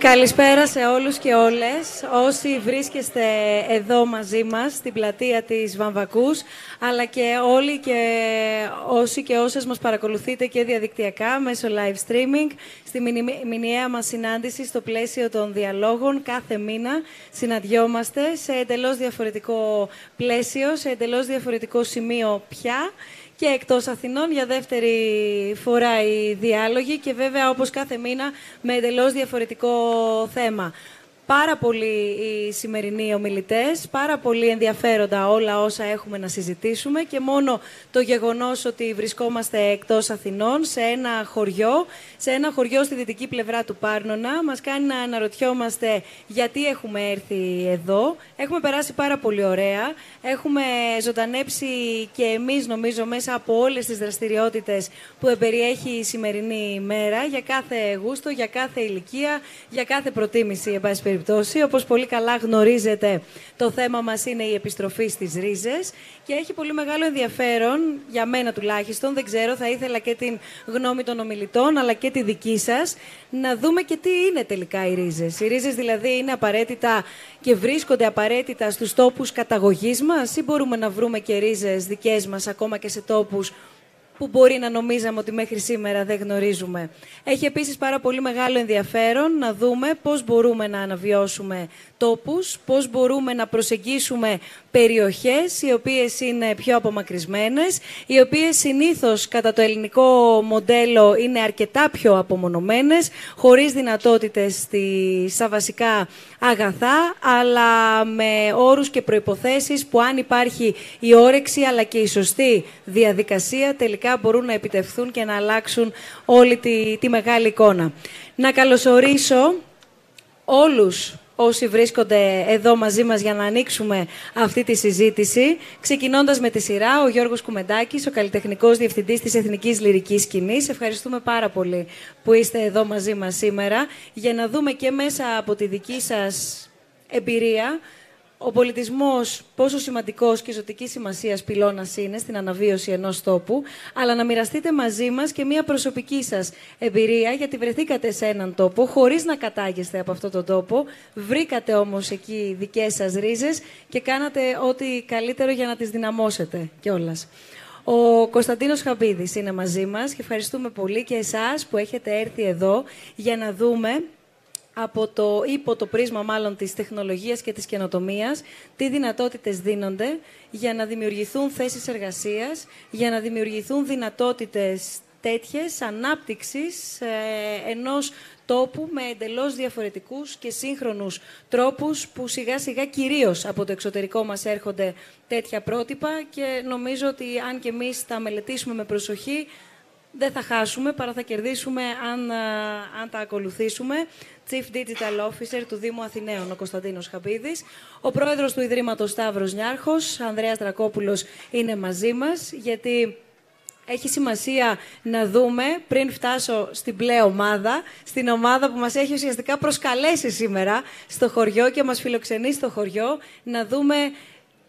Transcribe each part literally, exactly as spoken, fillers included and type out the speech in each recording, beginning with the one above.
Καλησπέρα σε όλους και όλες όσοι βρίσκεστε εδώ μαζί μας στην πλατεία της Βαμβακούς, αλλά και όλοι και όσοι και όσες μας παρακολουθείτε και διαδικτυακά μέσω live streaming στη μηνιαία μας συνάντηση στο πλαίσιο των διαλόγων. Κάθε μήνα συναντιόμαστε σε εντελώς διαφορετικό πλαίσιο, σε εντελώς διαφορετικό σημείο πια και εκτός Αθηνών, για δεύτερη φορά οι διάλογοι και βέβαια όπως κάθε μήνα με εντελώς διαφορετικό θέμα. Πάρα πολλοί οι σημερινοί ομιλητές, πάρα πολύ ενδιαφέροντα όλα όσα έχουμε να συζητήσουμε και μόνο το γεγονός ότι βρισκόμαστε εκτός Αθηνών, σε ένα χωριό, σε ένα χωριό στη δυτική πλευρά του Πάρνονα, μας κάνει να αναρωτιόμαστε γιατί έχουμε έρθει εδώ. Έχουμε περάσει πάρα πολύ ωραία, έχουμε ζωντανέψει και εμείς νομίζω μέσα από όλες τις δραστηριότητες που εμπεριέχει η σημερινή ημέρα, για κάθε γούστο, για κάθε ηλικία, για κάθε προτίμηση, εν πάση περιπτώσει. Όπως πολύ καλά γνωρίζετε, το θέμα μας είναι η επιστροφή στις ρίζες και έχει πολύ μεγάλο ενδιαφέρον, για μένα τουλάχιστον, δεν ξέρω, θα ήθελα και την γνώμη των ομιλητών, αλλά και τη δική σας, να δούμε και τι είναι τελικά οι ρίζες. Οι ρίζες δηλαδή είναι απαραίτητα και βρίσκονται απαραίτητα στους τόπους καταγωγής μας ή μπορούμε να βρούμε και ρίζες δικές μας ακόμα και σε τόπους που μπορεί να νομίζαμε ότι μέχρι σήμερα δεν γνωρίζουμε. Έχει επίσης πάρα πολύ μεγάλο ενδιαφέρον να δούμε πώς μπορούμε να αναβιώσουμε τόπους, πώς μπορούμε να προσεγγίσουμε περιοχές οι οποίες είναι πιο απομακρυσμένες, οι οποίες συνήθως κατά το ελληνικό μοντέλο είναι αρκετά πιο απομονωμένες, χωρίς δυνατότητες στα βασικά αγαθά, αλλά με όρους και προϋποθέσεις που αν υπάρχει η όρεξη αλλά και η σωστή διαδικασία τελικά μπορούν να επιτευχθούν και να αλλάξουν όλη τη, τη μεγάλη εικόνα. Να καλωσορίσω όλους όσοι βρίσκονται εδώ μαζί μας για να ανοίξουμε αυτή τη συζήτηση, ξεκινώντας με τη σειρά, ο Γιώργος Κουμεντάκης, ο καλλιτεχνικός διευθυντής της Εθνικής Λυρικής Σκηνής. Ευχαριστούμε πάρα πολύ που είστε εδώ μαζί μας σήμερα, για να δούμε και μέσα από τη δική σας εμπειρία ο πολιτισμός πόσο σημαντικός και ζωτικής σημασίας πυλώνας είναι στην αναβίωση ενός τόπου, αλλά να μοιραστείτε μαζί μας και μια προσωπική σας εμπειρία, γιατί βρεθήκατε σε έναν τόπο χωρίς να κατάγεστε από αυτόν τον τόπο, βρήκατε όμως εκεί δικές σας ρίζες και κάνατε ό,τι καλύτερο για να τις δυναμώσετε κιόλας. Ο Κωνσταντίνος Χαμπίδης είναι μαζί μας και ευχαριστούμε πολύ και εσάς που έχετε έρθει εδώ για να δούμε από το, υπό το πρίσμα μάλλον της τεχνολογίας και της καινοτομίας, τι δυνατότητες δίνονται για να δημιουργηθούν θέσεις εργασίας, για να δημιουργηθούν δυνατότητες τέτοιες ανάπτυξης ε, ενός τόπου με εντελώς διαφορετικούς και σύγχρονους τρόπους που σιγά σιγά κυρίως από το εξωτερικό μας έρχονται τέτοια πρότυπα και νομίζω ότι αν και εμείς τα μελετήσουμε με προσοχή δεν θα χάσουμε, παρά θα κερδίσουμε αν, αν τα ακολουθήσουμε. Chief Digital Officer του Δήμου Αθηναίων, ο Κωνσταντίνος Χαμπίδης. Ο πρόεδρος του Ιδρύματος Σταύρος Νιάρχος, Ανδρέας Δρακόπουλος, είναι μαζί μας, γιατί έχει σημασία να δούμε, πριν φτάσω στην μπλε ομάδα, στην ομάδα που μας έχει ουσιαστικά προσκαλέσει σήμερα στο χωριό και μας φιλοξενεί στο χωριό, να δούμε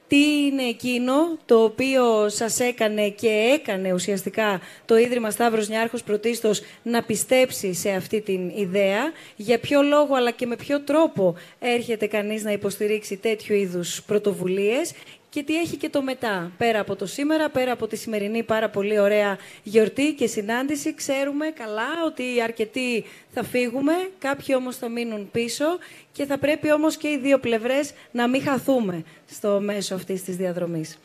τι είναι εκείνο το οποίο σας έκανε και έκανε ουσιαστικά το Ίδρυμα Σταύρος Νιάρχος πρωτίστως να πιστέψει σε αυτή την ιδέα. Για ποιο λόγο αλλά και με ποιο τρόπο έρχεται κανείς να υποστηρίξει τέτοιου είδους πρωτοβουλίες και τι έχει και το μετά. Πέρα από το σήμερα, πέρα από τη σημερινή πάρα πολύ ωραία γιορτή και συνάντηση, ξέρουμε καλά ότι αρκετοί θα φύγουμε, κάποιοι όμως θα μείνουν πίσω και θα πρέπει όμως και οι δύο πλευρές να μην χαθούμε στο μέσο αυτής της διαδρομής.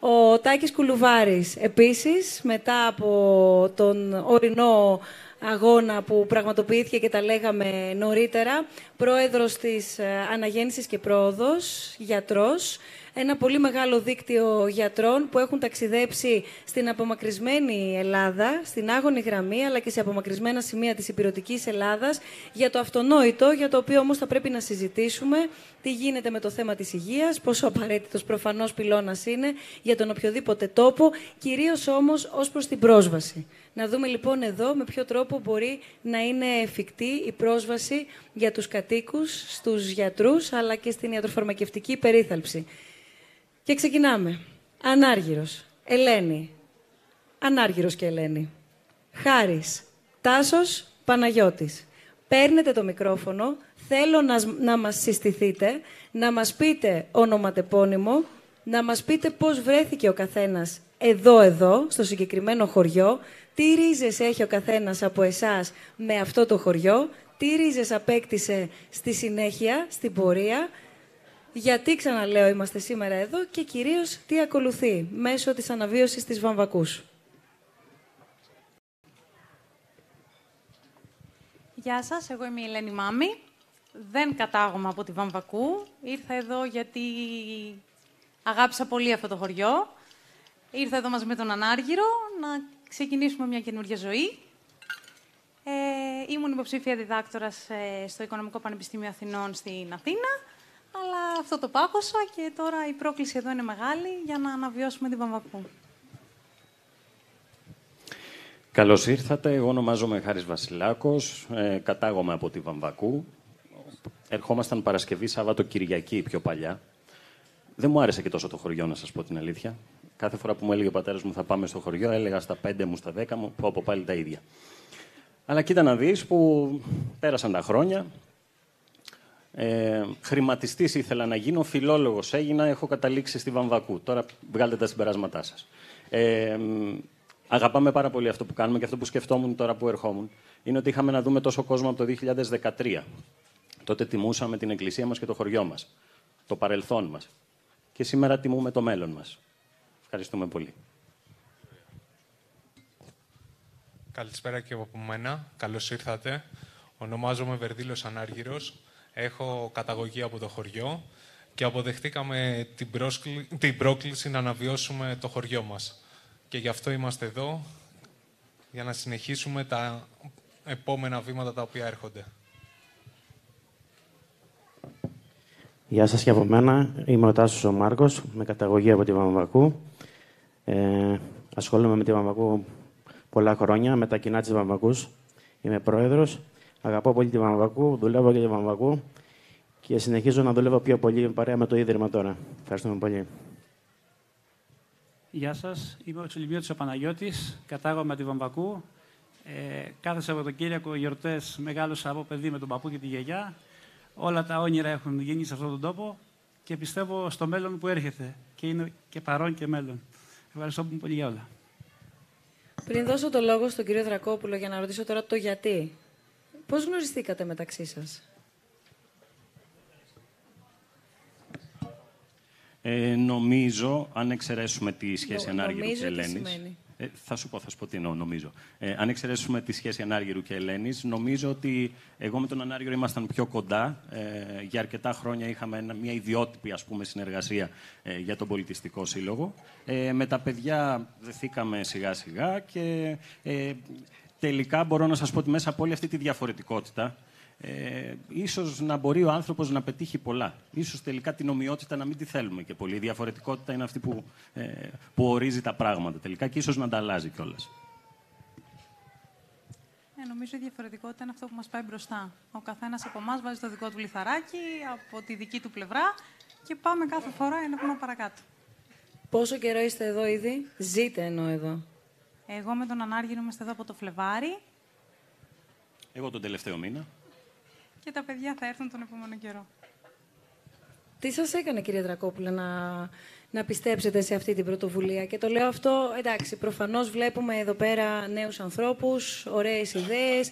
Ο Τάκης Κουλουβάρης, επίσης, μετά από τον ορεινό αγώνα που πραγματοποιήθηκε και τα λέγαμε νωρίτερα, πρόεδρος της Αναγέννησης και Πρόοδος, γιατρός, ένα πολύ μεγάλο δίκτυο γιατρών που έχουν ταξιδέψει στην απομακρυσμένη Ελλάδα, στην άγωνη γραμμή, αλλά και σε απομακρυσμένα σημεία της υπηρετικής Ελλάδας, για το αυτονόητο, για το οποίο όμως θα πρέπει να συζητήσουμε τι γίνεται με το θέμα της υγείας, πόσο απαραίτητος προφανώς πυλώνας είναι για τον οποιοδήποτε τόπο, κυρίως όμως ως προς την πρόσβαση. Να δούμε λοιπόν εδώ με ποιο τρόπο μπορεί να είναι εφικτή η πρόσβαση για τους κατοίκους, στους γιατρούς, αλλά και στην ιατροφαρμακευτική περίθαλψη. Και ξεκινάμε. Ανάργυρος, Ελένη, Ανάργυρος και Ελένη, Χάρης, Τάσος, Παναγιώτης. παίρνετε το μικρόφωνο, θέλω να, να μας συστηθείτε, να μας πείτε ονοματεπώνυμο, να μας πείτε πώς βρέθηκε ο καθένας εδώ-εδώ, στο συγκεκριμένο χωριό, τι ρίζες έχει ο καθένας από εσάς με αυτό το χωριό, τι ρίζες απέκτησε στη συνέχεια, στην πορεία, γιατί, ξαναλέω, είμαστε σήμερα εδώ και κυρίως τι ακολουθεί μέσω της αναβίωσης της Βαμβακούς. Γεια σας, εγώ είμαι η Ελένη Μάμη. Δεν κατάγομαι από τη Βαμβακού. Ήρθα εδώ γιατί αγάπησα πολύ αυτό το χωριό. Ήρθα εδώ μαζί με τον Ανάργυρο να ξεκινήσουμε μια καινούργια ζωή. Ε, ήμουν υποψήφια διδάκτορας στο Οικονομικό Πανεπιστήμιο Αθηνών στην Αθήνα, αλλά αυτό το πάγωσα και τώρα η πρόκληση εδώ είναι μεγάλη για να αναβιώσουμε την Βαμβακού. Καλώς ήρθατε. Εγώ ονομάζομαι Χάρης Βασιλάκος. Ε, κατάγομαι από τη Βαμβακού. Ερχόμασταν Παρασκευή, Σάββατο, Κυριακή πιο παλιά. Δεν μου άρεσε και τόσο το χωριό, να σας πω την αλήθεια. Κάθε φορά που μου έλεγε ο πατέρας μου θα πάμε στο χωριό, έλεγα στα πέντε μου, στα δέκα μου, πω από πάλι τα ίδια. Αλλά κοίτα να δεις που πέρασαν τα χρόνια. Ε, χρηματιστής ήθελα να γίνω, φιλόλογος έγινα, έχω καταλήξει στη Βαμβακού. Τώρα βγάλτε τα συμπεράσματά σας. Ε, Αγαπάμε πάρα πολύ αυτό που κάνουμε και αυτό που σκεφτόμουν τώρα που ερχόμουν. Είναι ότι είχαμε να δούμε τόσο κόσμο από το δύο χιλιάδες δεκατρία. Τότε τιμούσαμε την εκκλησία μας και το χωριό μας, το παρελθόν μας. Και σήμερα τιμούμε το μέλλον μας. Ευχαριστούμε πολύ. Καλησπέρα και από μένα. Καλώς ήρθατε. Ονομάζομαι Βερδίλος Ανάργυρος. Έχω καταγωγή από το χωριό και αποδεχτήκαμε την, πρόσκλη... την πρόκληση να αναβιώσουμε το χωριό μας. Και γι' αυτό είμαστε εδώ, για να συνεχίσουμε τα επόμενα βήματα τα οποία έρχονται. Γεια σας και από μένα. Είμαι ο Τάσος Μάρκος, με καταγωγή από τη Βαμβακού. Ε, ασχολούμαι με τη Βαμβακού πολλά χρόνια, με τα κοινά της Βαμβακούς. Είμαι πρόεδρος, αγαπώ πολύ τη Βαμβακού, δουλεύω για τη Βαμβακού και συνεχίζω να δουλεύω πιο πολύ παρέα με το Ίδρυμα τώρα. Ευχαριστούμε πολύ. Γεια σας, είμαι ο Σολυμιώτης ο Παναγιώτης, κατάγομαι από τη Βαμβακού. Ε, κάθε Σαββατοκύριακο γιορτές μεγάλωσα από παιδί με τον παππού και τη γιαγιά. Όλα τα όνειρα έχουν γίνει σε αυτόν τον τόπο και πιστεύω στο μέλλον που έρχεται και είναι και παρόν και μέλλον. Ευχαριστώ πολύ για όλα. Πριν δώσω το λόγο στον κύριο Δρακόπουλο για να ρωτήσω τώρα το γιατί, πώς γνωριστήκατε μεταξύ σας? Ε, νομίζω, αν εξαιρέσουμε τη σχέση Νο, Ανάργυρου και Ελένης... Ε, θα σου πω, θα σου πω τι εννοώ, νομίζω. Ε, αν εξαιρέσουμε τη σχέση Ανάργυρου και Ελένης, νομίζω ότι εγώ με τον Ανάργυρο ήμασταν πιο κοντά. Ε, για αρκετά χρόνια είχαμε ένα, μια ιδιότυπη, ας πούμε, συνεργασία ε, για τον πολιτιστικό σύλλογο. Ε, με τα παιδιά δεθήκαμε σιγά-σιγά και ε, τελικά μπορώ να σας πω ότι μέσα από όλη αυτή τη διαφορετικότητα Ε, ίσως να μπορεί ο άνθρωπος να πετύχει πολλά. Ίσως τελικά την ομοιότητα να μην τη θέλουμε και πολύ. Η διαφορετικότητα είναι αυτή που, ε, που ορίζει τα πράγματα τελικά και ίσως να τα αλλάζει κιόλας. Ε, νομίζω η διαφορετικότητα είναι αυτό που μας πάει μπροστά. Ο καθένας από εμάς βάζει το δικό του λιθαράκι, από τη δική του πλευρά και πάμε κάθε φορά ένα βήμα παρακάτω. Πόσο καιρό είστε εδώ ήδη? Ζείτε εννοώ εδώ. Εγώ με τον Ανάργυρο είμαστε εδώ από το Φλεβάρι. Εγώ τον τελευταίο μήνα. Και τα παιδιά θα έρθουν τον επόμενο καιρό. Τι σας έκανε, κύριε Δρακόπουλε, να, να πιστέψετε σε αυτή την πρωτοβουλία? Και το λέω αυτό, εντάξει, προφανώς βλέπουμε εδώ πέρα νέους ανθρώπους, ωραίες ιδέες,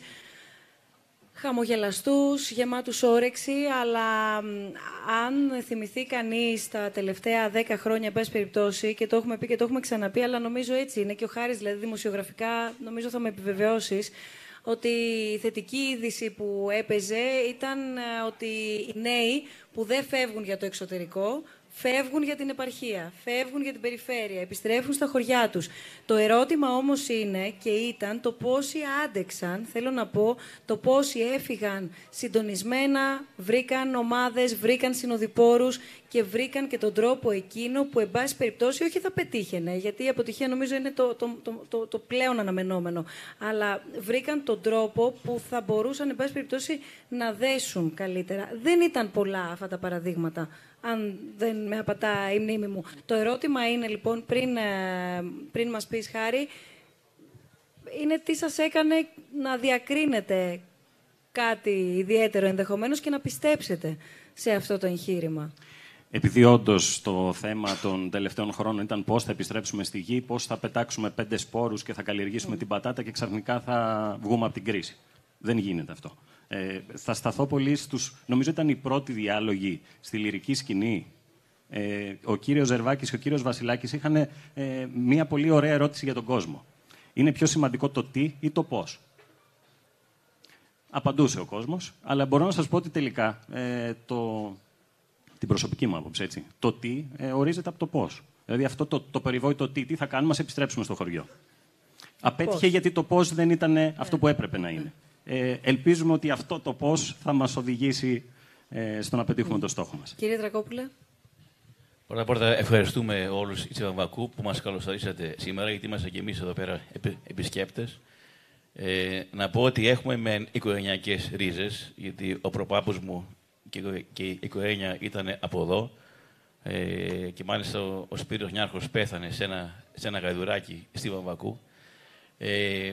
χαμογελαστούς, γεμάτους όρεξη, αλλά αν θυμηθεί κανείς τα τελευταία δέκα χρόνια, πες περιπτώσει, και το έχουμε πει και το έχουμε ξαναπεί, αλλά νομίζω έτσι είναι και ο Χάρης, δηλαδή δημοσιογραφικά, νομίζω θα με επιβεβαιώσεις, ότι η θετική είδηση που έπαιζε ήταν ότι οι νέοι που δεν φεύγουν για το εξωτερικό, φεύγουν για την επαρχία, φεύγουν για την περιφέρεια, επιστρέφουν στα χωριά τους. Το ερώτημα όμως είναι και ήταν το πόσοι άντεξαν, θέλω να πω, το πόσοι έφυγαν συντονισμένα, βρήκαν ομάδες, βρήκαν συνοδοιπόρους και βρήκαν και τον τρόπο εκείνο που, εν πάση περιπτώσει, όχι θα πετύχαινε, γιατί η αποτυχία νομίζω είναι το, το, το, το, το πλέον αναμενόμενο, αλλά βρήκαν τον τρόπο που θα μπορούσαν, εν πάση περιπτώσει, να δέσουν καλύτερα. Δεν ήταν πολλά αυτά τα παραδείγματα, αν δεν με απατά η μνήμη μου. Το ερώτημα είναι, λοιπόν, πριν, πριν μας πεις, Χάρη, είναι τι σας έκανε να διακρίνετε κάτι ιδιαίτερο ενδεχομένως και να πιστέψετε σε αυτό το εγχείρημα. Επειδή όντως το θέμα των τελευταίων χρόνων ήταν πώς θα επιστρέψουμε στη γη, πώς θα πετάξουμε πέντε σπόρους και θα καλλιεργήσουμε mm. την πατάτα και ξαφνικά θα βγούμε από την κρίση. Δεν γίνεται αυτό. Ε, θα σταθώ πολύ στους... Νομίζω ήταν οι πρώτοι διάλογοι στη λυρική σκηνή. Ε, ο κύριος Ζερβάκης και ο κύριος Βασιλάκης είχαν ε, μία πολύ ωραία ερώτηση για τον κόσμο. Είναι πιο σημαντικό το τι ή το πώς? Απαντούσε ο κόσμος, αλλά μπορώ να σας πω ότι τελικά ε, το... την προσωπική μου άποψη, έτσι, το τι ε, ορίζεται από το πώς. Δηλαδή αυτό το, το περιβόητο τι, τι θα κάνουμε, ας επιστρέψουμε στο χωριό. Απέτυχε πώς, γιατί το πώς δεν ήταν ε, αυτό που έπρεπε να είναι. Ε, ελπίζουμε ότι αυτό το πώς θα μας οδηγήσει ε, στο να πετύχουμε mm. το στόχο μας. Κύριε Δρακόπουλε. Πρώτα απ' όλα ευχαριστούμε όλους της Βαμβακού που μας καλωσορίσατε σήμερα, γιατί είμαστε και εμείς εδώ πέρα επισκέπτες. Ε, να πω ότι έχουμε με οικογενειακές ρίζες, γιατί ο προπάπους μου και η οικογένεια ήταν από εδώ ε, και μάλιστα ο, ο Σπύρος Νιάρχος πέθανε σε ένα, σε ένα γαϊδουράκι στη Βαμβακού. Ε,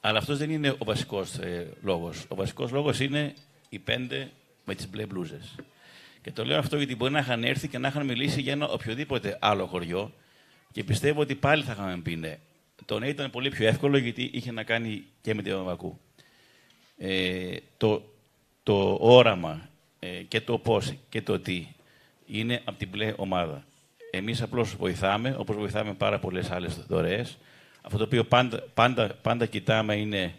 αλλά αυτός δεν είναι ο βασικός ε, λόγος. Ο βασικός λόγος είναι οι πέντε με τις μπλε μπλούζες. Και το λέω αυτό γιατί μπορεί να είχαν έρθει και να είχαν μιλήσει για ένα οποιοδήποτε άλλο χωριό και πιστεύω ότι πάλι θα είχαμε πει ναι. Το ναι ήταν πολύ πιο εύκολο γιατί είχε να κάνει και με τη Βαμβακού. Ε, το, το όραμα ε, και το πώς και το τι είναι από την μπλε ομάδα. Εμείς απλώς βοηθάμε, όπως βοηθάμε πάρα πολλές άλλες δωρεές. Αυτό το οποίο πάντα, πάντα, πάντα κοιτάμε είναι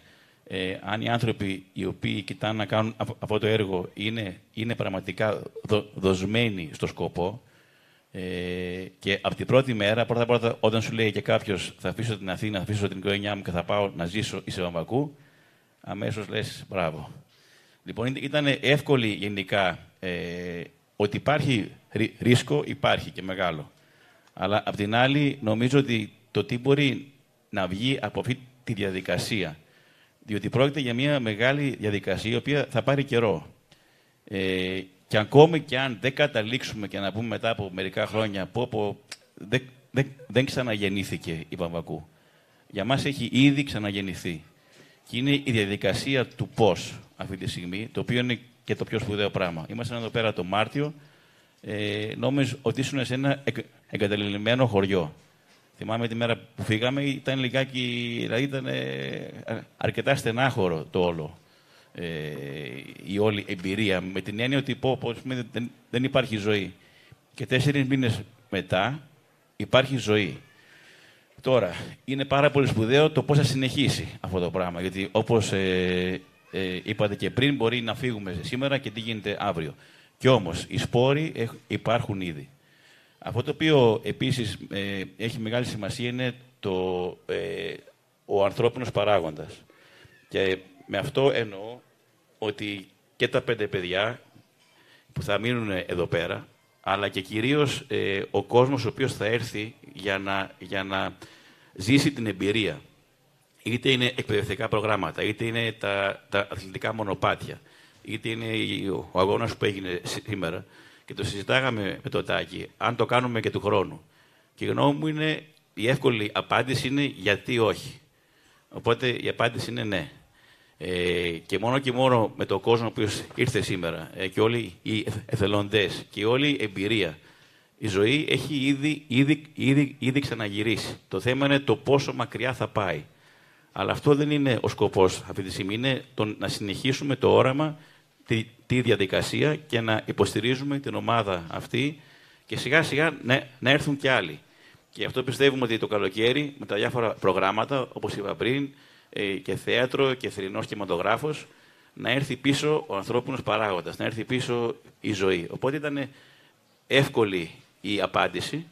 ε, αν οι άνθρωποι οι οποίοι κοιτάνε να κάνουν αυτό το έργο είναι, είναι πραγματικά δο, δοσμένοι στο σκοπό. Ε, και από την πρώτη μέρα, πρώτα απ' όλα, όταν σου λέει και κάποιος θα αφήσω την Αθήνα, θα αφήσω την οικογένειά μου και θα πάω να ζήσω σε Βαμβακού, αμέσως λες μπράβο. Λοιπόν, ήταν εύκολη γενικά ε, ότι υπάρχει ρι, ρίσκο, υπάρχει και μεγάλο. Αλλά απ' την άλλη, νομίζω ότι το τι μπορεί να βγει από αυτή τη διαδικασία. Διότι πρόκειται για μια μεγάλη διαδικασία, η οποία θα πάρει καιρό. Ε, και ακόμη και αν δεν καταλήξουμε και να πούμε μετά από μερικά χρόνια πω, πω δεν, δεν, δεν ξαναγεννήθηκε η Βαμβακού. Για μας έχει ήδη ξαναγεννηθεί. Και είναι η διαδικασία του πώς αυτή τη στιγμή, το οποίο είναι και το πιο σπουδαίο πράγμα. Ήμασταν εδώ πέρα το Μάρτιο, ε, νόμιζα ότι ήσουν σε ένα εγκαταλειμμένο χωριό. Θυμάμαι τη μέρα που φύγαμε, ήταν λιγάκι, δηλαδή ήταν αρκετά στενάχωρο το όλο. Ε, η όλη εμπειρία, με την έννοια ότι πω, πω, δεν, δεν υπάρχει ζωή. Και τέσσερις μήνες μετά υπάρχει ζωή. Τώρα, είναι πάρα πολύ σπουδαίο το πώς θα συνεχίσει αυτό το πράγμα. Γιατί όπως ε, ε, είπατε και πριν, μπορεί να φύγουμε σήμερα και τι γίνεται αύριο. Κι όμως, οι σπόροι έχ, υπάρχουν ήδη. Αυτό το οποίο επίσης ε, έχει μεγάλη σημασία είναι το, ε, ο ανθρώπινος παράγοντας. Και με αυτό εννοώ ότι και τα πέντε παιδιά που θα μείνουν εδώ πέρα, αλλά και κυρίως ε, ο κόσμος ο οποίος θα έρθει για να, για να ζήσει την εμπειρία. Είτε είναι εκπαιδευτικά προγράμματα, είτε είναι τα, τα αθλητικά μονοπάτια, είτε είναι ο αγώνας που έγινε σήμερα. Και το συζητάγαμε με το Τάκη, αν το κάνουμε και του χρόνου. Και η γνώμη μου είναι, η εύκολη απάντηση είναι γιατί όχι. Οπότε η απάντηση είναι ναι. Ε, και μόνο και μόνο με τον κόσμο που ήρθε σήμερα ε, και όλοι οι εθελοντές και όλη η εμπειρία, η ζωή έχει ήδη, ήδη, ήδη, ήδη ξαναγυρίσει. Το θέμα είναι το πόσο μακριά θα πάει. Αλλά αυτό δεν είναι ο σκοπός αυτή τη στιγμή. Είναι το να συνεχίσουμε το όραμα, τη, τη διαδικασία και να υποστηρίζουμε την ομάδα αυτή και σιγά σιγά να, να έρθουν και άλλοι. Και αυτό πιστεύουμε ότι το καλοκαίρι με τα διάφορα προγράμματα, όπως είπα πριν, και θέατρο και θρηνός κινηματογράφος, να έρθει πίσω ο ανθρώπινος παράγοντας, να έρθει πίσω η ζωή. Οπότε ήταν εύκολη η απάντηση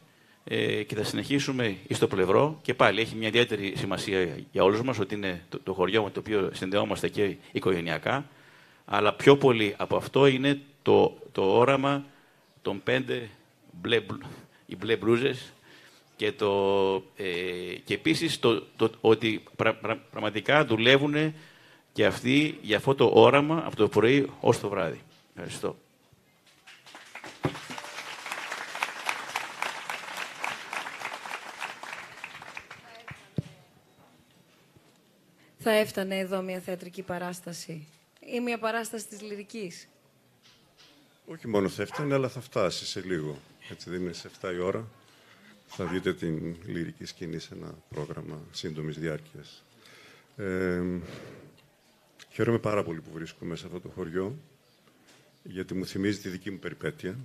και θα συνεχίσουμε στο πλευρό. Και πάλι έχει μια ιδιαίτερη σημασία για όλους μας ότι είναι το χωριό με το οποίο συνδεόμαστε και οικογενειακά. Αλλά πιο πολύ από αυτό είναι το, το όραμα των πέντε μπλε, οι μπλε μπλούζες. Και, το, ε, και επίσης το, το, ότι πρα, πρα, πραγματικά δουλεύουν και αυτοί για αυτό το όραμα από το πρωί ως το βράδυ. Ευχαριστώ. Θα έφτανε εδώ μια θεατρική παράσταση ή μια παράσταση της λυρικής. Όχι μόνο θα έφτανε, αλλά θα φτάσει σε λίγο. Έτσι δεν είναι, σε εφτά η ώρα. Θα δείτε την λυρική σκηνή σε ένα πρόγραμμα σύντομης διάρκειας. Ε, χαίρομαι πάρα πολύ που βρίσκομαι σε αυτό το χωριό, γιατί μου θυμίζει τη δική μου περιπέτεια.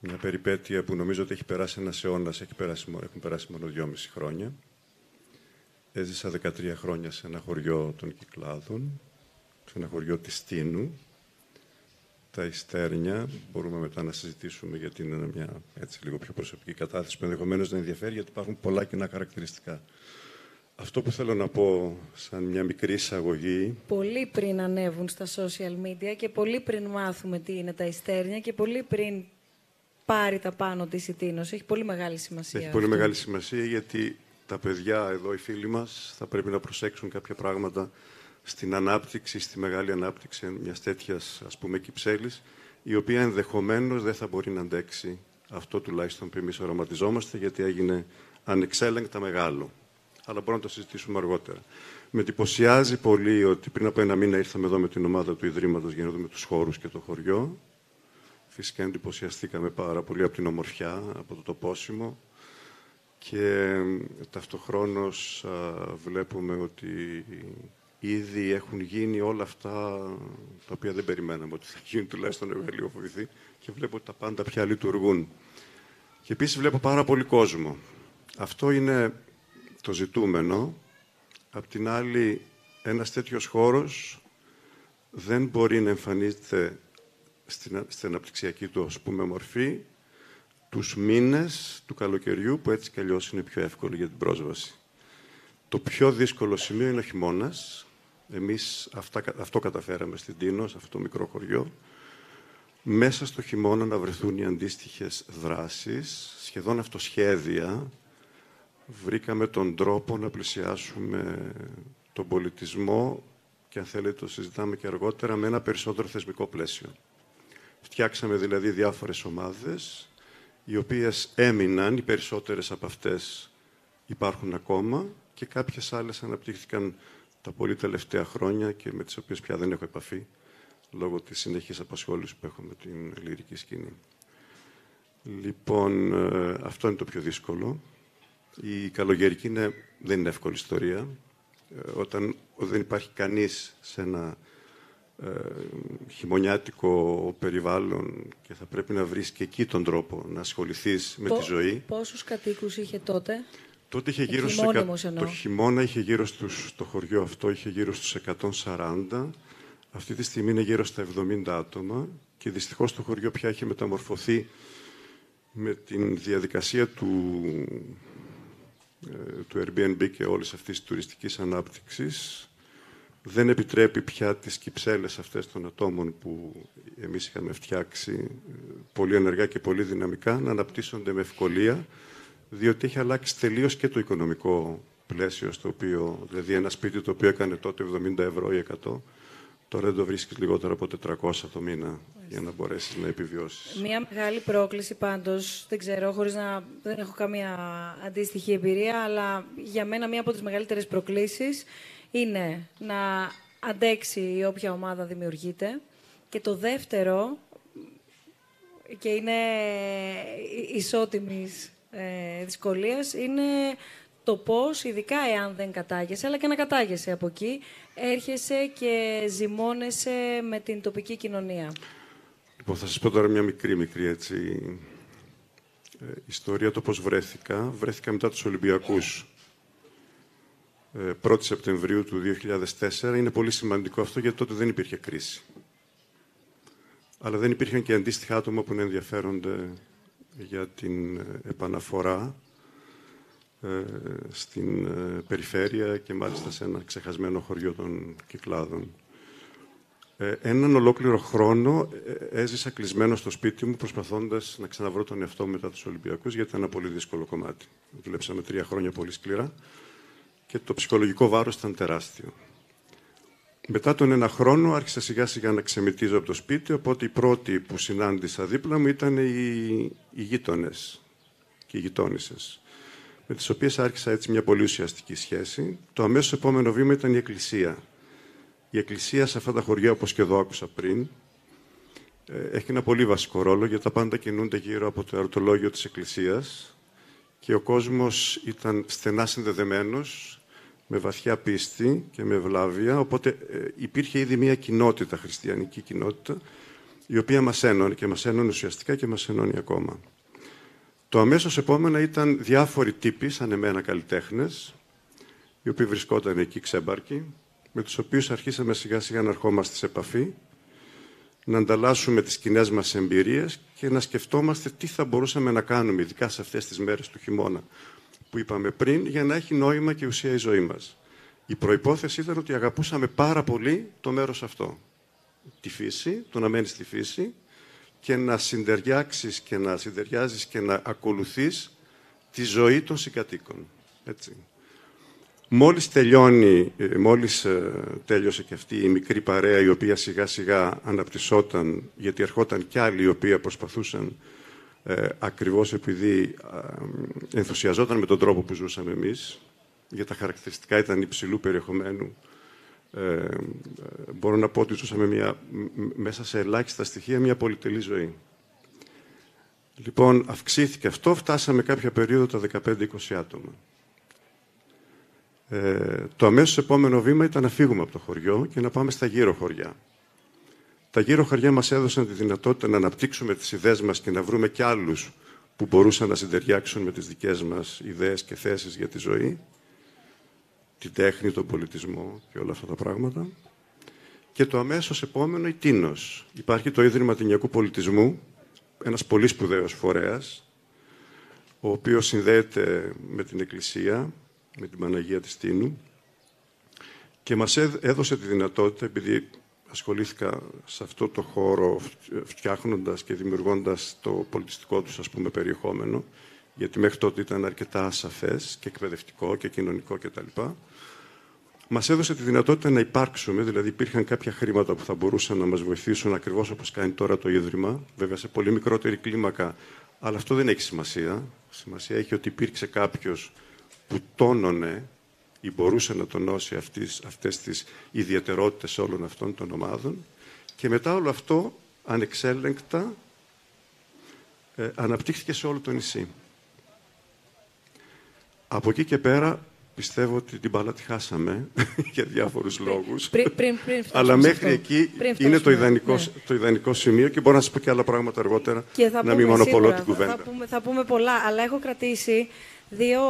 Μια περιπέτεια που νομίζω ότι έχει περάσει ένας αιώνας, έχει περάσει, έχουν περάσει μόνο δυόμιση χρόνια. Έζησα δεκατρία χρόνια σε ένα χωριό των Κυκλάδων, σε ένα χωριό της Τίνου, τα Ιστέρνια. Μπορούμε μετά να συζητήσουμε, γιατί είναι μια έτσι, λίγο πιο προσωπική κατάθεση που ενδεχομένως να ενδιαφέρει, γιατί υπάρχουν πολλά κοινά χαρακτηριστικά. Αυτό που θέλω να πω, σαν μια μικρή εισαγωγή... Πολύ πριν ανέβουν στα social media και πολύ πριν μάθουμε τι είναι τα Ιστέρνια και πολύ πριν πάρει τα πάνω της η Τήνος. Έχει πολύ μεγάλη σημασία. Έχει αυτό. Πολύ μεγάλη σημασία, γιατί τα παιδιά εδώ, οι φίλοι μας, θα πρέπει να προσέξουν κάποια πράγματα στην ανάπτυξη, στη μεγάλη ανάπτυξη μιας τέτοιας, ας πούμε, κυψέλης, η οποία ενδεχομένως δεν θα μπορεί να αντέξει αυτό τουλάχιστον που εμείς οραματιζόμαστε, γιατί έγινε ανεξέλεγκτα μεγάλο. Αλλά μπορούμε να το συζητήσουμε αργότερα. Με εντυπωσιάζει πολύ ότι πριν από ένα μήνα ήρθαμε εδώ με την ομάδα του Ιδρύματος για να δούμε τους χώρους και το χωριό. Φυσικά εντυπωσιαστήκαμε πάρα πολύ από την ομορφιά, από το τοπόσιμο. Και ταυτοχρόνως βλέπουμε ότι ήδη έχουν γίνει όλα αυτά τα οποία δεν περιμέναμε ότι θα γίνουν, τουλάχιστον εγώ λίγο φοβηθεί, και βλέπω ότι τα πάντα πια λειτουργούν. Και επίσης βλέπω πάρα πολύ κόσμο. Αυτό είναι το ζητούμενο. Απ' την άλλη, ένας τέτοιος χώρος δεν μπορεί να εμφανίζεται στην, στην αναπτυξιακή του, ας πούμε, μορφή τους μήνες του καλοκαιριού, που έτσι κι αλλιώς είναι πιο εύκολο για την πρόσβαση. Το πιο δύσκολο σημείο είναι ο χειμώνας. Εμείς αυτά, αυτό καταφέραμε στην Τήνο, σε αυτό το μικρό χωριό. Μέσα στο χειμώνα να βρεθούν οι αντίστοιχες δράσεις, σχεδόν αυτοσχέδια. Βρήκαμε τον τρόπο να πλησιάσουμε τον πολιτισμό και, αν θέλετε, το συζητάμε και αργότερα, με ένα περισσότερο θεσμικό πλαίσιο. Φτιάξαμε δηλαδή διάφορες ομάδες, οι οποίες έμειναν, οι περισσότερες από αυτές υπάρχουν ακόμα, και κάποιες άλλες αναπτύχθηκαν τα πολύ τελευταία χρόνια και με τις οποίες πια δεν έχω επαφή, λόγω της συνεχής απασχόλησης που έχω με την λυρική σκηνή. Λοιπόν, αυτό είναι το πιο δύσκολο. Η καλογερική είναι, δεν είναι εύκολη ιστορία. Όταν δεν υπάρχει κανείς σε ένα ε, χειμωνιάτικο περιβάλλον και θα πρέπει να βρεις και εκεί τον τρόπο να ασχοληθείς με Πο, τη ζωή. Πόσους κατοίκους είχε τότε? Τότε είχε γύρω στους, το χειμώνα είχε γύρω στους, το χωριό αυτό είχε γύρω στους εκατόν σαράντα. Αυτή τη στιγμή είναι γύρω στα εβδομήντα άτομα και δυστυχώς το χωριό πια έχει μεταμορφωθεί με την διαδικασία του... του Airbnb και όλης αυτής της τουριστικής ανάπτυξης. Δεν επιτρέπει πια τις κυψέλες αυτές των ατόμων που εμείς είχαμε φτιάξει πολύ ενεργά και πολύ δυναμικά να αναπτύσσονται με ευκολία, διότι έχει αλλάξει τελείως και το οικονομικό πλαίσιο στο οποίο, δηλαδή ένα σπίτι το οποίο έκανε τότε εβδομήντα ευρώ ή εκατό, τώρα δεν το βρίσκεις λιγότερο από τετρακόσια το μήνα για να μπορέσεις να επιβιώσεις. Μια μεγάλη πρόκληση πάντως, δεν ξέρω, χωρίς να... δεν έχω καμία αντίστοιχη εμπειρία, αλλά για μένα μία από τις μεγαλύτερες προκλήσεις είναι να αντέξει η όποια ομάδα δημιουργείται. Και το δεύτερο, και είναι ισότιμης ε, δυσκολίας, είναι... το πώς, ειδικά εάν δεν κατάγεσαι, αλλά και να κατάγεσαι από εκεί, έρχεσαι και ζυμώνεσαι με την τοπική κοινωνία. Λοιπόν, θα σας πω τώρα μια μικρή, μικρή έτσι, ε, ιστορία, το πώς βρέθηκα. Βρέθηκα μετά τους Ολυμπιακούς, ε, πρώτη Σεπτεμβρίου του δύο χιλιάδες τέσσερα. Είναι πολύ σημαντικό αυτό, γιατί τότε δεν υπήρχε κρίση. Αλλά δεν υπήρχαν και αντίστοιχα άτομα που να ενδιαφέρονται για την επαναφορά στην περιφέρεια και μάλιστα σε ένα ξεχασμένο χωριό των Κυκλάδων. Έναν ολόκληρο χρόνο έζησα κλεισμένο στο σπίτι μου, προσπαθώντας να ξαναβρω τον εαυτό μου μετά τους Ολυμπιακούς, γιατί ήταν ένα πολύ δύσκολο κομμάτι. Δουλέψαμε τρία χρόνια πολύ σκληρά και το ψυχολογικό βάρος ήταν τεράστιο. Μετά τον ένα χρόνο άρχισα σιγά σιγά να ξεμυτίζω από το σπίτι, οπότε οι πρώτοι που συνάντησα δίπλα μου ήταν οι, οι γείτονες και οι γειτόνισσες, με τις οποίες άρχισα έτσι μια πολύ ουσιαστική σχέση. Το αμέσως επόμενο βήμα ήταν η εκκλησία. Η Εκκλησία σε αυτά τα χωριά, όπως και εδώ άκουσα πριν, έχει ένα πολύ βασικό ρόλο, γιατί τα πάντα κινούνται γύρω από το ερωτολόγιο της Εκκλησίας και ο κόσμος ήταν στενά συνδεδεμένος με βαθιά πίστη και με ευλάβεια, οπότε υπήρχε ήδη μια κοινότητα, χριστιανική κοινότητα, η οποία μας ένωνε και μας ένωνε ουσιαστικά και μας ενώνει ακόμα. Το αμέσως επόμενα ήταν διάφοροι τύποι, σαν εμένα καλλιτέχνες, οι οποίοι βρισκόταν εκεί ξέμπαρκοι, με τους οποίους αρχίσαμε σιγά σιγά να ερχόμαστε σε επαφή, να ανταλλάσσουμε τις κοινές μας εμπειρίες και να σκεφτόμαστε τι θα μπορούσαμε να κάνουμε, ειδικά σε αυτές τις μέρες του χειμώνα που είπαμε πριν, για να έχει νόημα και ουσία η ζωή μας. Η προϋπόθεση ήταν ότι αγαπούσαμε πάρα πολύ το μέρος αυτό. Τη φύση, το να μένεις στη φύση και να συντεριάξεις και να συντεριάζεις και να ακολουθείς τη ζωή των συγκατοίκων. Έτσι. Μόλις τελειώνει, μόλις τέλειωσε και αυτή η μικρή παρέα η οποία σιγά σιγά αναπτυσσόταν, γιατί ερχόταν κι άλλοι οι οποίοι προσπαθούσαν ε, ακριβώς επειδή ε, ενθουσιαζόταν με τον τρόπο που ζούσαμε εμείς, γιατί τα χαρακτηριστικά ήταν υψηλού περιεχομένου. Ε, μπορώ να πω ότι ζούσαμε μια, μέσα σε ελάχιστα στοιχεία μια πολυτελή ζωή. Λοιπόν, αυξήθηκε αυτό, φτάσαμε κάποια περίοδο τα δεκαπέντε είκοσι άτομα. Ε, το αμέσως επόμενο βήμα ήταν να φύγουμε από το χωριό και να πάμε στα γύρω χωριά. Τα γύρω χωριά μας έδωσαν τη δυνατότητα να αναπτύξουμε τις ιδέες μας και να βρούμε κι άλλους που μπορούσαν να συντεριάξουν με τις δικές μας ιδέες και θέσεις για τη ζωή, την τέχνη, τον πολιτισμό και όλα αυτά τα πράγματα. Και το αμέσως επόμενο η Τήνος. Υπάρχει το Ίδρυμα Τηνιακού Πολιτισμού, ένας πολύ σπουδαίος φορέας, ο οποίος συνδέεται με την Εκκλησία, με την Παναγία της Τίνου, και μας έδωσε τη δυνατότητα, επειδή ασχολήθηκα σε αυτό το χώρο φτιάχνοντας και δημιουργώντας το πολιτιστικό τους, ας πούμε, περιεχόμενο, γιατί μέχρι τότε ήταν αρκετά ασαφές και εκπαιδευτικό και κοινωνικό κτλ. Μας έδωσε τη δυνατότητα να υπάρξουμε, δηλαδή υπήρχαν κάποια χρήματα που θα μπορούσαν να μας βοηθήσουν ακριβώς όπως κάνει τώρα το Ίδρυμα, βέβαια σε πολύ μικρότερη κλίμακα, αλλά αυτό δεν έχει σημασία. Σημασία έχει ότι υπήρξε κάποιος που τόνωνε ή μπορούσε να τονώσει αυτές, αυτές τις ιδιαιτερότητες όλων αυτών των ομάδων, και μετά όλο αυτό ανεξέλεγκτα ε, αναπτύχθηκε σε όλο το νησί. Από εκεί και πέρα πιστεύω ότι την μπάλα τη χάσαμε για διάφορους λόγους. Πριν, πριν, πριν αλλά μέχρι εκεί είναι το ιδανικό, ναι. το ιδανικό σημείο, και μπορώ να σας πω και άλλα πράγματα αργότερα, να μην μονοπολώ την κουβέντα. Θα πούμε, θα πούμε πολλά, αλλά έχω κρατήσει δύο,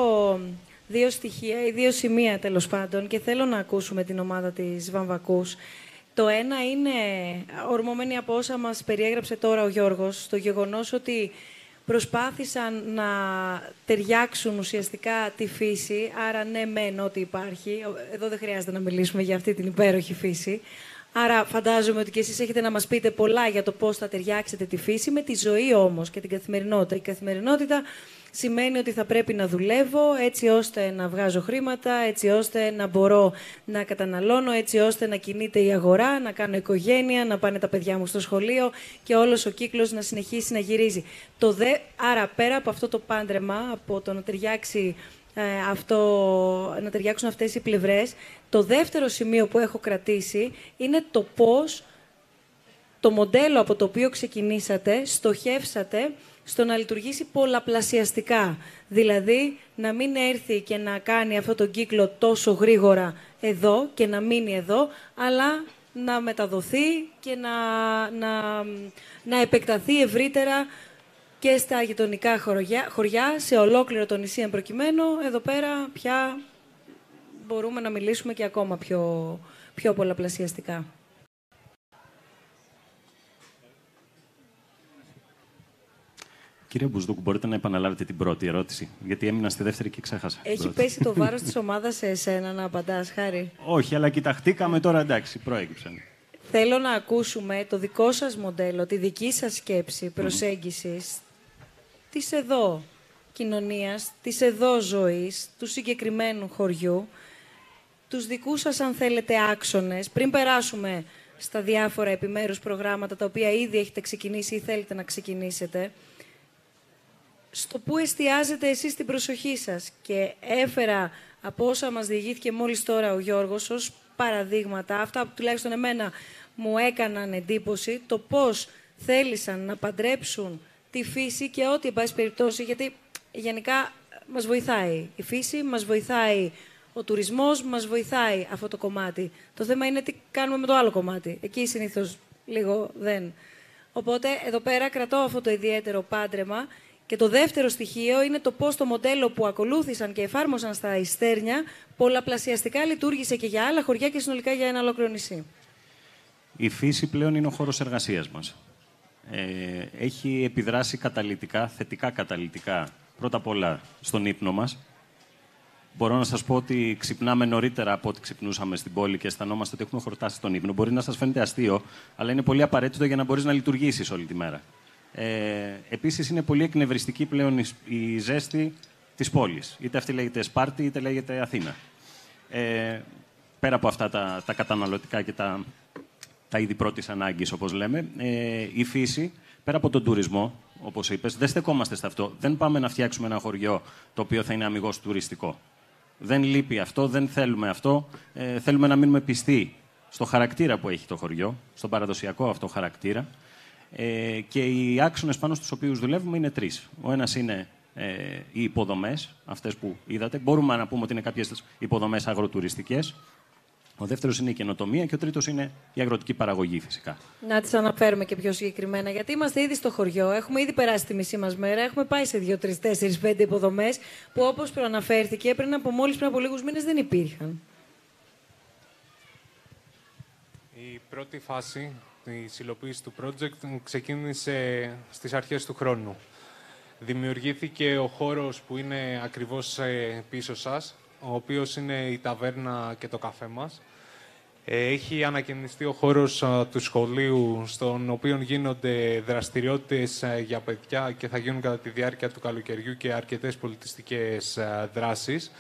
δύο στοιχεία ή δύο σημεία τέλος πάντων και θέλω να ακούσουμε την ομάδα της Βαμβακούς. Το ένα είναι, ορμόμενοι από όσα μας περιέγραψε τώρα ο Γιώργος, το γεγονός ότι προσπάθησαν να ταιριάξουν ουσιαστικά τη φύση, άρα ναι μεν ό,τι υπάρχει. Εδώ δεν χρειάζεται να μιλήσουμε για αυτή την υπέροχη φύση. Άρα φαντάζομαι ότι και εσείς έχετε να μας πείτε πολλά για το πώς θα ταιριάξετε τη φύση με τη ζωή όμως και την καθημερινότητα. Η καθημερινότητα σημαίνει ότι θα πρέπει να δουλεύω έτσι ώστε να βγάζω χρήματα, έτσι ώστε να μπορώ να καταναλώνω, έτσι ώστε να κινείται η αγορά, να κάνω οικογένεια, να πάνε τα παιδιά μου στο σχολείο και όλος ο κύκλος να συνεχίσει να γυρίζει. Το δε, άρα πέρα από αυτό το πάντρεμα, από το να ταιριάξει, ε, αυτό, να ταιριάξουν αυτές οι πλευρές, το δεύτερο σημείο που έχω κρατήσει είναι το πώς το μοντέλο από το οποίο ξεκινήσατε, στοχεύσατε στο να λειτουργήσει πολλαπλασιαστικά. Δηλαδή, να μην έρθει και να κάνει αυτόν τον κύκλο τόσο γρήγορα εδώ και να μείνει εδώ, αλλά να μεταδοθεί και να, να, να επεκταθεί ευρύτερα και στα γειτονικά χωριά, χωριά, σε ολόκληρο το νησί εμπροκειμένο. Εδώ πέρα πια μπορούμε να μιλήσουμε και ακόμα πιο, πιο πολλαπλασιαστικά. Κύριε Μπουσδούκου, μπορείτε να επαναλάβετε την πρώτη ερώτηση, γιατί έμεινα στη δεύτερη και ξέχασα. Έχει πέσει το βάρος της ομάδας σε εσένα να απαντάς, Χάρη. Όχι, αλλά κοιταχτήκαμε τώρα, εντάξει, προέκυψαν. Θέλω να ακούσουμε το δικό σας μοντέλο, τη δική σας σκέψη προσέγγισης mm-hmm. της εδώ κοινωνίας, της εδώ ζωής, του συγκεκριμένου χωριού, τους δικούς σας, αν θέλετε, άξονες, πριν περάσουμε στα διάφορα επιμέρους προγράμματα τα οποία ήδη έχετε ξεκινήσει ή θέλετε να ξεκινήσετε. Στο πού εστιάζετε εσείς την προσοχή σας, και έφερα από όσα μας διηγήθηκε μόλις τώρα ο Γιώργος ως παραδείγματα, αυτά που τουλάχιστον εμένα μου έκαναν εντύπωση, το πώς θέλησαν να παντρέψουν τη φύση και ό,τι, εν πάση περιπτώσει, γιατί γενικά μας βοηθάει η φύση, μας βοηθάει ο τουρισμός, μας βοηθάει αυτό το κομμάτι. Το θέμα είναι τι κάνουμε με το άλλο κομμάτι. Εκεί συνήθως λίγο δεν. Οπότε εδώ πέρα κρατώ αυτό το ιδιαίτερο πάντρεμα. Και το δεύτερο στοιχείο είναι το πώς το μοντέλο που ακολούθησαν και εφάρμοσαν στα Ιστέρνια πολλαπλασιαστικά λειτουργήσε και για άλλα χωριά και συνολικά για ένα ολόκληρο νησί. Η φύση πλέον είναι ο χώρος εργασίας μας. Ε, έχει επιδράσει καταλυτικά, θετικά καταλυτικά, πρώτα απ' όλα στον ύπνο μας. Μπορώ να σας πω ότι ξυπνάμε νωρίτερα από ό,τι ξυπνούσαμε στην πόλη και αισθανόμαστε ότι έχουμε χορτάσει τον ύπνο. Μπορεί να σας φαίνεται αστείο, αλλά είναι πολύ απαραίτητο για να μπορείς να λειτουργήσεις όλη τη μέρα. Ε, επίσης, είναι πολύ εκνευριστική πλέον η ζέστη της πόλης. Είτε αυτή λέγεται Σπάρτη, είτε λέγεται Αθήνα. Ε, πέρα από αυτά τα, τα καταναλωτικά και τα, τα είδη πρώτης ανάγκης, όπως λέμε, ε, η φύση, πέρα από τον τουρισμό, όπως είπες, δεν στεκόμαστε σε αυτό. Δεν πάμε να φτιάξουμε ένα χωριό το οποίο θα είναι αμιγώς τουριστικό. Δεν λείπει αυτό, δεν θέλουμε αυτό. Ε, θέλουμε να μείνουμε πιστοί στο χαρακτήρα που έχει το χωριό, στον παραδοσιακό αυτό χαρακτήρα. Ε, και οι άξονες πάνω στους οποίους δουλεύουμε είναι τρεις. Ο ένας είναι ε, οι υποδομές, αυτές που είδατε. Μπορούμε να πούμε ότι είναι κάποιες υποδομές αγροτουριστικές. Ο δεύτερος είναι η καινοτομία και ο τρίτος είναι η αγροτική παραγωγή, φυσικά. Να τις αναφέρουμε και πιο συγκεκριμένα, γιατί είμαστε ήδη στο χωριό, έχουμε ήδη περάσει τη μισή μας μέρα, έχουμε πάει σε δύο, τρεις, τέσσερις, πέντε υποδομές που, όπως προαναφέρθηκε, πριν από μόλις πριν από λίγους μήνες δεν υπήρχαν. Η πρώτη φάση της υλοποίησης του project ξεκίνησε στις αρχές του χρόνου. Δημιουργήθηκε ο χώρος που είναι ακριβώς πίσω σας, ο οποίος είναι η ταβέρνα και το καφέ μας. Έχει ανακαινιστεί ο χώρος του σχολείου, στον οποίο γίνονται δραστηριότητες για παιδιά και θα γίνουν κατά τη διάρκεια του καλοκαιριού και αρκετές πολιτιστικές δράσεις.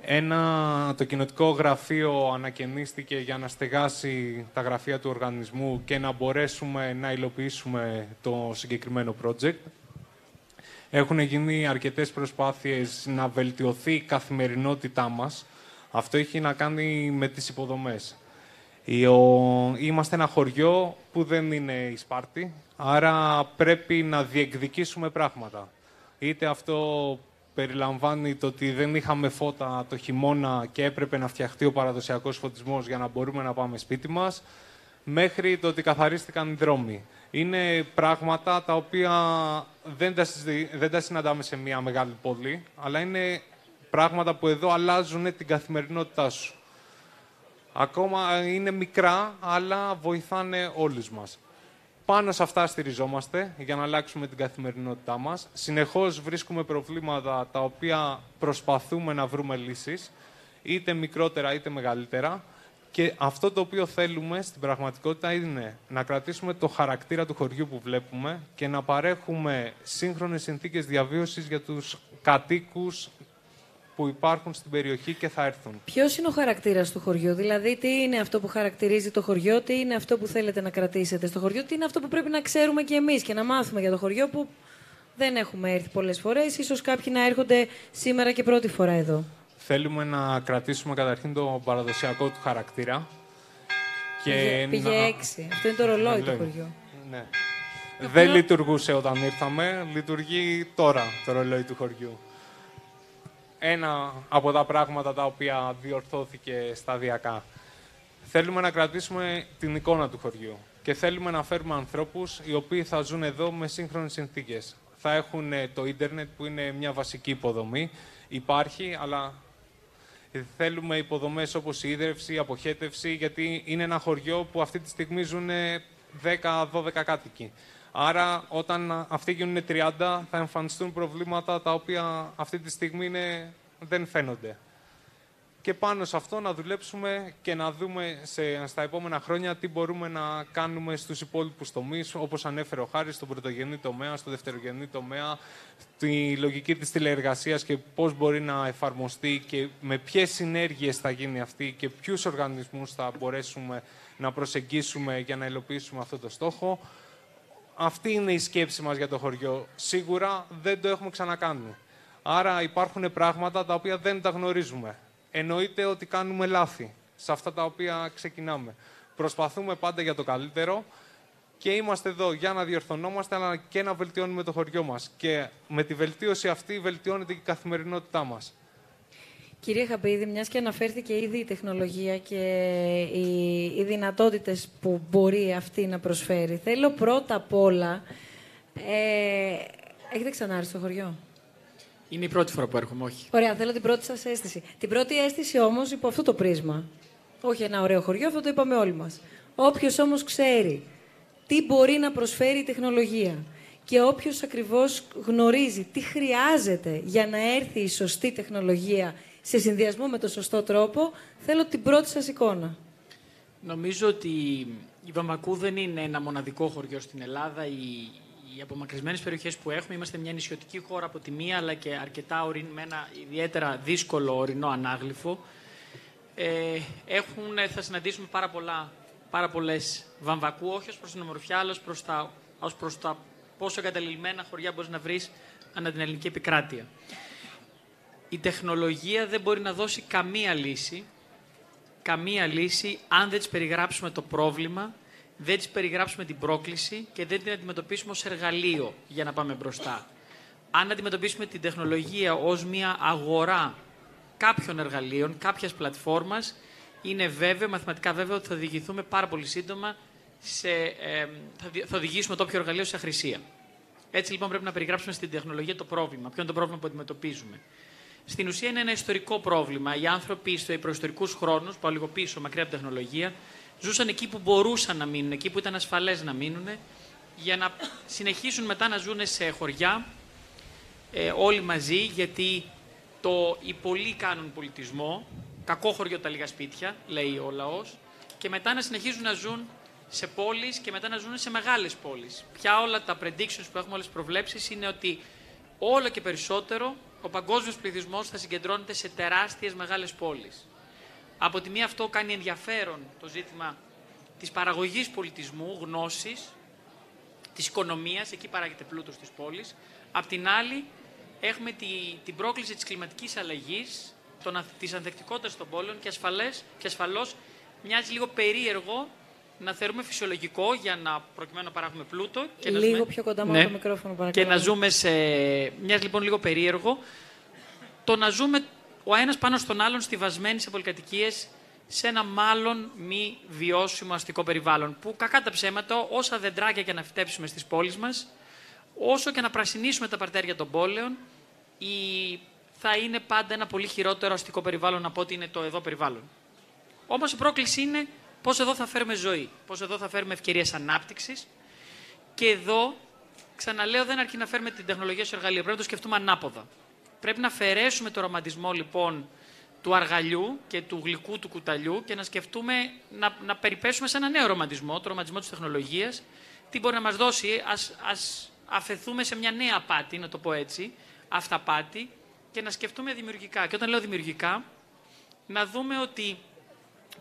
Ένα, το κοινοτικό γραφείο ανακαινίστηκε για να στεγάσει τα γραφεία του οργανισμού και να μπορέσουμε να υλοποιήσουμε το συγκεκριμένο project. Έχουν γίνει αρκετές προσπάθειες να βελτιωθεί η καθημερινότητά μας. Αυτό έχει να κάνει με τις υποδομές. Είμαστε ένα χωριό που δεν είναι η Σπάρτη, άρα πρέπει να διεκδικήσουμε πράγματα. Είτε αυτό περιλαμβάνει το ότι δεν είχαμε φώτα το χειμώνα και έπρεπε να φτιαχτεί ο παραδοσιακός φωτισμός για να μπορούμε να πάμε σπίτι μας, μέχρι το ότι καθαρίστηκαν οι δρόμοι. Είναι πράγματα τα οποία δεν τα, συζη... δεν τα συναντάμε σε μια μεγάλη πόλη, αλλά είναι πράγματα που εδώ αλλάζουν την καθημερινότητά σου. Ακόμα είναι μικρά, αλλά βοηθάνε όλους μας. Πάνω σε αυτά στηριζόμαστε για να αλλάξουμε την καθημερινότητά μας. Συνεχώς βρίσκουμε προβλήματα τα οποία προσπαθούμε να βρούμε λύσεις, είτε μικρότερα είτε μεγαλύτερα. Και αυτό το οποίο θέλουμε στην πραγματικότητα είναι να κρατήσουμε το χαρακτήρα του χωριού που βλέπουμε και να παρέχουμε σύγχρονες συνθήκες διαβίωσης για τους κατοίκους που υπάρχουν στην περιοχή και θα έρθουν. Ποιος είναι ο χαρακτήρας του χωριού, δηλαδή τι είναι αυτό που χαρακτηρίζει το χωριό, τι είναι αυτό που θέλετε να κρατήσετε στο χωριό, τι είναι αυτό που πρέπει να ξέρουμε και εμείς και να μάθουμε για το χωριό που δεν έχουμε έρθει πολλές φορές, ίσως κάποιοι να έρχονται σήμερα και πρώτη φορά εδώ. Θέλουμε να κρατήσουμε καταρχήν το παραδοσιακό του χαρακτήρα. Και πήγε, πήγε να... έξι. Αυτό είναι το ρολόι του χωριού. Ναι. Το δεν χωριό... λειτουργούσε όταν ήρθαμε, λειτουργεί τώρα το ρολόι του χωριού. Ένα από τα πράγματα τα οποία διορθώθηκε σταδιακά. Θέλουμε να κρατήσουμε την εικόνα του χωριού και θέλουμε να φέρουμε ανθρώπους οι οποίοι θα ζουν εδώ με σύγχρονες συνθήκες. Θα έχουν το ίντερνετ που είναι μια βασική υποδομή. Υπάρχει, αλλά θέλουμε υποδομές όπως η ίδρυυση, η αποχέτευση, γιατί είναι ένα χωριό που αυτή τη στιγμή ζουν δέκα με δώδεκα κάτοικοι. Άρα, όταν αυτοί γίνουν τριάντα, θα εμφανιστούν προβλήματα τα οποία αυτή τη στιγμή είναι, δεν φαίνονται. Και πάνω σε αυτό να δουλέψουμε και να δούμε σε, στα επόμενα χρόνια τι μπορούμε να κάνουμε στους υπόλοιπους τομείς, όπως ανέφερε ο Χάρης, στον πρωτογενή τομέα, στον δευτερογενή τομέα, τη λογική της τηλεεργασίας και πώς μπορεί να εφαρμοστεί και με ποιες συνέργειες θα γίνει αυτή και ποιους οργανισμούς θα μπορέσουμε να προσεγγίσουμε για να υλοποιήσουμε αυτό το στόχο. Αυτή είναι η σκέψη μας για το χωριό. Σίγουρα δεν το έχουμε ξανακάνει. Άρα υπάρχουν πράγματα τα οποία δεν τα γνωρίζουμε. Εννοείται ότι κάνουμε λάθη. σε αυτά τα οποία ξεκινάμε. Προσπαθούμε πάντα για το καλύτερο και είμαστε εδώ για να διορθωνόμαστε αλλά και να βελτιώνουμε το χωριό μας. Και με τη βελτίωση αυτή βελτιώνεται και η καθημερινότητά μας. Κυρία Χαμπίδη, μιας και αναφέρθηκε ήδη η τεχνολογία και οι, οι δυνατότητες που μπορεί αυτή να προσφέρει, θέλω πρώτα απ' όλα... Ε, έχετε ξανάρθει στο χωριό? Είναι η πρώτη φορά που έρχομαι, όχι. Ωραία, θέλω την πρώτη σας αίσθηση. Την πρώτη αίσθηση όμως υπό αυτό το πρίσμα. Όχι ένα ωραίο χωριό, αυτό το είπαμε όλοι μας. Όποιος όμως ξέρει τι μπορεί να προσφέρει η τεχνολογία και όποιος ακριβώς γνωρίζει τι χρειάζεται για να έρθει η σωστή τεχνολογία σε συνδυασμό με τον σωστό τρόπο, θέλω την πρώτη σας εικόνα. Νομίζω ότι η Βαμβακού δεν είναι ένα μοναδικό χωριό στην Ελλάδα. Η... Οι απομακρυσμένες περιοχές που έχουμε, είμαστε μια νησιωτική χώρα από τη μία, αλλά και αρκετά ορεινή, με ένα ιδιαίτερα δύσκολο ορεινό ανάγλυφο. Ε, έχουν, θα συναντήσουμε πάρα, πολλά, πάρα πολλές βαμβακού, όχι ως προς την ομορφιά, αλλά ως προς τα, ως προς τα πόσο εγκαταλειμμένα χωριά μπορείς να βρεις ανά την ελληνική επικράτεια. Η τεχνολογία δεν μπορεί να δώσει καμία λύση, καμία λύση αν δεν της περιγράψουμε το πρόβλημα, δεν τις περιγράψουμε την πρόκληση και δεν την αντιμετωπίσουμε ως εργαλείο για να πάμε μπροστά. Αν αντιμετωπίσουμε την τεχνολογία ως μια αγορά κάποιων εργαλείων, κάποιας πλατφόρμας, είναι βέβαιο, μαθηματικά βέβαιο ότι θα οδηγηθούμε πάρα πολύ σύντομα, σε, ε, θα οδηγήσουμε το όποιο εργαλείο σε αχρησία. Έτσι λοιπόν πρέπει να περιγράψουμε στην τεχνολογία το πρόβλημα. Ποιο είναι το πρόβλημα που αντιμετωπίζουμε? Στην ουσία είναι ένα ιστορικό πρόβλημα. Οι άνθρωποι στους προϊστορικούς χρόνους, πάω λίγο πίσω, μακριά από τεχνολογία, ζούσαν εκεί που μπορούσαν να μείνουν, εκεί που ήταν ασφαλές να μείνουν, για να συνεχίσουν μετά να ζουν σε χωριά ε, όλοι μαζί, γιατί το, οι πολλοί κάνουν πολιτισμό, κακό χωριό τα λίγα σπίτια, λέει ο λαός, και μετά να συνεχίζουν να ζουν σε πόλεις και μετά να ζουν σε μεγάλες πόλεις. Πια όλα τα predictions που έχουμε, όλες τις προβλέψεις, είναι ότι όλο και περισσότερο ο παγκόσμιος πληθυσμός θα συγκεντρώνεται σε τεράστιες μεγάλες πόλεις. Από τη μία αυτό κάνει ενδιαφέρον το ζήτημα της παραγωγής πολιτισμού, γνώσης, της οικονομίας, εκεί παράγεται πλούτος της πόλης. Απ' την άλλη έχουμε τη, την πρόκληση της κλιματικής αλλαγής, των, της ανθεκτικότητας των πόλεων και, ασφαλές, και ασφαλώς μοιάζει λίγο περίεργο να θεωρούμε φυσιολογικό για να προκειμένου να παράγουμε πλούτο. Και λίγο να ζούμε... πιο κοντά μόνο ναι. το μικρόφωνο παρακαλώ. Και να ζούμε σε... Μοιάζει λοιπόν λίγο περίεργο το να ζούμε... Ο ένας πάνω στον άλλον, στιβασμένοι σε πολυκατοικίες, σε ένα μάλλον μη βιώσιμο αστικό περιβάλλον. Που κακά τα ψέματα, όσα δεντράκια και να φυτέψουμε στις πόλεις μας, όσο και να πρασινίσουμε τα παρτέρια των πόλεων, θα είναι πάντα ένα πολύ χειρότερο αστικό περιβάλλον από ό,τι είναι το εδώ περιβάλλον. Όμως η πρόκληση είναι πώς εδώ θα φέρουμε ζωή, πώς εδώ θα φέρουμε ευκαιρίες ανάπτυξης. Και εδώ, ξαναλέω, δεν αρκεί να φέρουμε την τεχνολογία στο εργαλείο, πρέπει να το σκεφτούμε ανάποδα. Πρέπει να αφαιρέσουμε το ρομαντισμό λοιπόν του αργαλιού και του γλυκού του κουταλιού και να σκεφτούμε να, να περιπέσουμε σε ένα νέο ρομαντισμό, το ρομαντισμό της τεχνολογίας. Τι μπορεί να μας δώσει, ας, ας αφαιθούμε σε μια νέα απάτη, να το πω έτσι, αυταπάτη, και να σκεφτούμε δημιουργικά. Και όταν λέω δημιουργικά, να δούμε ότι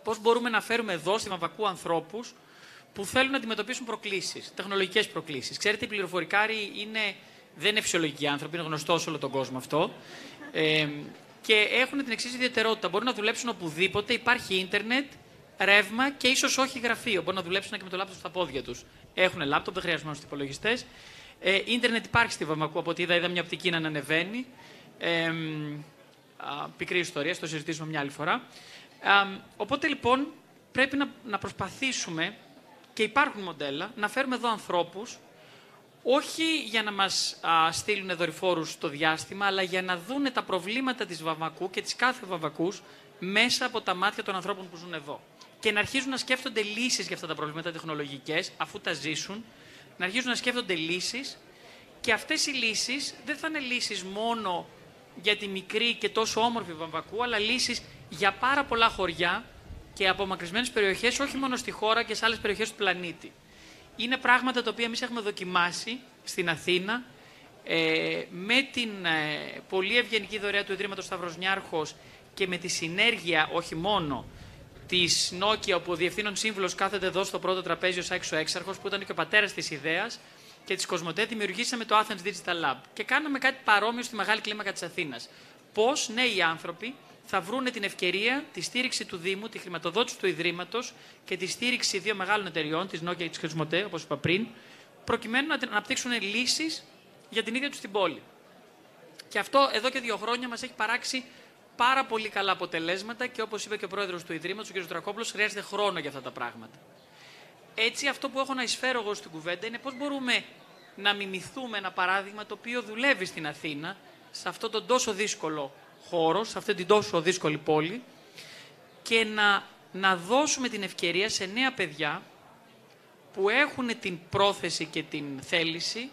πώς μπορούμε να φέρουμε εδώ στη Βαμβακού ανθρώπους που θέλουν να αντιμετωπίσουν προκλήσεις, τεχνολογικές προκλήσεις. Ξέρετε, οι πληροφορικάροι είναι. Δεν είναι φυσιολογικοί άνθρωποι, είναι γνωστό σε όλο τον κόσμο αυτό. Ε, και έχουν την εξής ιδιαιτερότητα. Μπορούν να δουλέψουν οπουδήποτε, υπάρχει ίντερνετ, ρεύμα και ίσως όχι γραφείο. Μπορούν να δουλέψουν και με το λάπτοπ στα πόδια τους. Έχουν λάπτοπ, δεν χρειάζονται μόνο στους υπολογιστές. Ε, ίντερνετ υπάρχει στη Βαμβακού, από ό,τι είδα, είδα μια οπτική να ανεβαίνει. Ε, πικρή ιστορία, θα το συζητήσουμε μια άλλη φορά. Ε, οπότε λοιπόν πρέπει να, να προσπαθήσουμε, και υπάρχουν μοντέλα, να φέρουμε εδώ ανθρώπους. Όχι για να μας α, στείλουν δορυφόρους στο διάστημα, αλλά για να δούνε τα προβλήματα της Βαμβακού και της κάθε Βαμβακούς μέσα από τα μάτια των ανθρώπων που ζουν εδώ. Και να αρχίζουν να σκέφτονται λύσεις για αυτά τα προβλήματα τεχνολογικές, αφού τα ζήσουν, να αρχίζουν να σκέφτονται λύσεις. Και αυτές οι λύσεις δεν θα είναι λύσεις μόνο για τη μικρή και τόσο όμορφη Βαμβακού, αλλά λύσεις για πάρα πολλά χωριά και απομακρυσμένες περιοχές, όχι μόνο στη χώρα και σε άλλες περιοχές του πλανήτη. Είναι πράγματα τα οποία εμείς έχουμε δοκιμάσει στην Αθήνα ε, με την ε, πολύ ευγενική δωρεά του Ιδρύματος Σταύρος Νιάρχος και με τη συνέργεια, όχι μόνο, της Νόκια, όπου ο διευθύνων σύμβουλος κάθεται εδώ στο πρώτο τραπέζι ως Άξο Έξαρχος, που ήταν και ο πατέρας της ιδέας και της Κοσμοτέ, δημιουργήσαμε το Athens Digital Lab. Και κάναμε κάτι παρόμοιο στη μεγάλη κλίμακα της Αθήνας. Πώς νέοι άνθρωποι θα βρούνε την ευκαιρία, τη στήριξη του Δήμου, τη χρηματοδότηση του Ιδρύματος και τη στήριξη δύο μεγάλων εταιριών, της Νόκια και της Χρησμωτέ, όπως είπα πριν, προκειμένου να αναπτύξουν λύσεις για την ίδια τους την πόλη. Και αυτό εδώ και δύο χρόνια μας έχει παράξει πάρα πολύ καλά αποτελέσματα και όπως είπε και ο πρόεδρος του Ιδρύματος, ο κ. Δρακόπουλος, χρειάζεται χρόνο για αυτά τα πράγματα. Έτσι, αυτό που έχω να εισφέρω εγώ στην κουβέντα είναι πώς μπορούμε να μιμηθούμε ένα παράδειγμα το οποίο δουλεύει στην Αθήνα, σε αυτόν τον τόσο δύσκολο χώρο, σε αυτή την τόσο δύσκολη πόλη, και να, να δώσουμε την ευκαιρία σε νέα παιδιά που έχουν την πρόθεση και την θέληση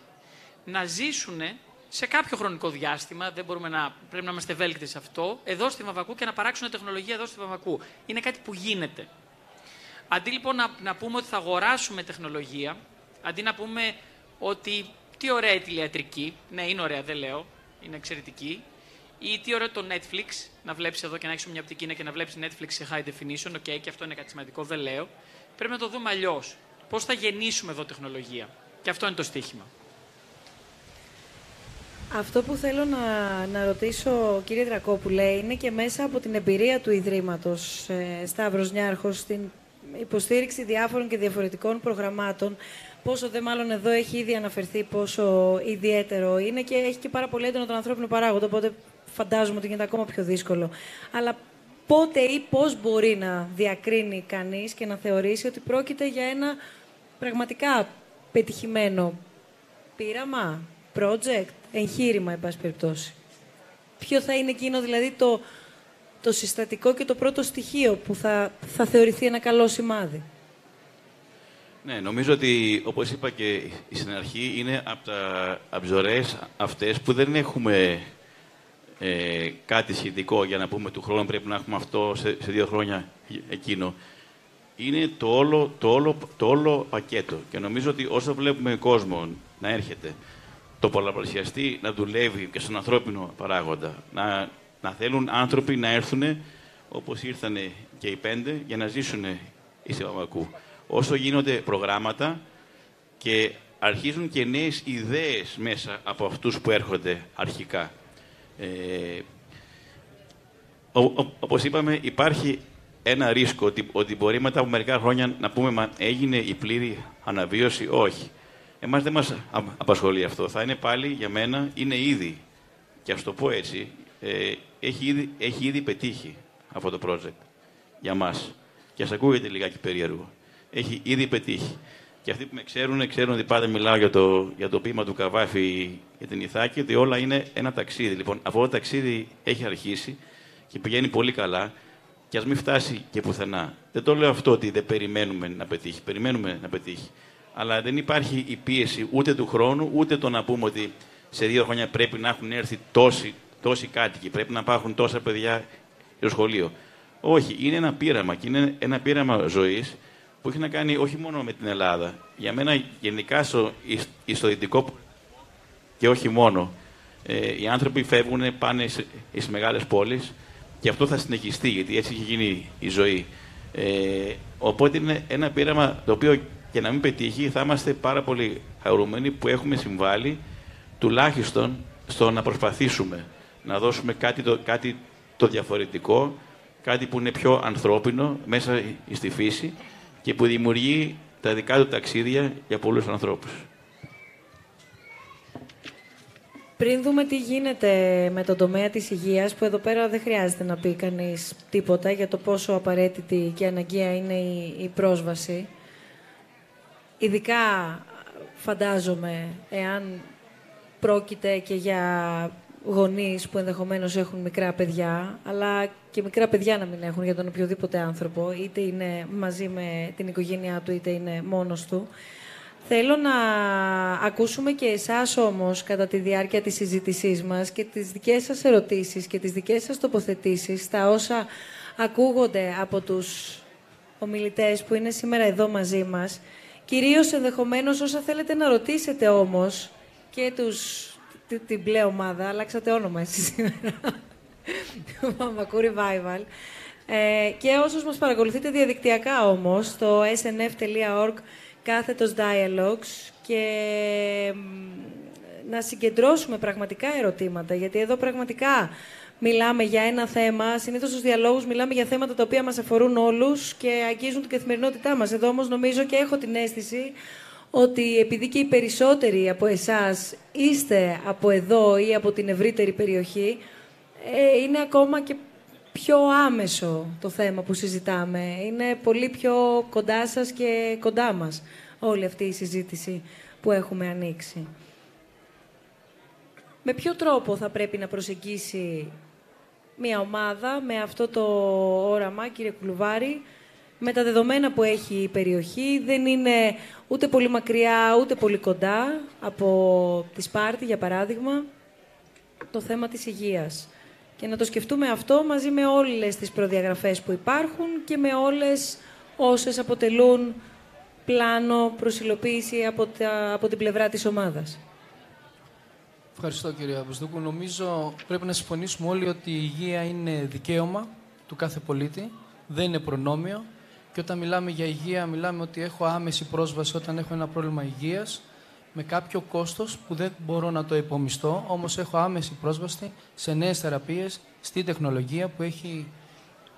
να ζήσουν σε κάποιο χρονικό διάστημα, δεν μπορούμε να, πρέπει να είμαστε ευέλικτοι σε αυτό, εδώ στη Βαμβακού και να παράξουν τεχνολογία εδώ στη Βαμβακού. Είναι κάτι που γίνεται. Αντί λοιπόν να, να πούμε ότι θα αγοράσουμε τεχνολογία, αντί να πούμε ότι τι ωραία η τηλεατρική, ναι είναι ωραία, δεν λέω, είναι εξαιρετική, ή τι ωραίο το Netflix, να βλέπεις εδώ και να έχεις μια οπτική και να βλέπεις Netflix σε high definition, ok, και αυτό είναι κάτι σημαντικό, δεν λέω. Πρέπει να το δούμε αλλιώς. Πώς θα γεννήσουμε εδώ τεχνολογία. Και αυτό είναι το στοίχημα. Αυτό που θέλω να, να ρωτήσω, κύριε Δρακόπουλε, είναι και μέσα από την εμπειρία του Ιδρύματος ε, Σταύρος Νιάρχος, στην υποστήριξη διάφορων και διαφορετικών προγραμμάτων, πόσο δε μάλλον εδώ έχει ήδη αναφερθεί, πόσο ιδιαίτερο είναι και έχει και πάρα πολύ έντονο τον ανθρώπινο παράγοντα, οπότε φαντάζομαι ότι γίνεται ακόμα πιο δύσκολο. Αλλά πότε ή πώς μπορεί να διακρίνει κανείς και να θεωρήσει ότι πρόκειται για ένα πραγματικά πετυχημένο πείραμα, project, εγχείρημα, εν πάση περιπτώσει? Ποιο θα είναι εκείνο δηλαδή το, το συστατικό και το πρώτο στοιχείο που θα, θα θεωρηθεί ένα καλό σημάδι? Ναι, νομίζω ότι, όπως είπα και στην αρχή, είναι από τα απ' ζωές αυτές που δεν έχουμε ε, κάτι σχετικό για να πούμε του χρόνου πρέπει να έχουμε αυτό, σε, σε δύο χρόνια εκείνο. Είναι το όλο, το, όλο, το όλο πακέτο. Και νομίζω ότι όσο βλέπουμε κόσμο να έρχεται, το πολλαπλασιαστή να δουλεύει και στον ανθρώπινο παράγοντα, να, να θέλουν άνθρωποι να έρθουν, όπως ήρθαν και οι πέντε, για να ζήσουν στη Βαμβακού. Όσο γίνονται προγράμματα και αρχίζουν και νέες ιδέες μέσα από αυτούς που έρχονται αρχικά. Ε, ο, ο, όπως είπαμε, υπάρχει ένα ρίσκο ότι, ότι μπορεί μετά από μερικά χρόνια να πούμε «Μα έγινε η πλήρη αναβίωση?» Όχι. Εμάς δεν μας απασχολεί αυτό. Θα είναι πάλι, για μένα, είναι ήδη, και ας το πω έτσι, ε, έχει, ήδη, έχει ήδη πετύχει αυτό το project για μας. Και ας ακούγεται λιγάκι περίεργο. Έχει ήδη πετύχει. Και αυτοί που με ξέρουν, ξέρουν ότι πάντα μιλάω για το, για το ποίημα του Καβάφη για την Ιθάκη, ότι όλα είναι ένα ταξίδι. Λοιπόν, αυτό το ταξίδι έχει αρχίσει και πηγαίνει πολύ καλά και ας μην φτάσει και πουθενά. Δεν το λέω αυτό ότι δεν περιμένουμε να πετύχει. Περιμένουμε να πετύχει. Αλλά δεν υπάρχει η πίεση ούτε του χρόνου, ούτε το να πούμε ότι σε δύο χρόνια πρέπει να έχουν έρθει τόσοι, τόσοι κάτοικοι, πρέπει να υπάρχουν τόσα παιδιά στο σχολείο. Όχι, είναι ένα πείραμα και είναι ένα πείραμα ζωής που έχει να κάνει όχι μόνο με την Ελλάδα. Για μένα, γενικά, στο δυτικό και όχι μόνο. Ε, οι άνθρωποι φεύγουν, πάνε στις μεγάλες πόλεις και αυτό θα συνεχιστεί, γιατί έτσι έχει γίνει η ζωή. Ε, οπότε είναι ένα πείραμα το οποίο και να μην πετύχει, θα είμαστε πάρα πολύ χαρούμενοι που έχουμε συμβάλει τουλάχιστον στο να προσπαθήσουμε να δώσουμε κάτι το, κάτι το διαφορετικό, κάτι που είναι πιο ανθρώπινο μέσα στη φύση και που δημιουργεί τα δικά του ταξίδια για πολλούς ανθρώπους. Πριν δούμε τι γίνεται με τον τομέα της υγείας, που εδώ πέρα δεν χρειάζεται να πει κανείς τίποτα για το πόσο απαραίτητη και αναγκαία είναι η, η πρόσβαση, ειδικά φαντάζομαι εάν πρόκειται και για γονείς που ενδεχομένως έχουν μικρά παιδιά, αλλά και μικρά παιδιά να μην έχουν για τον οποιοδήποτε άνθρωπο, είτε είναι μαζί με την οικογένειά του, είτε είναι μόνος του. Θέλω να ακούσουμε και εσάς όμως, κατά τη διάρκεια της συζήτησής μας, και τις δικές σας ερωτήσεις και τις δικές σας τοποθετήσεις, τα όσα ακούγονται από τους ομιλητές που είναι σήμερα εδώ μαζί μας, κυρίως ενδεχομένως όσα θέλετε να ρωτήσετε όμως και τους... την πλέον ομάδα, αλλάξατε όνομα εσείς σήμερα, Βαμβακού Revival. Ε, και όσους μας παρακολουθείτε διαδικτυακά όμως, στο snf.org κάθετος dialogues, και να συγκεντρώσουμε πραγματικά ερωτήματα, γιατί εδώ πραγματικά μιλάμε για ένα θέμα. Συνήθως στους διαλόγους μιλάμε για θέματα τα οποία μας αφορούν όλους και αγγίζουν την καθημερινότητά μας. Εδώ όμως νομίζω και έχω την αίσθηση ότι επειδή και οι περισσότεροι από εσάς είστε από εδώ ή από την ευρύτερη περιοχή, ε, είναι ακόμα και πιο άμεσο το θέμα που συζητάμε. Είναι πολύ πιο κοντά σας και κοντά μας όλη αυτή η συζήτηση που έχουμε ανοίξει. Με ποιο τρόπο θα πρέπει να προσεγγίσει μια ομάδα με αυτό το όραμα, κύριε Κουλουβάρη, με τα δεδομένα που έχει η περιοχή? Δεν είναι ούτε πολύ μακριά, ούτε πολύ κοντά από τη Σπάρτη, για παράδειγμα, το θέμα της υγείας. Και να το σκεφτούμε αυτό μαζί με όλες τις προδιαγραφές που υπάρχουν και με όλες όσες αποτελούν πλάνο προσυλοποίηση από, τα, από την πλευρά της ομάδας. Ευχαριστώ, κυρία Βουσδούκου. Νομίζω πρέπει να συμφωνήσουμε όλοι ότι η υγεία είναι δικαίωμα του κάθε πολίτη, δεν είναι προνόμιο. Και όταν μιλάμε για υγεία, μιλάμε ότι έχω άμεση πρόσβαση όταν έχω ένα πρόβλημα υγείας, με κάποιο κόστος που δεν μπορώ να το υπομισθώ, όμως έχω άμεση πρόσβαση σε νέες θεραπείες, στη τεχνολογία που έχει,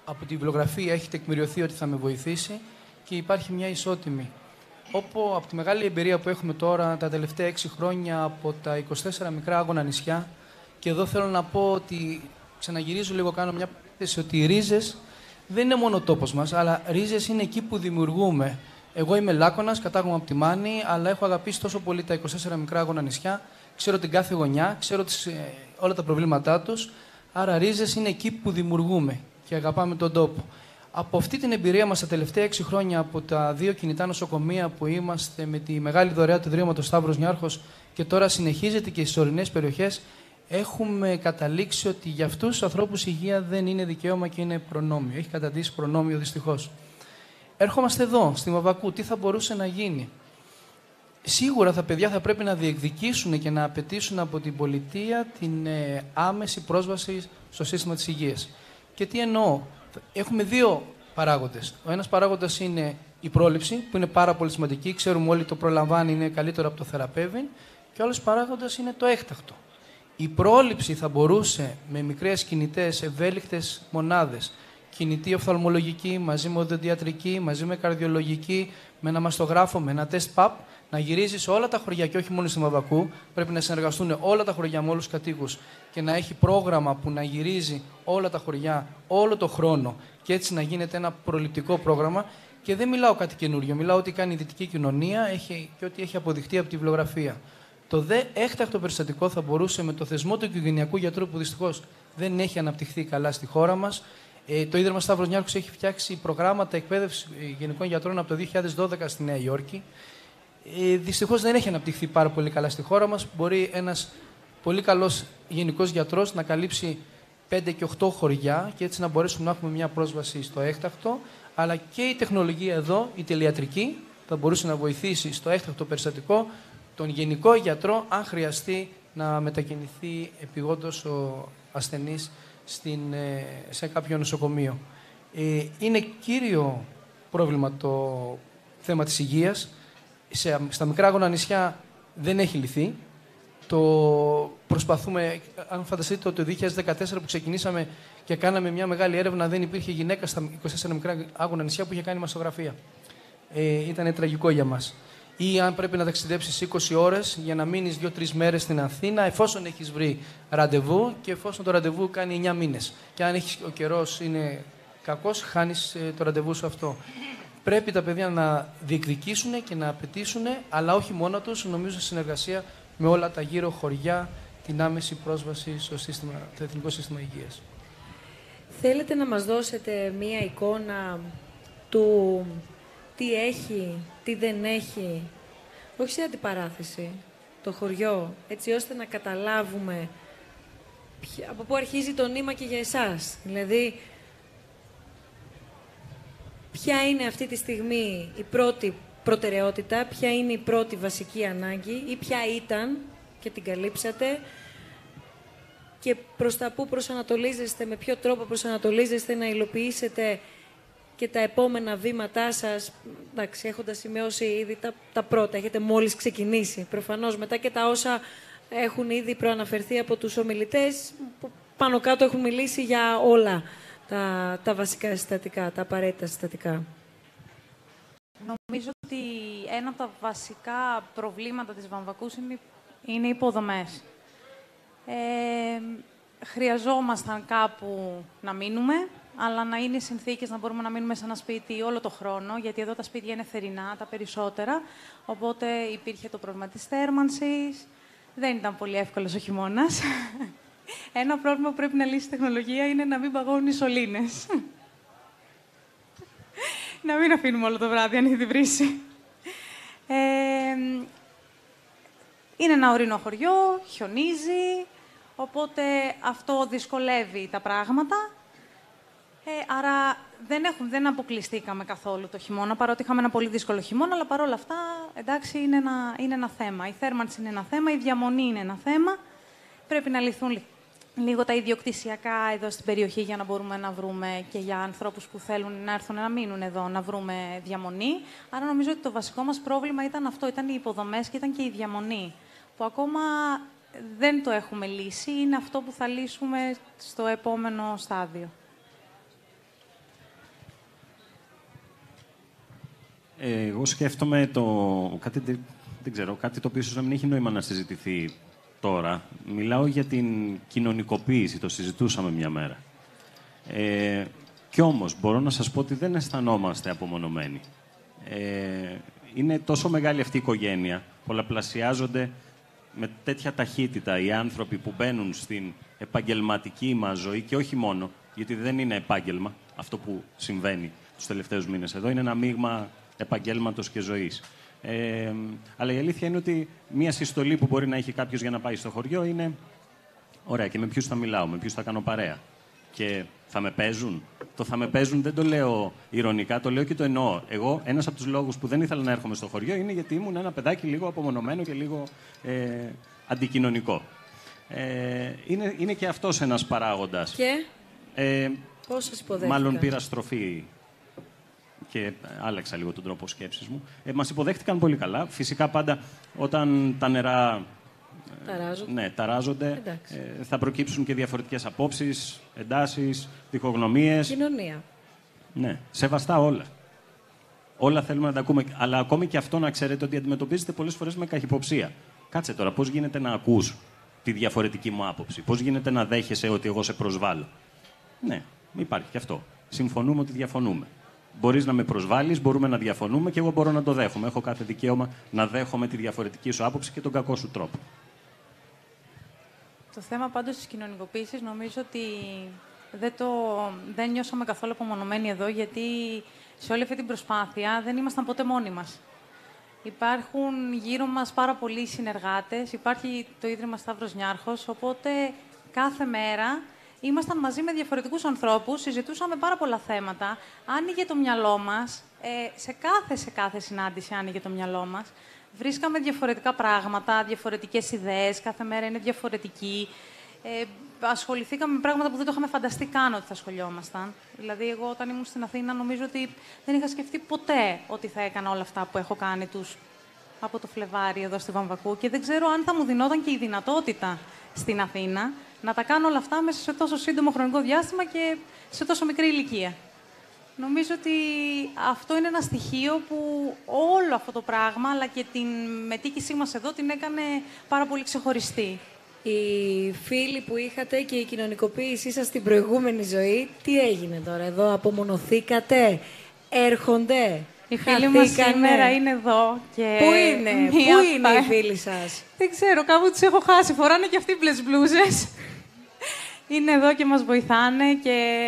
από τη βιβλιογραφία έχει τεκμηριωθεί ότι θα με βοηθήσει και υπάρχει μια ισότιμη. Όπου από τη μεγάλη εμπειρία που έχουμε τώρα τα τελευταία έξι χρόνια από τα είκοσι τέσσερα μικρά άγωνα νησιά, και εδώ θέλω να πω ότι ξαναγυρίζω λίγο, κάνω μια θέση ότι οι ρίζες δεν είναι μόνο τόπος μας, αλλά ρίζες είναι εκεί που δημιουργούμε. Εγώ είμαι Λάκωνας, κατάγομαι από τη Μάνη, αλλά έχω αγαπήσει τόσο πολύ τα είκοσι τέσσερα μικρά άγωνα νησιά. Ξέρω την κάθε γωνιά, ξέρω τις, όλα τα προβλήματά τους. Άρα, ρίζες είναι εκεί που δημιουργούμε και αγαπάμε τον τόπο. Από αυτή την εμπειρία μας τα τελευταία έξι χρόνια, από τα δύο κινητά νοσοκομεία που είμαστε με τη μεγάλη δωρεά του Ιδρύματος Σταύρος Νιάρχος και τώρα συνεχίζεται και στις ορεινές περιοχές, έχουμε καταλήξει ότι για αυτούς τους ανθρώπους η υγεία δεν είναι δικαίωμα και είναι προνόμιο. Έχει καταντήσει προνόμιο, δυστυχώς. Έρχομαστε εδώ, στη Βαμβακού. Τι θα μπορούσε να γίνει? Σίγουρα τα παιδιά θα πρέπει να διεκδικήσουν και να απαιτήσουν από την πολιτεία την ε, άμεση πρόσβαση στο σύστημα της υγείας. Και τι εννοώ? Έχουμε δύο παράγοντες. Ο ένας παράγοντας είναι η πρόληψη, που είναι πάρα πολύ σημαντική. Ξέρουμε όλοι το προλαμβάνει, είναι καλύτερο από το θεραπεύει. Και ο άλλος παράγοντας είναι το έκτακτο. Η πρόληψη θα μπορούσε με μικρές κινητές, ευέλικτες μονάδες, κινητή οφθαλμολογική, μαζί με οδοντιατρική, μαζί με καρδιολογική, με ένα μαστογράφο, με ένα τεστ παπ, να γυρίζει σε όλα τα χωριά και όχι μόνο στη Βαμβακού. Πρέπει να συνεργαστούν όλα τα χωριά με όλους τους κατοίκους και να έχει πρόγραμμα που να γυρίζει όλα τα χωριά όλο το χρόνο και έτσι να γίνεται ένα προληπτικό πρόγραμμα. Και δεν μιλάω κάτι καινούριο, μιλάω ότι κάνει η δυτική κοινωνία έχει, και ότι έχει αποδειχτεί από τη βιβλιογραφία. Το δε έκτακτο περιστατικό θα μπορούσε με το θεσμό του οικογενειακού γιατρού που δυστυχώς δεν έχει αναπτυχθεί καλά στη χώρα μας. Ε, το Ίδρυμα Σταύρος Νιάρχος έχει φτιάξει προγράμματα εκπαίδευση γενικών γιατρών από το δύο χιλιάδες δώδεκα στη Νέα Υόρκη. Ε, δυστυχώς δεν έχει αναπτυχθεί πάρα πολύ καλά στη χώρα μας. Μπορεί ένας πολύ καλός γενικός γιατρός να καλύψει πέντε και οκτώ χωριά και έτσι να μπορέσουμε να έχουμε μια πρόσβαση στο έκτακτο. Αλλά και η τεχνολογία εδώ, η τηλεϊατρική, θα μπορούσε να βοηθήσει στο έκτακτο περιστατικό τον γενικό γιατρό, αν χρειαστεί να μετακινηθεί επειγόντως ο ασθενής στην, σε κάποιο νοσοκομείο. Ε, είναι κύριο πρόβλημα το θέμα της υγείας. Σε, στα μικρά άγωνα νησιά δεν έχει λυθεί. Το προσπαθούμε, αν φανταστείτε ότι το δύο χιλιάδες δεκατέσσερα που ξεκινήσαμε και κάναμε μια μεγάλη έρευνα, δεν υπήρχε γυναίκα στα είκοσι τέσσερα μικρά άγωνα νησιά που είχε κάνει μαστογραφία. Ε, ήταν τραγικό για μας. Ή αν πρέπει να ταξιδέψεις είκοσι ώρες για να μείνεις δύο τρεις μέρες στην Αθήνα, εφόσον έχεις βρει ραντεβού και εφόσον το ραντεβού κάνει εννιά μήνες. Και αν έχεις, ο καιρός είναι κακός, χάνεις ε, το ραντεβού σου αυτό. Πρέπει τα παιδιά να διεκδικήσουν και να απαιτήσουν, αλλά όχι μόνο τους, νομίζω σε συνεργασία με όλα τα γύρω χωριά, την άμεση πρόσβαση στο, σύστημα, στο Εθνικό Σύστημα Υγείας. Θέλετε να μας δώσετε μία εικόνα του τι έχει, τι δεν έχει, όχι σε αντιπαράθεση, το χωριό, έτσι ώστε να καταλάβουμε από πού αρχίζει το νήμα και για εσάς. Δηλαδή, ποια είναι αυτή τη στιγμή η πρώτη προτεραιότητα, ποια είναι η πρώτη βασική ανάγκη ή ποια ήταν και την καλύψατε και προς τα πού προσανατολίζεστε, με ποιο τρόπο προσανατολίζεστε να υλοποιήσετε και τα επόμενα βήματά σας, εντάξει, έχοντας σημειώσει ήδη τα, τα πρώτα, έχετε μόλις ξεκινήσει προφανώς, μετά και τα όσα έχουν ήδη προαναφερθεί από τους ομιλητές, που πάνω κάτω έχουν μιλήσει για όλα τα, τα βασικά συστατικά, τα απαραίτητα συστατικά. Νομίζω ότι ένα από τα βασικά προβλήματα της Βαμβακούς είναι οι υποδομές. Ε, χρειαζόμασταν κάπου να μείνουμε, αλλά να είναι οι συνθήκες να μπορούμε να μείνουμε σε ένα σπίτι όλο το χρόνο, γιατί εδώ τα σπίτια είναι θερινά, τα περισσότερα. Οπότε υπήρχε το πρόβλημα της θέρμανσης. Δεν ήταν πολύ εύκολος ο χειμώνας. Ένα πρόβλημα που πρέπει να λύσει η τεχνολογία είναι να μην παγώνουν οι σωλήνες. Να μην αφήνουμε όλο το βράδυ, αν ήδη βρύσει. Ε, είναι ένα ορεινό χωριό, χιονίζει, οπότε αυτό δυσκολεύει τα πράγματα. Ε, άρα δεν, έχουμε, δεν αποκλειστήκαμε καθόλου το χειμώνα, παρότι είχαμε ένα πολύ δύσκολο χειμώνα, αλλά παρόλα αυτά, εντάξει, είναι ένα, είναι ένα θέμα. Η θέρμανση είναι ένα θέμα, η διαμονή είναι ένα θέμα. Πρέπει να λυθούν λίγο τα ιδιοκτησιακά εδώ στην περιοχή για να μπορούμε να βρούμε και για ανθρώπους που θέλουν να έρθουν να μείνουν εδώ, να βρούμε διαμονή. Άρα νομίζω ότι το βασικό μας πρόβλημα ήταν αυτό, ήταν οι υποδομές και ήταν και η διαμονή, που ακόμα δεν το έχουμε λύσει, είναι αυτό που θα λύσουμε στο επόμενο στάδιο. Ε, εγώ σκέφτομαι το... κάτι, δεν ξέρω, κάτι το οποίο ίσως να μην έχει νόημα να συζητηθεί τώρα. Μιλάω για την κοινωνικοποίηση, το συζητούσαμε μια μέρα. Ε, κι όμως μπορώ να σας πω ότι δεν αισθανόμαστε απομονωμένοι. Ε, είναι τόσο μεγάλη αυτή η οικογένεια, πολλαπλασιάζονται με τέτοια ταχύτητα οι άνθρωποι που μπαίνουν στην επαγγελματική μας ζωή και όχι μόνο, γιατί δεν είναι επάγγελμα αυτό που συμβαίνει τους τελευταίους μήνες εδώ, είναι ένα μείγμα επαγγέλματος και ζωής. Ε, αλλά η αλήθεια είναι ότι μία συστολή που μπορεί να έχει κάποιος για να πάει στο χωριό είναι «Ωραία, και με ποιους θα μιλάω, με ποιους θα κάνω παρέα και θα με παίζουν». Το «θα με παίζουν» δεν το λέω ηρωνικά, το λέω και το εννοώ. Εγώ, ένας από τους λόγους που δεν ήθελα να έρχομαι στο χωριό είναι γιατί ήμουν ένα παιδάκι λίγο απομονωμένο και λίγο ε, αντικοινωνικό. Ε, είναι, είναι και αυτός ένας παράγοντας. Και ε, πώς σας υποδέχτηκα. Μάλλον πήρα στροφή και άλλαξα λίγο τον τρόπο σκέψης μου. Ε, μας υποδέχτηκαν πολύ καλά. Φυσικά πάντα όταν τα νερά ταράζονται, ναι, ταράζονται ε, θα προκύψουν και διαφορετικές απόψεις, εντάσεις, διχογνωμίες. Κοινωνία. Ναι, σεβαστά όλα. Όλα θέλουμε να τα ακούμε. Αλλά ακόμη και αυτό να ξέρετε ότι αντιμετωπίζετε πολλές φορές με καχυποψία. Κάτσε τώρα, πώς γίνεται να ακούς τη διαφορετική μου άποψη. Πώς γίνεται να δέχεσαι ότι εγώ σε προσβάλλω. Ναι, υπάρχει και αυτό. Συμφωνούμε ότι διαφωνούμε. Μπορείς να με προσβάλλεις, μπορούμε να διαφωνούμε και εγώ μπορώ να το δέχομαι. Έχω κάθε δικαίωμα να δέχομαι τη διαφορετική σου άποψη και τον κακό σου τρόπο. Το θέμα πάντως της κοινωνικοποίησης νομίζω ότι δεν, το, δεν νιώσαμε καθόλου απομονωμένοι εδώ, γιατί σε όλη αυτή την προσπάθεια δεν ήμασταν ποτέ μόνοι μας. Υπάρχουν γύρω μας πάρα πολλοί συνεργάτες, υπάρχει το Ίδρυμα Σταύρος Νιάρχος, οπότε κάθε μέρα ήμασταν μαζί με διαφορετικούς ανθρώπους, συζητούσαμε πάρα πολλά θέματα. Άνοιγε το μυαλό μας, ε, σε, κάθε, σε κάθε συνάντηση άνοιγε το μυαλό μας. Βρίσκαμε διαφορετικά πράγματα, διαφορετικές ιδέες, κάθε μέρα είναι διαφορετική. Ε, ασχοληθήκαμε με πράγματα που δεν το είχαμε φανταστεί καν ότι θα ασχολιόμασταν. Δηλαδή, εγώ όταν ήμουν στην Αθήνα, νομίζω ότι δεν είχα σκεφτεί ποτέ ότι θα έκανα όλα αυτά που έχω κάνει τους από το Φλεβάρι εδώ στη Βαμβακού και δεν ξέρω αν θα μου δινόταν και η δυνατότητα στην Αθήνα να τα κάνω όλα αυτά μέσα σε τόσο σύντομο χρονικό διάστημα και σε τόσο μικρή ηλικία. Νομίζω ότι αυτό είναι ένα στοιχείο που όλο αυτό το πράγμα, αλλά και την μετοίκησή μας εδώ, την έκανε πάρα πολύ ξεχωριστή. Οι φίλοι που είχατε και η κοινωνικοποίησή σας στην προηγούμενη ζωή, τι έγινε τώρα εδώ, απομονωθήκατε, έρχονται... Οι φίλοι μας σήμερα είναι εδώ. Και... Πού είναι, πού είναι οι φίλοι σας? Δεν ξέρω, κάπου τους έχω χάσει. Φοράνε και αυτοί μπλες μπλούζες. Είναι εδώ και μας βοηθάνε. Και...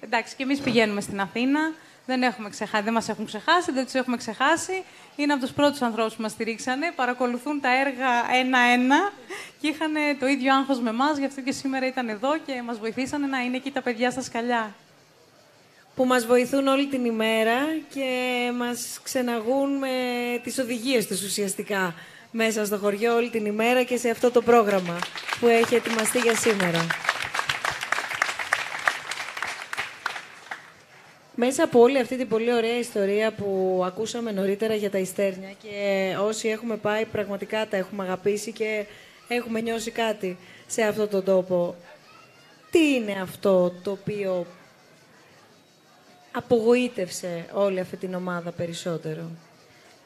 Εντάξει, και εμείς πηγαίνουμε στην Αθήνα. Δεν, έχουμε ξεχάσει, δεν μας έχουν ξεχάσει, δεν τους έχουμε ξεχάσει. Είναι από τους πρώτους ανθρώπους που μας στηρίξανε. Παρακολουθούν τα έργα ένα-ένα. Και είχαν το ίδιο άγχος με εμάς. Γι' αυτό και σήμερα ήταν εδώ και μας βοηθήσανε να είναι εκεί τα παιδιά στα σκαλιά. Που μας βοηθούν όλη την ημέρα και μας ξεναγούν με τις οδηγίες τους ουσιαστικά μέσα στο χωριό όλη την ημέρα και σε αυτό το πρόγραμμα που έχει ετοιμαστεί για σήμερα. Μέσα από όλη αυτή την πολύ ωραία ιστορία που ακούσαμε νωρίτερα για τα Ιστέρνια και όσοι έχουμε πάει πραγματικά τα έχουμε αγαπήσει και έχουμε νιώσει κάτι σε αυτόν τον τόπο. τι είναι αυτό το οποίο απογοήτευσε όλη αυτή την ομάδα περισσότερο?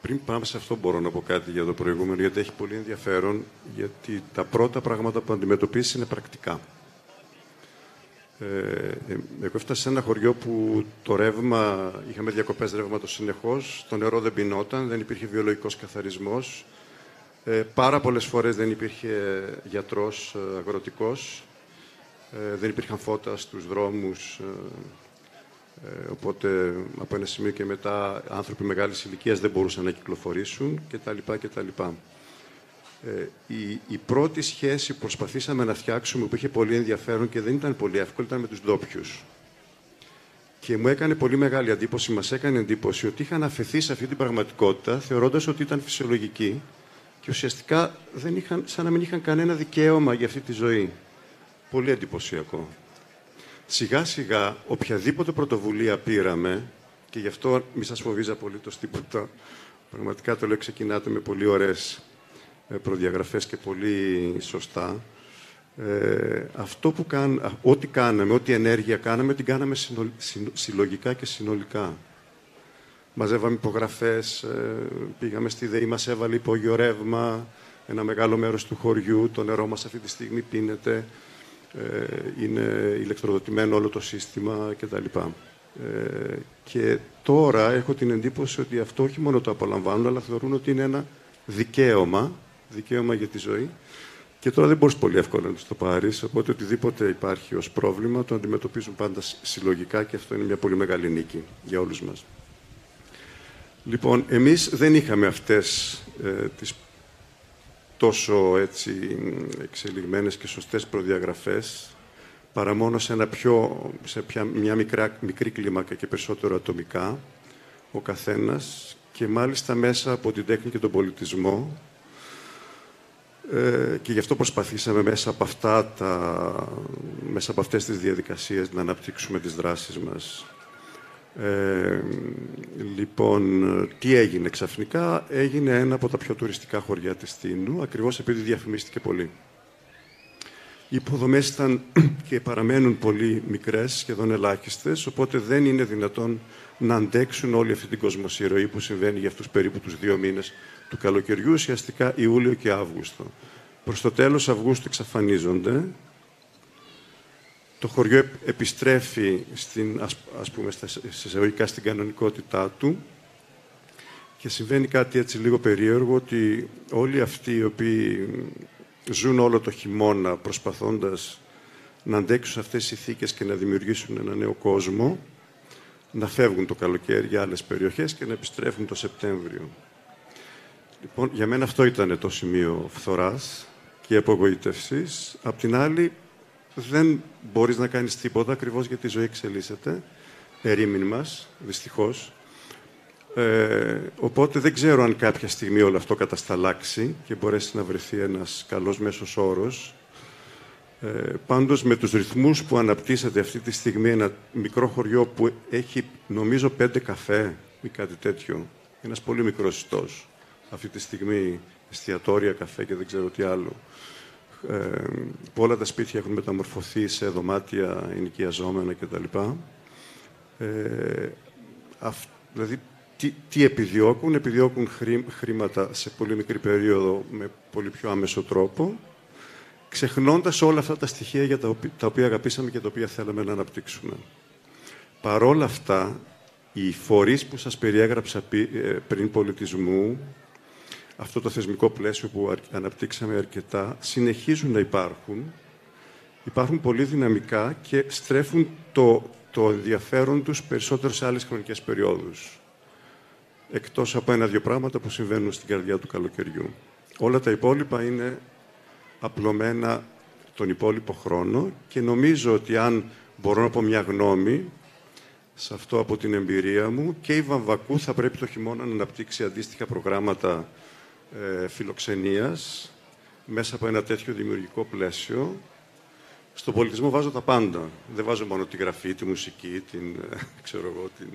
Πριν πάμε σε αυτό, μπορώ να πω κάτι για το προηγούμενο, γιατί έχει πολύ ενδιαφέρον, γιατί τα πρώτα πράγματα που αντιμετωπίζεις είναι πρακτικά. Ε, εγώ έφτασα σε ένα χωριό που το ρεύμα, είχαμε διακοπές ρεύματος συνεχώς, το νερό δεν πεινόταν, δεν υπήρχε βιολογικός καθαρισμός, ε, πάρα πολλές φορές δεν υπήρχε γιατρός αγροτικός, ε, δεν υπήρχαν φώτα στους δρόμους, ε, Ε, οπότε από ένα σημείο και μετά άνθρωποι μεγάλης ηλικίας δεν μπορούσαν να κυκλοφορήσουν κτλ. Ε, η, η πρώτη σχέση που προσπαθήσαμε να φτιάξουμε, που είχε πολύ ενδιαφέρον και δεν ήταν πολύ εύκολη, ήταν με τους ντόπιους. Και μου έκανε πολύ μεγάλη εντύπωση, μας έκανε εντύπωση ότι είχαν αφαιθεί σε αυτή την πραγματικότητα θεωρώντας ότι ήταν φυσιολογική και ουσιαστικά δεν είχαν, σαν να μην είχαν κανένα δικαίωμα για αυτή τη ζωή. Πολύ εντυπωσιακό. Σιγά σιγά, οποιαδήποτε πρωτοβουλία πήραμε, και γι' αυτό μη σας φοβίζει απολύτως τίποτα, πραγματικά το λέω, ξεκινάτε με πολύ ωραίες προδιαγραφές και πολύ σωστά. Ε, αυτό που κάν, ό,τι κάναμε, ό,τι ενέργεια κάναμε, την κάναμε συνολ, συν, συλλογικά και συνολικά. Μαζεύαμε υπογραφές, πήγαμε στη ΔΕΗ, μας έβαλε υπόγειο ρεύμα, ένα μεγάλο μέρος του χωριού, το νερό μας αυτή τη στιγμή πίνεται, είναι ηλεκτροδοτημένο όλο το σύστημα κτλ. Ε, και τώρα έχω την εντύπωση ότι αυτό όχι μόνο το απολαμβάνουν, αλλά θεωρούν ότι είναι ένα δικαίωμα, δικαίωμα για τη ζωή. Και τώρα δεν μπορείς πολύ εύκολα να τους το πάρεις, οπότε οτιδήποτε υπάρχει ως πρόβλημα το αντιμετωπίζουν πάντα συλλογικά και αυτό είναι μια πολύ μεγάλη νίκη για όλους μας. Λοιπόν, εμείς δεν είχαμε αυτές ε, τις τόσο έτσι εξελιγμένες και σωστές προδιαγραφές, παρά μόνο σε, ένα πιο, σε πια, μια μικρά, μικρή κλίμακα και περισσότερο ατομικά, ο καθένας, και μάλιστα μέσα από την τέχνη και τον πολιτισμό. Ε, και γι' αυτό προσπαθήσαμε μέσα από, αυτά τα, μέσα από αυτές τις διαδικασίες να αναπτύξουμε τις δράσεις μας. Ε, λοιπόν, τι έγινε ξαφνικά? Έγινε ένα από τα πιο τουριστικά χωριά της Τίνου, ακριβώς επειδή διαφημίστηκε πολύ. Οι υποδομές ήταν και παραμένουν πολύ μικρές, σχεδόν ελάχιστες, οπότε δεν είναι δυνατόν να αντέξουν όλη αυτή την κοσμοσυρωή που συμβαίνει για αυτούς περίπου τους δύο μήνες του καλοκαιριού, ουσιαστικά Ιούλιο και Αύγουστο. Προς το τέλος Αυγούστου εξαφανίζονται. Το χωριό επιστρέφει, στην, ας πούμε, εισαγωγικά στην κανονικότητά του και συμβαίνει κάτι έτσι λίγο περίεργο, ότι όλοι αυτοί οι οποίοι ζουν όλο το χειμώνα προσπαθώντας να αντέξουν σε αυτές τις ηθίκες και να δημιουργήσουν ένα νέο κόσμο, να φεύγουν το καλοκαίρι για άλλες περιοχές και να επιστρέφουν το Σεπτέμβριο. Λοιπόν, για μένα αυτό ήταν το σημείο φθοράς και απογοήτευσης. Απ' την άλλη, δεν μπορείς να κάνεις τίποτα, ακριβώς γιατί η ζωή εξελίσσεται, ερήμην μας, δυστυχώς. Ε, οπότε δεν ξέρω αν κάποια στιγμή όλο αυτό κατασταλάξει και μπορέσει να βρεθεί ένας καλός μέσος όρος. Ε, πάντως, με τους ρυθμούς που αναπτύσσεται αυτή τη στιγμή, ένα μικρό χωριό που έχει, νομίζω, πέντε καφέ ή κάτι τέτοιο, ένας πολύ μικρός ιστός, αυτή τη στιγμή εστιατόρια, καφέ και δεν ξέρω τι άλλο, Ε, πολλά τα σπίτια έχουν μεταμορφωθεί σε δωμάτια ενοικιαζόμενα κτλ. Ε, αυ, δηλαδή, τι, τι επιδιώκουν, επιδιώκουν χρή, χρήματα σε πολύ μικρή περίοδο με πολύ πιο άμεσο τρόπο, ξεχνώντας όλα αυτά τα στοιχεία για τα, οποί, τα οποία αγαπήσαμε και τα οποία θέλαμε να αναπτύξουμε. Παρόλα αυτά, οι φορείς που σας περιέγραψα πι, πριν πολιτισμού, αυτό το θεσμικό πλαίσιο που αναπτύξαμε αρκετά, συνεχίζουν να υπάρχουν. Υπάρχουν πολύ δυναμικά και στρέφουν το, το ενδιαφέρον τους περισσότερο σε άλλες χρονικές περιόδους. Εκτός από ένα-δύο πράγματα που συμβαίνουν στην καρδιά του καλοκαιριού. Όλα τα υπόλοιπα είναι απλωμένα τον υπόλοιπο χρόνο και νομίζω ότι αν μπορώ να πω μια γνώμη σε αυτό από την εμπειρία μου, και η Βαμβακού θα πρέπει το χειμώνα να αναπτύξει αντίστοιχα προγράμματα φιλοξενίας μέσα από ένα τέτοιο δημιουργικό πλαίσιο. Στον πολιτισμό βάζω τα πάντα. Δεν βάζω μόνο τη γραφή, τη μουσική, την, ξέρω εγώ, την,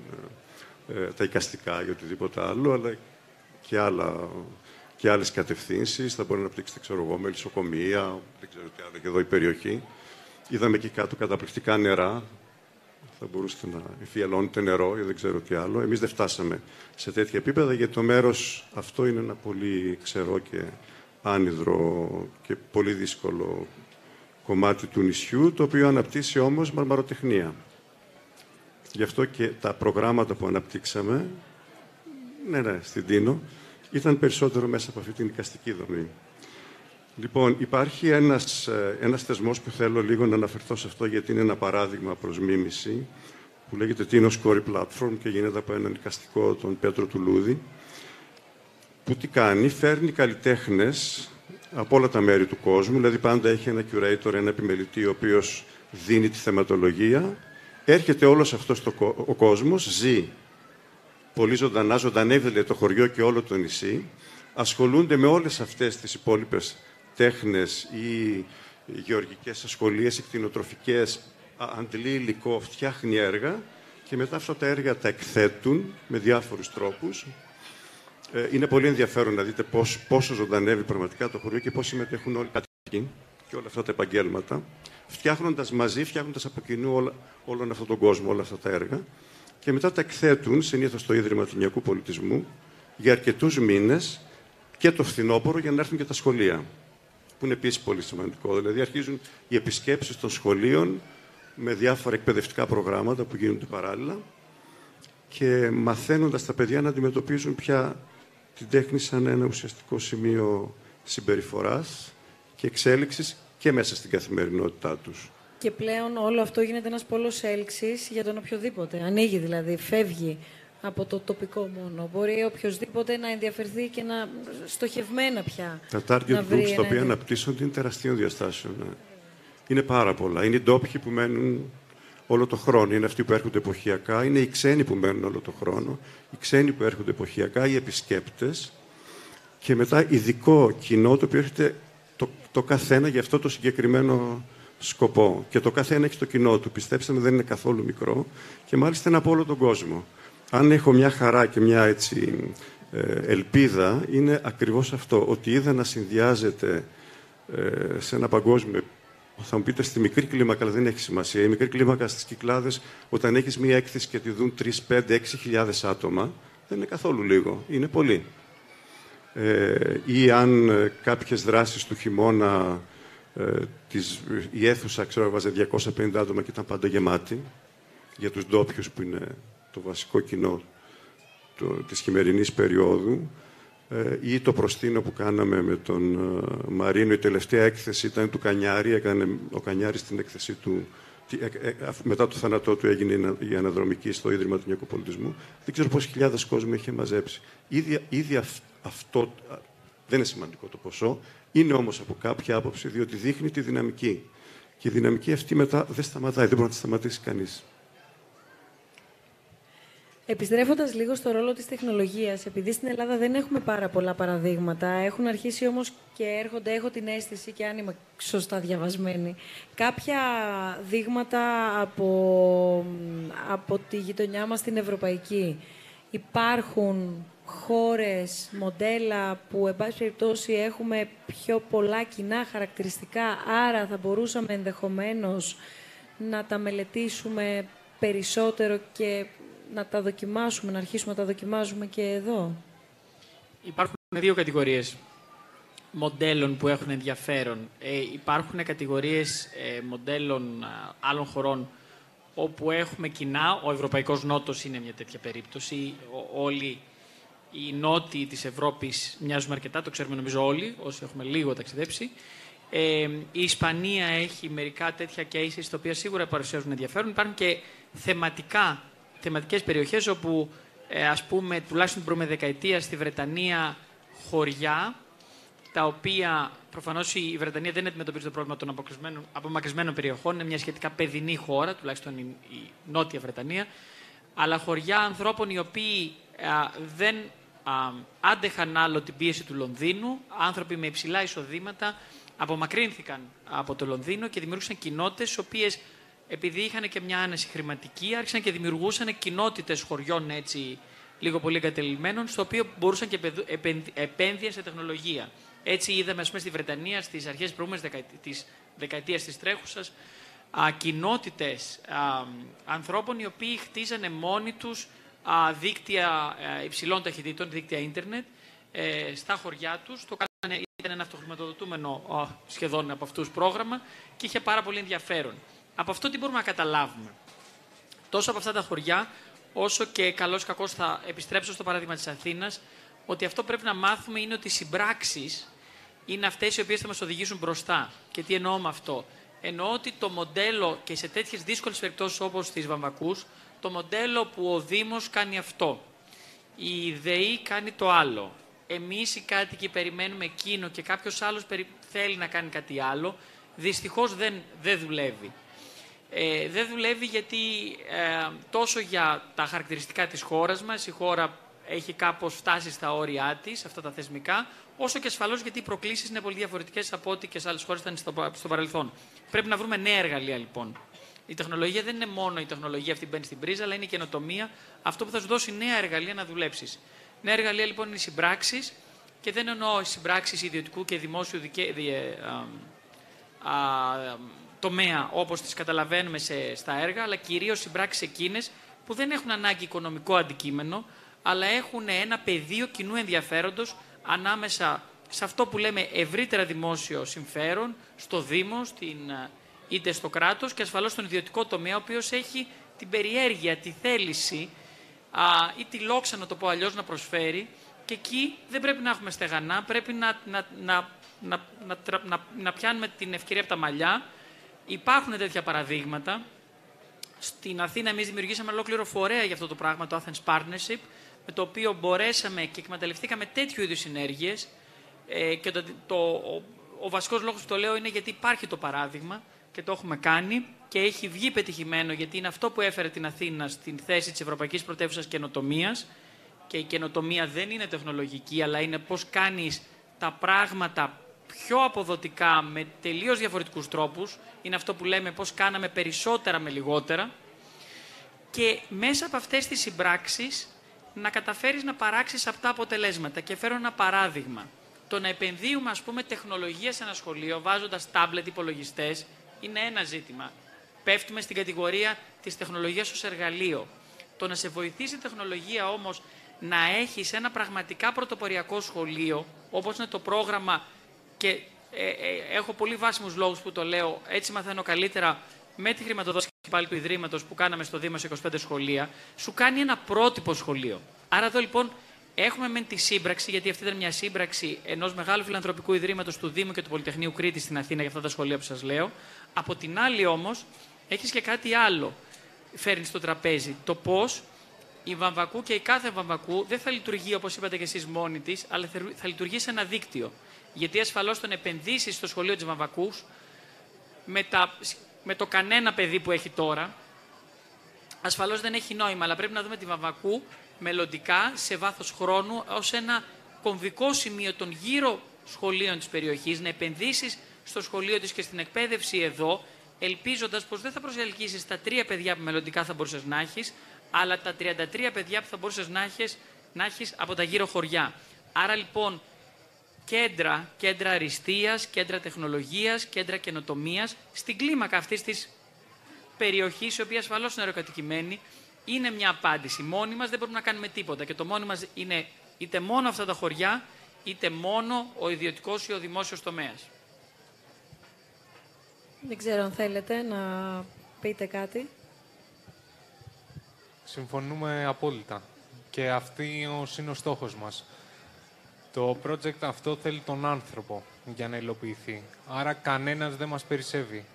τα εικαστικά ή οτιδήποτε άλλο, αλλά και, άλλα, και άλλες κατευθύνσεις. Θα μπορεί να αναπτύξετε, ξέρω εγώ, μελισσοκομεία, δεν ξέρω τι άλλο, και εδώ η περιοχή. Είδαμε εκεί κάτω καταπληκτικά νερά. Θα μπορούσατε να εφιαλώνετε νερό ή δεν ξέρω τι άλλο. Εμείς δεν φτάσαμε σε τέτοια επίπεδα, γιατί το μέρος αυτό είναι ένα πολύ ξερό και άνυδρο και πολύ δύσκολο κομμάτι του νησιού, το οποίο αναπτύσσει όμως μαρμαροτεχνία. Γι' αυτό και τα προγράμματα που αναπτύξαμε, ναι, ναι, στην Τίνο, ήταν περισσότερο μέσα από αυτή την οικαστική δομή. Λοιπόν, υπάρχει ένας, ένας θεσμός που θέλω λίγο να αναφερθώ σε αυτό, γιατί είναι ένα παράδειγμα προς μίμηση, που λέγεται Τίνος Corey Platform και γίνεται από έναν οικαστικό, τον Πέτρο Τουλούδη, που τι κάνει, φέρνει καλλιτέχνες από όλα τα μέρη του κόσμου, δηλαδή πάντα έχει ένα curator, ένα επιμελητή, ο οποίος δίνει τη θεματολογία. Έρχεται όλος αυτός το, ο κόσμος, ζει πολύ ζωντανά, ζωντανεύει το χωριό και όλο το νησί, ασχολούνται με όλες αυτές τις υπόλοιπες τέχνες ή γεωργικές ασχολίες, κτηνοτροφικές, αντλεί υλικό, φτιάχνει έργα και μετά αυτά τα έργα τα εκθέτουν με διάφορους τρόπους. Είναι πολύ ενδιαφέρον να δείτε πώς, πόσο ζωντανεύει πραγματικά το χωριό και πώς συμμετέχουν όλοι κατοικοί και όλα αυτά τα επαγγέλματα, φτιάχνοντας μαζί, φτιάχνοντας από κοινού όλο, όλον αυτόν τον κόσμο, όλα αυτά τα έργα και μετά τα εκθέτουν συνήθως στο Ίδρυμα Τηνιακού Πολιτισμού για αρκετούς μήνες και το φθινόπωρο για να έρθουν και τα σχολεία, που είναι επίσης πολύ σημαντικό. Δηλαδή αρχίζουν οι επισκέψεις των σχολείων με διάφορα εκπαιδευτικά προγράμματα που γίνονται παράλληλα και μαθαίνοντας τα παιδιά να αντιμετωπίζουν πια την τέχνη σαν ένα ουσιαστικό σημείο συμπεριφοράς και εξέλιξης και μέσα στην καθημερινότητά τους. Και πλέον όλο αυτό γίνεται ένας πόλος έλξης για τον οποιοδήποτε. Ανοίγει δηλαδή, φεύγει από το τοπικό μόνο. Μπορεί οποιοδήποτε να ενδιαφερθεί και να στοχευμένα πια. Τα target groups τα οποία αναπτύσσονται είναι τεραστίων διαστάσεων. Ναι. Είναι πάρα πολλά. Είναι οι ντόπιοι που μένουν όλο το χρόνο. Είναι αυτοί που έρχονται εποχιακά. Είναι οι ξένοι που μένουν όλο το χρόνο. Οι ξένοι που έρχονται εποχιακά, οι επισκέπτες. Και μετά ειδικό κοινό το οποίο έρχεται το, το καθένα για αυτό το συγκεκριμένο σκοπό. Και το καθένα έχει το κοινό του. Πιστέψτε με, δεν είναι καθόλου μικρό. Και μάλιστα είναι από όλο τον κόσμο. Αν έχω μια χαρά και μια έτσι, ελπίδα, είναι ακριβώς αυτό. Ότι είδα να συνδυάζεται ε, σε ένα παγκόσμιο, θα μου πείτε στη μικρή κλίμακα, αλλά δεν έχει σημασία. Η μικρή κλίμακα στις Κυκλάδες, όταν έχεις μια έκθεση και τη δουν τρεις, πέντε, έξι χιλιάδες άτομα, δεν είναι καθόλου λίγο, είναι πολύ. Ε, ή αν κάποιες δράσεις του χειμώνα, ε, της, η αίθουσα, ξέρω, βάζε διακόσια πενήντα άτομα και ήταν πάντα γεμάτη, για τους ντόπιους που είναι το βασικό κοινό το, της χειμερινής περίοδου, ε, ή το προστίνο που κάναμε με τον ε, Μαρίνο. Η τελευταία έκθεση ήταν του Κανιάρη. Έκανε ο Κανιάρης την έκθεσή του. Τι, ε, ε, μετά το θάνατό του έγινε η αναδρομική στο Ίδρυμα Τηνιακού Πολιτισμού. Δεν ξέρω πόσες χιλιάδες κόσμοι είχε μαζέψει. Ήδη, ήδη αυ, αυτό δεν είναι σημαντικό το ποσό. Είναι όμως από κάποια άποψη, διότι δείχνει τη δυναμική. Και η δυναμική αυτή μετά δεν σταματάει, δεν μπορεί να τη σταματήσει κανείς. Επιστρέφοντας λίγο στο ρόλο της τεχνολογίας, επειδή στην Ελλάδα δεν έχουμε πάρα πολλά παραδείγματα, έχουν αρχίσει όμως και έρχονται, έχω την αίσθηση και αν είμαι σωστά διαβασμένη, κάποια δείγματα από, από τη γειτονιά μας την ευρωπαϊκή. Υπάρχουν χώρες, μοντέλα που, εν πάση περιπτώσει, έχουμε πιο πολλά κοινά χαρακτηριστικά, άρα θα μπορούσαμε ενδεχομένως να τα μελετήσουμε περισσότερο και να τα δοκιμάσουμε, να αρχίσουμε να τα δοκιμάζουμε και εδώ. Υπάρχουν δύο κατηγορίες μοντέλων που έχουν ενδιαφέρον. Ε, υπάρχουν κατηγορίες ε, μοντέλων α, άλλων χωρών όπου έχουμε κοινά. Ο Ευρωπαϊκός Νότος είναι μια τέτοια περίπτωση. Ο, όλοι οι νότιοι της Ευρώπης μοιάζουμε αρκετά, το ξέρουμε νομίζω όλοι, όσοι έχουμε λίγο ταξιδέψει. Ε, η Ισπανία έχει μερικά τέτοια cases, τα οποία σίγουρα παρουσιάζουν ενδιαφέρον. Υπάρχουν και θεματικά θεματικές περιοχές όπου, ε, ας πούμε, τουλάχιστον την προμεδεκαετία στη Βρετανία χωριά, τα οποία προφανώς η Βρετανία δεν αντιμετωπίζει το πρόβλημα των απομακρυσμένων περιοχών, είναι μια σχετικά παιδινή χώρα, τουλάχιστον η, η Νότια Βρετανία, αλλά χωριά ανθρώπων οι οποίοι α, δεν α, άντεχαν άλλο την πίεση του Λονδίνου, άνθρωποι με υψηλά εισοδήματα απομακρύνθηκαν από το Λονδίνο και δημιούργησαν κοινότητες, οποίες επειδή είχαν και μια άνεση χρηματική, άρχισαν και δημιουργούσαν κοινότητες χωριών έτσι, λίγο πολύ εγκατελειμμένων, στο οποίο μπορούσαν και επένδυαν σε τεχνολογία. Έτσι είδαμε, ας πούμε, στη Βρετανία, στις αρχές της προηγούμενης δεκαετίας της τρέχουσας, α, κοινότητες α, ανθρώπων οι οποίοι χτίζανε μόνοι τους α, δίκτυα α, υψηλών ταχυτήτων, δίκτυα ίντερνετ, ε, στα χωριά τους. Το κάνανε, ήταν ένα αυτοχρηματοδοτούμενο α, σχεδόν από αυτούς πρόγραμμα και είχε πάρα πολύ ενδιαφέρον. Από αυτό τι μπορούμε να καταλάβουμε? Τόσο από αυτά τα χωριά, όσο και καλώς κακώς θα επιστρέψω στο παράδειγμα της Αθήνας, ότι αυτό πρέπει να μάθουμε είναι ότι οι συμπράξεις είναι αυτές οι οποίες θα μας οδηγήσουν μπροστά. Και τι εννοώ με αυτό? Εννοώ ότι το μοντέλο, και σε τέτοιες δύσκολες περιπτώσεις όπως στις Βαμβακούς, το μοντέλο που ο Δήμος κάνει αυτό, η ΔΕΗ κάνει το άλλο, εμείς οι κάτοικοι περιμένουμε εκείνο και κάποιος άλλος θέλει να κάνει κάτι άλλο, δυστυχώς δεν, δεν δουλεύει. Ε, δεν δουλεύει γιατί ε, τόσο για τα χαρακτηριστικά της χώρας μας, η χώρα έχει κάπως φτάσει στα όρια της, αυτά τα θεσμικά, όσο και ασφαλώς γιατί οι προκλήσεις είναι πολύ διαφορετικές από ό,τι και σε άλλες χώρες ήταν στο, στο παρελθόν. Πρέπει να βρούμε νέα εργαλεία λοιπόν. Η τεχνολογία δεν είναι μόνο η τεχνολογία αυτή που μπαίνει στην πρίζα, αλλά είναι η καινοτομία, αυτό που θα σου δώσει νέα εργαλεία να δουλέψεις. Νέα εργαλεία λοιπόν είναι οι συμπράξεις, και δεν εννοώ οι συμπράξεις ιδιωτικού και δημόσιου δικαι... α, α, τομέα όπως τις καταλαβαίνουμε σε, στα έργα, αλλά κυρίως συμπράξεις εκείνες που δεν έχουν ανάγκη οικονομικό αντικείμενο, αλλά έχουν ένα πεδίο κοινού ενδιαφέροντος ανάμεσα σε αυτό που λέμε ευρύτερα δημόσιο συμφέρον, στο Δήμο, στην, είτε στο κράτος και ασφαλώς στον ιδιωτικό τομέα, ο οποίος έχει την περιέργεια, τη θέληση α, ή τη λόξα, να το πω αλλιώς, να προσφέρει, και εκεί δεν πρέπει να έχουμε στεγανά, πρέπει να, να, να, να, να, να, να πιάνουμε την ευκαιρία από τα μαλλιά. Υπάρχουν τέτοια παραδείγματα. Στην Αθήνα εμείς δημιουργήσαμε ολόκληρο φορέα για αυτό το πράγμα, το Athens Partnership, με το οποίο μπορέσαμε και εκμεταλλευτήκαμε τέτοιου είδους συνέργειες. Ε, και το, το, ο, ο βασικός λόγος που το λέω είναι γιατί υπάρχει το παράδειγμα και το έχουμε κάνει και έχει βγει πετυχημένο, γιατί είναι αυτό που έφερε την Αθήνα στην θέση της Ευρωπαϊκής Πρωτεύουσας Καινοτομίας. Και η καινοτομία δεν είναι τεχνολογική, αλλά είναι πώς κάνεις τα πράγματα πιο αποδοτικά, με τελείως διαφορετικούς τρόπους. Είναι αυτό που λέμε πώς κάναμε περισσότερα με λιγότερα. Και μέσα από αυτές τις συμπράξεις να καταφέρεις να παράξεις αυτά αποτελέσματα. Και φέρω ένα παράδειγμα. Το να επενδύουμε, ας πούμε, τεχνολογία σε ένα σχολείο, βάζοντας τάμπλετ, υπολογιστές, είναι ένα ζήτημα. Πέφτουμε στην κατηγορία της τεχνολογίας ως εργαλείο. Το να σε βοηθήσει η τεχνολογία όμως να έχεις ένα πραγματικά πρωτοποριακό σχολείο, όπως είναι το πρόγραμμα. Και ε, ε, έχω πολύ βάσιμους λόγους που το λέω, έτσι μαθαίνω καλύτερα, με τη χρηματοδότηση πάλι του Ιδρύματος που κάναμε στο Δήμο σε είκοσι πέντε σχολεία, σου κάνει ένα πρότυπο σχολείο. Άρα εδώ λοιπόν έχουμε μεν τη σύμπραξη, γιατί αυτή ήταν μια σύμπραξη ενός μεγάλου φιλανθρωπικού Ιδρύματος του Δήμου και του Πολυτεχνείου Κρήτης στην Αθήνα για αυτά τα σχολεία που σας λέω. Από την άλλη όμως έχεις και κάτι άλλο φέρνει στο τραπέζι. Το πώς η Βαμβακού και η κάθε Βαμβακού δεν θα λειτουργεί, όπως είπατε και εσείς, μόνη της, αλλά θα λειτουργεί σε ένα δίκτυο. Γιατί ασφαλώς τον επενδύσεις στο σχολείο της Βαμβακούς με, τα, με το κανένα παιδί που έχει τώρα, ασφαλώς δεν έχει νόημα, αλλά πρέπει να δούμε τη Βαμβακού μελλοντικά σε βάθος χρόνου ως ένα κομβικό σημείο των γύρω σχολείων της περιοχής, να επενδύσεις στο σχολείο της και στην εκπαίδευση εδώ, ελπίζοντας πως δεν θα προσελκύσεις τα τρία παιδιά που μελλοντικά θα μπορούσες να έχεις, αλλά τα τριάντα τρία παιδιά που θα μπορούσες να έχεις, να έχεις από τα γύρω χωριά. Άρα λοιπόν, κέντρα, κέντρα αριστείας, κέντρα τεχνολογίας, κέντρα καινοτομίας, στην κλίμακα αυτής της περιοχής, η οποία ασφαλώς είναι αεροκατοικημένη, είναι μια απάντηση. Μόνοι μας δεν μπορούμε να κάνουμε τίποτα. Και το μόνοι μας είναι είτε μόνο αυτά τα χωριά, είτε μόνο ο ιδιωτικός ή ο δημόσιος τομέας. Δεν ξέρω αν θέλετε να πείτε κάτι. Συμφωνούμε απόλυτα. Και αυτός είναι ο στόχος μας. Το project αυτό θέλει τον άνθρωπο για να υλοποιηθεί. Άρα κανένας δεν μας περισσεύει.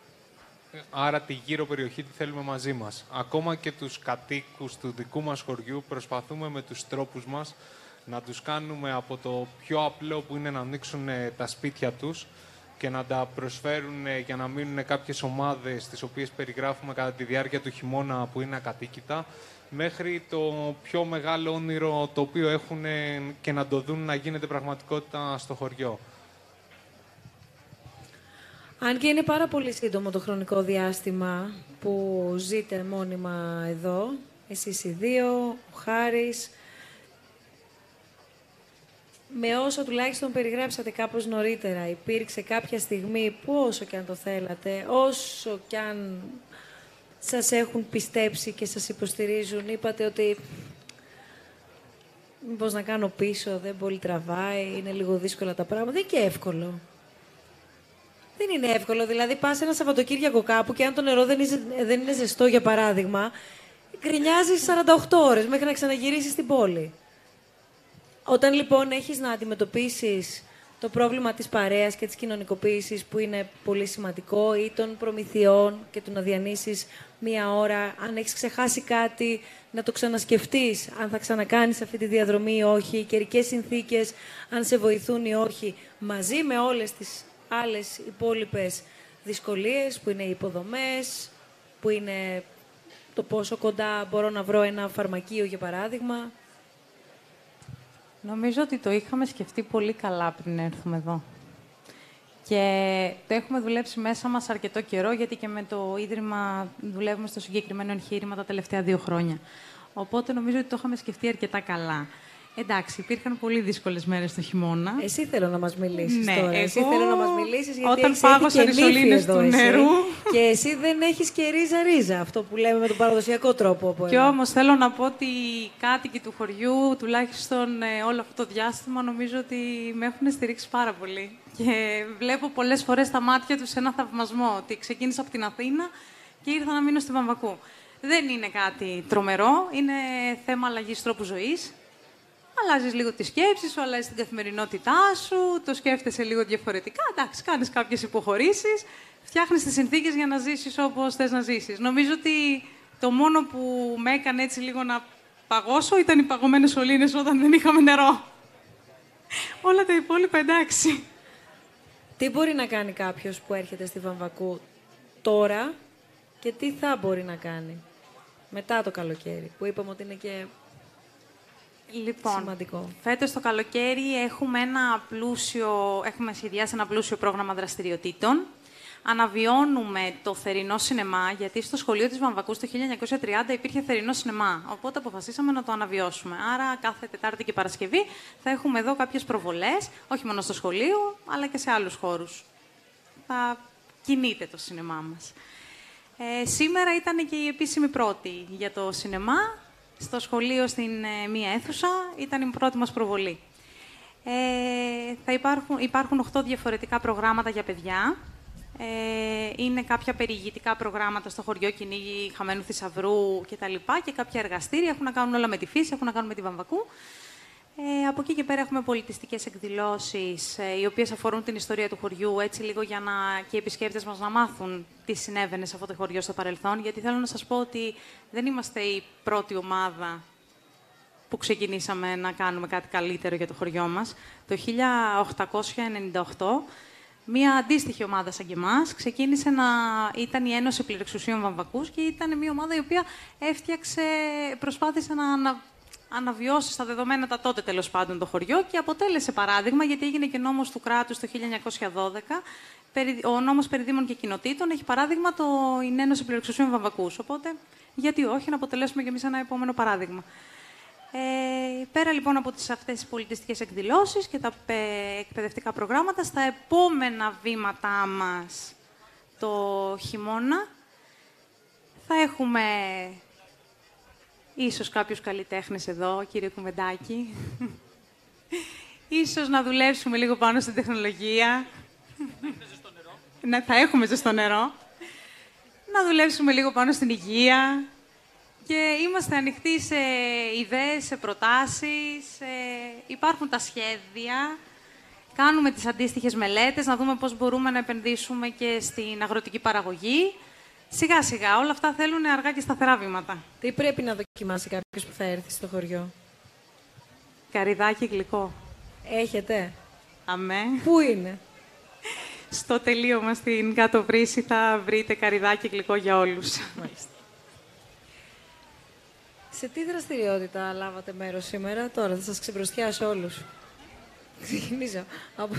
Άρα τη γύρω περιοχή τη θέλουμε μαζί μας. Ακόμα και τους κατοίκους του δικού μας χωριού προσπαθούμε με τους τρόπους μας να τους κάνουμε από το πιο απλό που είναι να ανοίξουν τα σπίτια τους και να τα προσφέρουν για να μείνουν κάποιες ομάδες τις οποίες περιγράφουμε κατά τη διάρκεια του χειμώνα που είναι ακατοίκητα, μέχρι το πιο μεγάλο όνειρο το οποίο έχουν και να το δουν να γίνεται πραγματικότητα στο χωριό. Αν και είναι πάρα πολύ σύντομο το χρονικό διάστημα που ζείτε μόνιμα εδώ, εσείς οι δύο, ο Χάρης, με όσα τουλάχιστον περιγράψατε κάπως νωρίτερα, υπήρξε κάποια στιγμή που όσο και αν το θέλατε, όσο και αν σας έχουν πιστέψει και σας υποστηρίζουν, είπατε ότι μήπως να κάνω πίσω, δεν πολύ τραβάει, είναι λίγο δύσκολα τα πράγματα. Δεν είναι και εύκολο. Δεν είναι εύκολο. Δηλαδή, πας ένα Σαββατοκύριακο κάπου και αν το νερό δεν είναι, δεν είναι ζεστό, για παράδειγμα, γκρινιάζεις σαράντα οκτώ ώρες μέχρι να ξαναγυρίσεις στην πόλη. Όταν λοιπόν έχεις να αντιμετωπίσεις το πρόβλημα της παρέας και της κοινωνικοποίησης, που είναι πολύ σημαντικό, ή των προμηθειών και του να διανύσεις μία ώρα, αν έχεις ξεχάσει κάτι, να το ξανασκεφτείς, αν θα ξανακάνεις αυτή τη διαδρομή ή όχι, οι καιρικές συνθήκες, αν σε βοηθούν ή όχι, μαζί με όλες τις άλλες υπόλοιπες δυσκολίες, που είναι οι υποδομές, που είναι το πόσο κοντά μπορώ να βρω ένα φαρμακείο, για παράδειγμα. Νομίζω ότι το είχαμε σκεφτεί πολύ καλά πριν έρθουμε εδώ. Και το έχουμε δουλέψει μέσα μας αρκετό καιρό, γιατί και με το Ίδρυμα δουλεύουμε στο συγκεκριμένο εγχείρημα τα τελευταία δύο χρόνια. Οπότε νομίζω ότι το είχαμε σκεφτεί αρκετά καλά. Εντάξει, υπήρχαν πολύ δύσκολες μέρες το χειμώνα. Εσύ θέλω να μας μιλήσεις ναι, τώρα. Εγώ... Εσύ θέλω να μας μιλήσεις, γιατί όταν έχεις πάγωσαν οι σωλήνες του νερού. Εσύ. Και εσύ δεν έχεις και ρίζα-ρίζα, αυτό που λέμε με τον παραδοσιακό τρόπο. Από και όμως θέλω να πω ότι οι κάτοικοι του χωριού, τουλάχιστον ε, όλο αυτό το διάστημα, νομίζω ότι με έχουν στηρίξει πάρα πολύ. Και βλέπω πολλές φορές στα μάτια τους ένα θαυμασμό, ότι ξεκίνησα από την Αθήνα και ήρθα να μείνω στη Βαμβακού. Δεν είναι κάτι τρομερό, είναι θέμα αλλαγής τρόπου ζωής. Αλλάζεις λίγο τη σκέψη σου, αλλάζεις την καθημερινότητά σου, το σκέφτεσαι λίγο διαφορετικά. Εντάξει, κάνεις κάποιες υποχωρήσεις, φτιάχνεις τις συνθήκες για να ζήσεις όπως θες να ζήσεις. Νομίζω ότι το μόνο που με έκανε έτσι λίγο να παγώσω ήταν οι παγωμένες σωλήνες όταν δεν είχαμε νερό. Όλα τα υπόλοιπα εντάξει. Τι μπορεί να κάνει κάποιος που έρχεται στη Βαμβακού τώρα και τι θα μπορεί να κάνει μετά το καλοκαίρι, που είπαμε ότι είναι και. Λοιπόν, σημαντικό. Φέτος το καλοκαίρι έχουμε, ένα πλούσιο, έχουμε σχεδιάσει ένα πλούσιο πρόγραμμα δραστηριοτήτων. Αναβιώνουμε το θερινό σινεμά, γιατί στο σχολείο της Βαμβακούς το χίλια εννιακόσια τριάντα υπήρχε θερινό σινεμά. Οπότε αποφασίσαμε να το αναβιώσουμε. Άρα κάθε Τετάρτη και Παρασκευή θα έχουμε εδώ κάποιες προβολές, όχι μόνο στο σχολείο, αλλά και σε άλλους χώρους. Θα κινείται το σινεμά μας. Ε, σήμερα ήταν και η επίσημη πρώτη για το σινεμά. Στο σχολείο, στην ε, μία αίθουσα, ήταν η πρώτη μας προβολή. Ε, θα υπάρχουν, υπάρχουν οκτώ διαφορετικά προγράμματα για παιδιά. Ε, είναι κάποια περιηγητικά προγράμματα στο χωριό, κυνήγι χαμένου θησαυρού κτλ. Και κάποια εργαστήρια, έχουν να κάνουν όλα με τη φύση, έχουν να κάνουν με τη Βαμβακού. Ε, από εκεί και πέρα έχουμε πολιτιστικές εκδηλώσεις, ε, οι οποίες αφορούν την ιστορία του χωριού, έτσι λίγο για να και οι επισκέπτες μας να μάθουν τι συνέβαινε σε αυτό το χωριό στο παρελθόν, γιατί θέλω να σας πω ότι δεν είμαστε η πρώτη ομάδα που ξεκινήσαμε να κάνουμε κάτι καλύτερο για το χωριό μας. Το χίλια οκτακόσια ενενήντα οκτώ, μία αντίστοιχη ομάδα σαν και εμάς, ξεκίνησε να ήταν η Ένωση Πληρεξουσίων Βαμβακούς και ήταν μία ομάδα η οποία έφτιαξε, προσπάθησε να... να... αναβιώσει στα δεδομένα τα τότε, τέλος πάντων, το χωριό και αποτέλεσε παράδειγμα, γιατί έγινε και νόμος του κράτους το χίλια εννιακόσια δώδεκα. Ο νόμος περί δήμων και κοινοτήτων έχει παράδειγμα το Ένωση Πληρεξουσίων Βαμβακούς. Οπότε, γιατί όχι, να αποτελέσουμε κι εμείς ένα επόμενο παράδειγμα. Ε, πέρα λοιπόν από τις αυτές τις πολιτιστικές εκδηλώσεις και τα εκπαιδευτικά προγράμματα, στα επόμενα βήματά μας το χειμώνα θα έχουμε... Ίσως κάποιους καλλιτέχνες εδώ, κύριε Κουμεντάκη. Ίσως να δουλέψουμε λίγο πάνω στην τεχνολογία. Να θα έχουμε ζεστό νερό. Να δουλέψουμε λίγο πάνω στην υγεία. Και είμαστε ανοιχτοί σε ιδέες, σε προτάσεις. Σε... Υπάρχουν τα σχέδια. Κάνουμε τις αντίστοιχες μελέτες, να δούμε πώς μπορούμε να επενδύσουμε και στην αγροτική παραγωγή. Σιγά σιγά, όλα αυτά θέλουν αργά και σταθερά βήματα. Τι πρέπει να δοκιμάσει κάποιος που θα έρθει στο χωριό? Καριδάκι γλυκό. Έχετε? Αμέ. Πού είναι? Στο τελείο μας στην Κάτω Βρύση θα βρείτε καριδάκι γλυκό για όλους. Μάλιστα. Σε τι δραστηριότητα λάβατε μέρος σήμερα? Τώρα θα σας ξεπροστιάσω όλους. Ξεκινήσω. Από...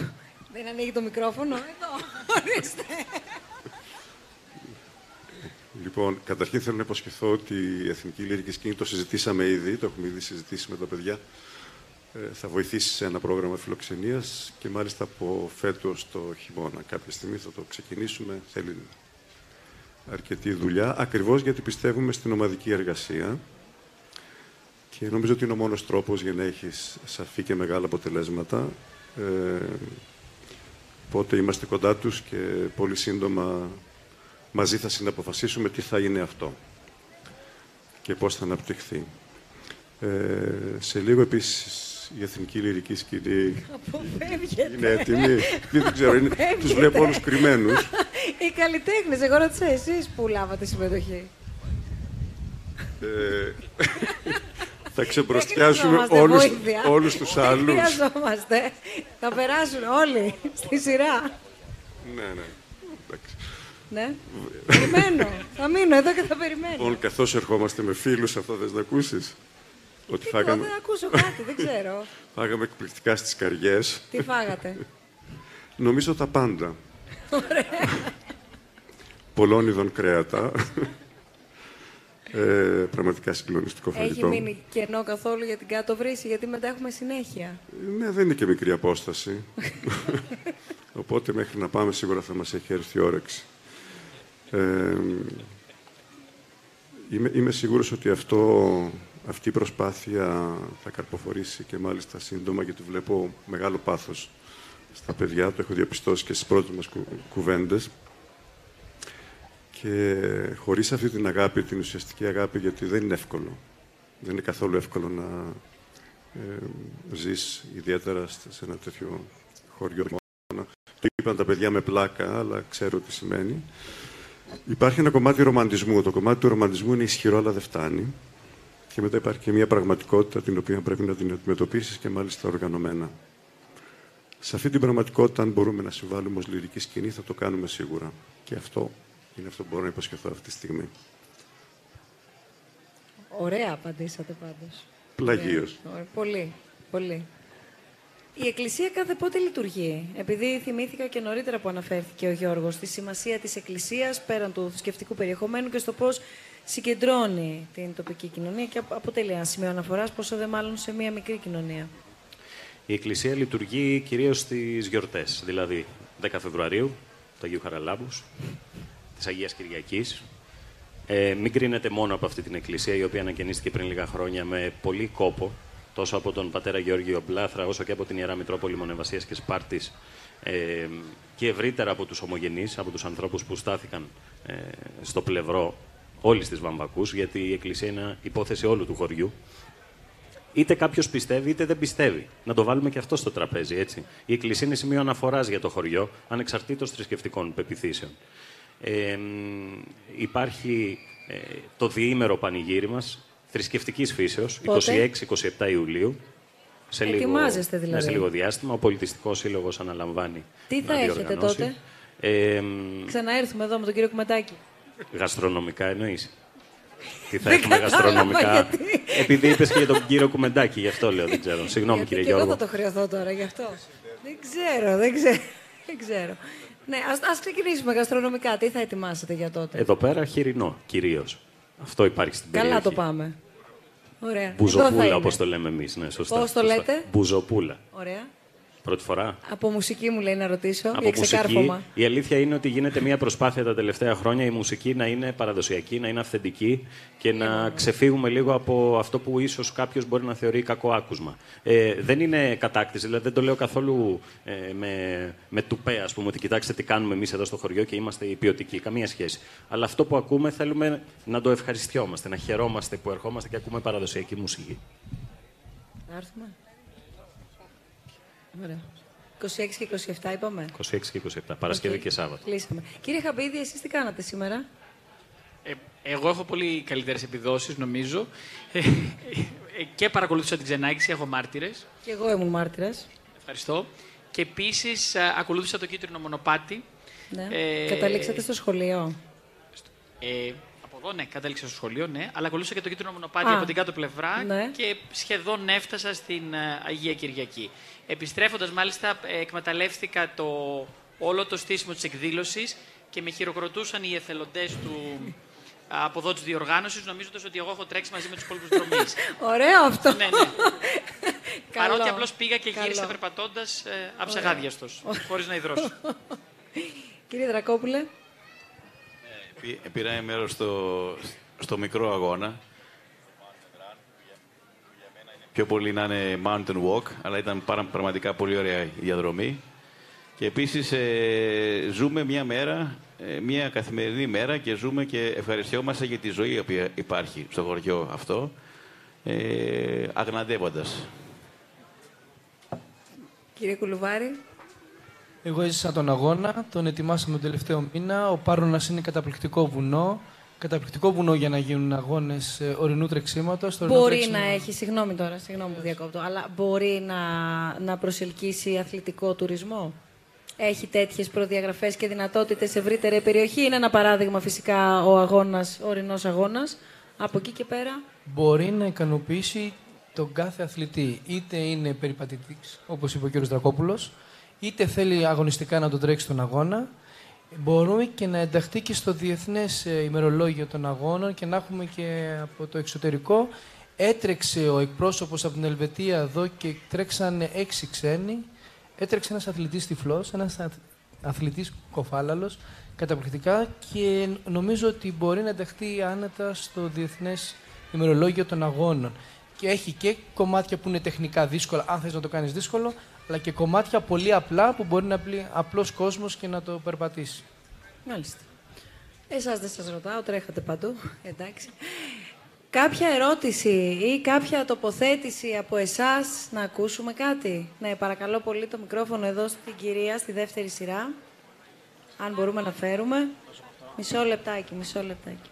Δεν ανοίγει το μικρόφωνο. Εδώ, ορίστε. Λοιπόν, καταρχήν θέλω να υποσχεθώ ότι η Εθνική Λυρική Σκηνή το συζητήσαμε ήδη, το έχουμε ήδη συζητήσει με τα παιδιά. θα βοηθήσει σε ένα πρόγραμμα φιλοξενίας και μάλιστα από φέτος το χειμώνα. Κάποια στιγμή θα το ξεκινήσουμε, θέλει αρκετή δουλειά, ακριβώς γιατί πιστεύουμε στην ομαδική εργασία και νομίζω ότι είναι ο μόνος τρόπος για να έχεις σαφή και μεγάλα αποτελέσματα. Ε, οπότε είμαστε κοντά τους και πολύ σύντομα μαζί θα συναποφασίσουμε τι θα είναι αυτό και πώς θα αναπτυχθεί. Ε, σε λίγο επίσης η Εθνική Λυρική Σκηνή είναι έτοιμη. Δεν ξέρω, είναι, τους βλέπω όλους κρυμμένους. Οι καλλιτέχνες, εγώ ρώτησα εσείς που λάβατε συμμετοχή. Ε, θα ξεπροστιάσουμε όλους, όλους τους άλλους. Δεν χρειαζόμαστε. Θα περάσουν όλοι στη σειρά. Ναι, ναι. Εντάξει. Ναι, περιμένω. Θα μείνω εδώ και θα περιμένω. Λοιπόν, καθώς ερχόμαστε με φίλους, αυτό θες να ακούσεις. Ότι τι φάγαμε... δεν ακούσω κάτι, δεν ξέρω. Φάγαμε εκπληκτικά στις καριές. Τι φάγατε? Νομίζω τα πάντα. Ωραία. Πολλών ειδών κρέατα. ε, πραγματικά συγκλονιστικό φαγητό. Έχει μείνει κενό καθόλου για την κάτω βρύση, γιατί μετά έχουμε συνέχεια. Ναι, δεν είναι και μικρή απόσταση. Οπότε μέχρι να πάμε σίγουρα θα μας έχει έρθει η όρεξη. Ε, είμαι, είμαι σίγουρος ότι αυτό... αυτή η προσπάθεια θα καρποφορήσει και μάλιστα σύντομα, γιατί βλέπω μεγάλο πάθος στα παιδιά, το έχω διαπιστώσει και στις πρώτες μας κουβέντες. Και χωρίς αυτή την αγάπη, την ουσιαστική αγάπη, γιατί δεν είναι εύκολο. Δεν είναι καθόλου εύκολο να ε, ζεις ιδιαίτερα σε ένα τέτοιο χωριό. Το είπαν τα παιδιά με πλάκα, αλλά ξέρω τι σημαίνει. Υπάρχει ένα κομμάτι ρομαντισμού. Το κομμάτι του ρομαντισμού είναι ισχυρό, αλλά δεν φτάνει. Και μετά υπάρχει και μια πραγματικότητα την οποία πρέπει να την αντιμετωπίσεις και μάλιστα οργανωμένα. Σε αυτή την πραγματικότητα, αν μπορούμε να συμβάλλουμε ως λυρική σκηνή, θα το κάνουμε σίγουρα. Και αυτό είναι αυτό που μπορώ να υποσχεθώ αυτή τη στιγμή. Ωραία απαντήσατε πάντως. Πλαγίως. Πολύ, πολύ. Η Εκκλησία κάθε πότε λειτουργεί? Επειδή θυμήθηκα και νωρίτερα που αναφέρθηκε ο Γιώργος στη σημασία της Εκκλησίας πέραν του θρησκευτικού περιεχομένου και στο πώς συγκεντρώνει την τοπική κοινωνία και αποτελεί ένα σημείο αναφοράς, πόσο δε μάλλον σε μία μικρή κοινωνία. Η Εκκλησία λειτουργεί κυρίως στις γιορτές, δηλαδή δέκα Φεβρουαρίου, του Αγίου Χαραλάμπους, της Αγίας Κυριακής. Ε, μην κρίνεται μόνο από αυτή την Εκκλησία, η οποία ανακαινίστηκε πριν λίγα χρόνια με πολύ κόπο, τόσο από τον πατέρα Γεώργιο Μπλάθρα, όσο και από την Ιερά Μητρόπολη Μονεβασίας και Σπάρτης ε, και ευρύτερα από τους ομογενείς, από τους ανθρώπους που στάθηκαν ε, στο πλευρό όλης της Βαμβακούς, γιατί η Εκκλησία είναι υπόθεση όλου του χωριού. Είτε κάποιος πιστεύει, είτε δεν πιστεύει. Να το βάλουμε και αυτό στο τραπέζι, έτσι. Η Εκκλησία είναι σημείο αναφοράς για το χωριό, ανεξαρτήτως θρησκευτικών πεποιθήσεων. Ε, υπάρχει ε, το διήμερο πανηγύρι μας, θρησκευτικής φύσεως, είκοσι έξι είκοσι επτά Ιουλίου. Σε λίγο, δηλαδή. σε λίγο διάστημα, ο Πολιτιστικός Σύλλογος αναλαμβάνει. Τι θα έχετε τότε? Ε, Ξαναέρθουμε εδώ με τον κύριο Κουμεντάκη. Γαστρονομικά εννοείς? Τι θα έχουμε γαστρονομικά? Γιατί... Επειδή είπες και για τον κύριο Κουμεντάκη, γι' αυτό λέω, δεν ξέρω. Συγγνώμη κύριε Γιώργο. Εγώ θα το χρειωθώ τώρα γι' αυτό. δεν ξέρω, δεν ξέρω. Δεν ξέρω. Ναι, ας, ας ξεκινήσουμε γαστρονομικά. Τι θα ετοιμάσετε για τότε? Εδώ πέρα χοιρινό κυρίως. Αυτό υπάρχει στην περιοχή. Καλά το πάμε. Ωραία. Μπουζοπούλα, όπως το λέμε εμείς. Ναι, σωστά. Πώς το λέτε? Μπουζοπούλα. Ωραία. Πρώτη φορά. Από μουσική μου λέει να ρωτήσω. Από μουσική. Η αλήθεια είναι ότι γίνεται μια προσπάθεια τα τελευταία χρόνια η μουσική να είναι παραδοσιακή, να είναι αυθεντική και να ξεφύγουμε λίγο από αυτό που ίσως κάποιος μπορεί να θεωρεί κακό άκουσμα. Ε, δεν είναι κατάκτηση, δηλαδή δεν το λέω καθόλου ε, με, με τουπέ, ας πούμε, ότι κοιτάξτε τι κάνουμε εμείς εδώ στο χωριό και είμαστε οι ποιοτικοί. Καμία σχέση. Αλλά αυτό που ακούμε θέλουμε να το ευχαριστιόμαστε, να χαιρόμαστε που ερχόμαστε και ακούμε παραδοσιακή μουσική. Άρθουμε. Ωραία. είκοσι έξι και είκοσι επτά είπαμε. είκοσι έξι και είκοσι επτά, Παρασκευή okay. και Σάββατο. Λύσαμε. Κύριε Χαμπίδη, εσείς τι κάνατε σήμερα? Ε, εγώ έχω πολύ καλύτερες επιδόσεις, νομίζω. Ε, και παρακολούθησα την ξενάγηση, έχω μάρτυρες. Και εγώ ήμουν μάρτυρας. Ευχαριστώ. Και επίσης ακολούθησα το κίτρινο μονοπάτι. Ναι. Ε, Καταλήξατε στο σχολείο. Ε, από εδώ, ναι, κατέληξα στο σχολείο, ναι. Αλλά ακολούθησα και το κίτρινο μονοπάτι Α, από την κάτω πλευρά ναι. και σχεδόν έφτασα στην Αγία Κυριακή. Επιστρέφοντας, μάλιστα, εκμεταλλεύτηκα το, όλο το στήσιμο της εκδήλωσης και με χειροκροτούσαν οι εθελοντές του, από εδώ της διοργάνωσης, νομίζοντας ότι εγώ έχω τρέξει μαζί με τους υπόλοιπους δρομείς. Ωραίο αυτό. Ναι, ναι. Καλό. Παρότι απλώς πήγα και καλό. Γύρισα περπατώντας ε, αψεγάδιαστος, χωρίς να υδρώσω. Κύριε Δρακόπουλε. Ε, πήρα μέρος στο, στο μικρό αγώνα. Πιο πολύ να είναι mountain walk, αλλά ήταν πάρα, πραγματικά πολύ ωραία η διαδρομή. Και επίσης ε, ζούμε μια μέρα, ε, μια καθημερινή μέρα και ζούμε και ευχαριστιόμαστε για τη ζωή που υπάρχει στο χωριό αυτό, ε, αγναντεύοντας. Κύριε Κουλουβάρη. Εγώ έζησα τον αγώνα, τον ετοιμάσαμε τον τελευταίο μήνα. Ο Πάρνωνας είναι καταπληκτικό βουνό. Καταπληκτικό βουνό για να γίνουν αγώνες ορεινού τρεξίματος. Μπορεί τρεξίμα... να έχει, συγγνώμη τώρα, συγγνώμη που διακόπτω, αλλά μπορεί να, να προσελκύσει αθλητικό τουρισμό. Έχει τέτοιες προδιαγραφές και δυνατότητες σε ευρύτερη περιοχή. Είναι ένα παράδειγμα φυσικά ο αγώνας, ο ορεινός αγώνας. Από εκεί και πέρα. Μπορεί να ικανοποιήσει τον κάθε αθλητή. Είτε είναι περιπατητής, όπως είπε ο κ. Δρακόπουλος, είτε θέλει αγωνιστικά να τον τρέξει τον αγώνα. Μπορούμε και να ενταχθεί και στο διεθνές ημερολόγιο των αγώνων και να έχουμε και από το εξωτερικό. Έτρεξε ο εκπρόσωπος από την Ελβετία εδώ και τρέξανε έξι ξένοι. Έτρεξε ένας αθλητής τυφλός, ένας αθλητής κοφάλαλος, καταπληκτικά, και νομίζω ότι μπορεί να ενταχθεί άνετα στο διεθνές ημερολόγιο των αγώνων. Και έχει και κομμάτια που είναι τεχνικά δύσκολα, αν θες να το κάνεις δύσκολο, αλλά και κομμάτια πολύ απλά που μπορεί να μπει απλός κόσμος και να το περπατήσει. Μάλιστα. Εσάς δεν σας ρωτάω, τρέχατε παντού, εντάξει. Κάποια ερώτηση ή κάποια τοποθέτηση από εσάς να ακούσουμε κάτι? Ναι, παρακαλώ πολύ το μικρόφωνο εδώ στην κυρία, στη δεύτερη σειρά. Αν μπορούμε να φέρουμε. Μισό λεπτάκι, μισό λεπτάκι.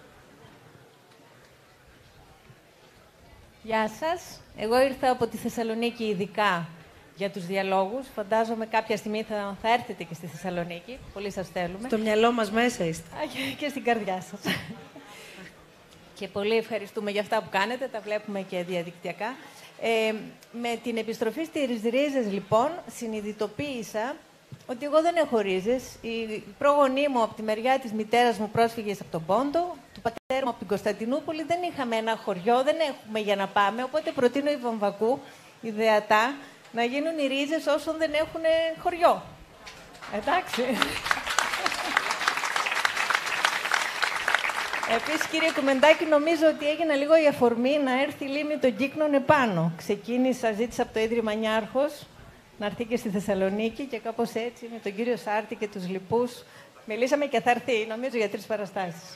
Γεια σας. Εγώ ήρθα από τη Θεσσαλονίκη ειδικά για τους διαλόγους. Φαντάζομαι κάποια στιγμή θα, θα έρθετε και στη Θεσσαλονίκη. Πολύ σας θέλουμε. Στο μυαλό μας μέσα είστε. Και, και στην καρδιά σας. Και πολύ ευχαριστούμε για αυτά που κάνετε. Τα βλέπουμε και διαδικτυακά. Ε, με την επιστροφή στις ρίζες, λοιπόν, συνειδητοποίησα ότι εγώ δεν έχω ρίζες. Η πρόγονή μου από τη μεριά της μητέρας μου πρόσφυγες από τον Πόντο, του πατέρα μου από την Κωνσταντινούπολη, δεν είχαμε ένα χωριό, δεν έχουμε για να πάμε, οπότε προτείνω οι Βαμβακού, ιδεατά, να γίνουν οι ρίζες όσων δεν έχουν χωριό. Εντάξει. Επίσης, κύριε Κουμεντάκη, νομίζω ότι έγινε λίγο η αφορμή να έρθει η λίμνη των Κύκνων επάνω. Ξεκίνησα, ζήτησα από το Ίδρυμα Νιάρχος να έρθει και στη Θεσσαλονίκη και κάπως έτσι με τον κύριο Σάρτη και τους λοιπούς μιλήσαμε και θα έρθει, νομίζω, για τρεις παραστάσεις.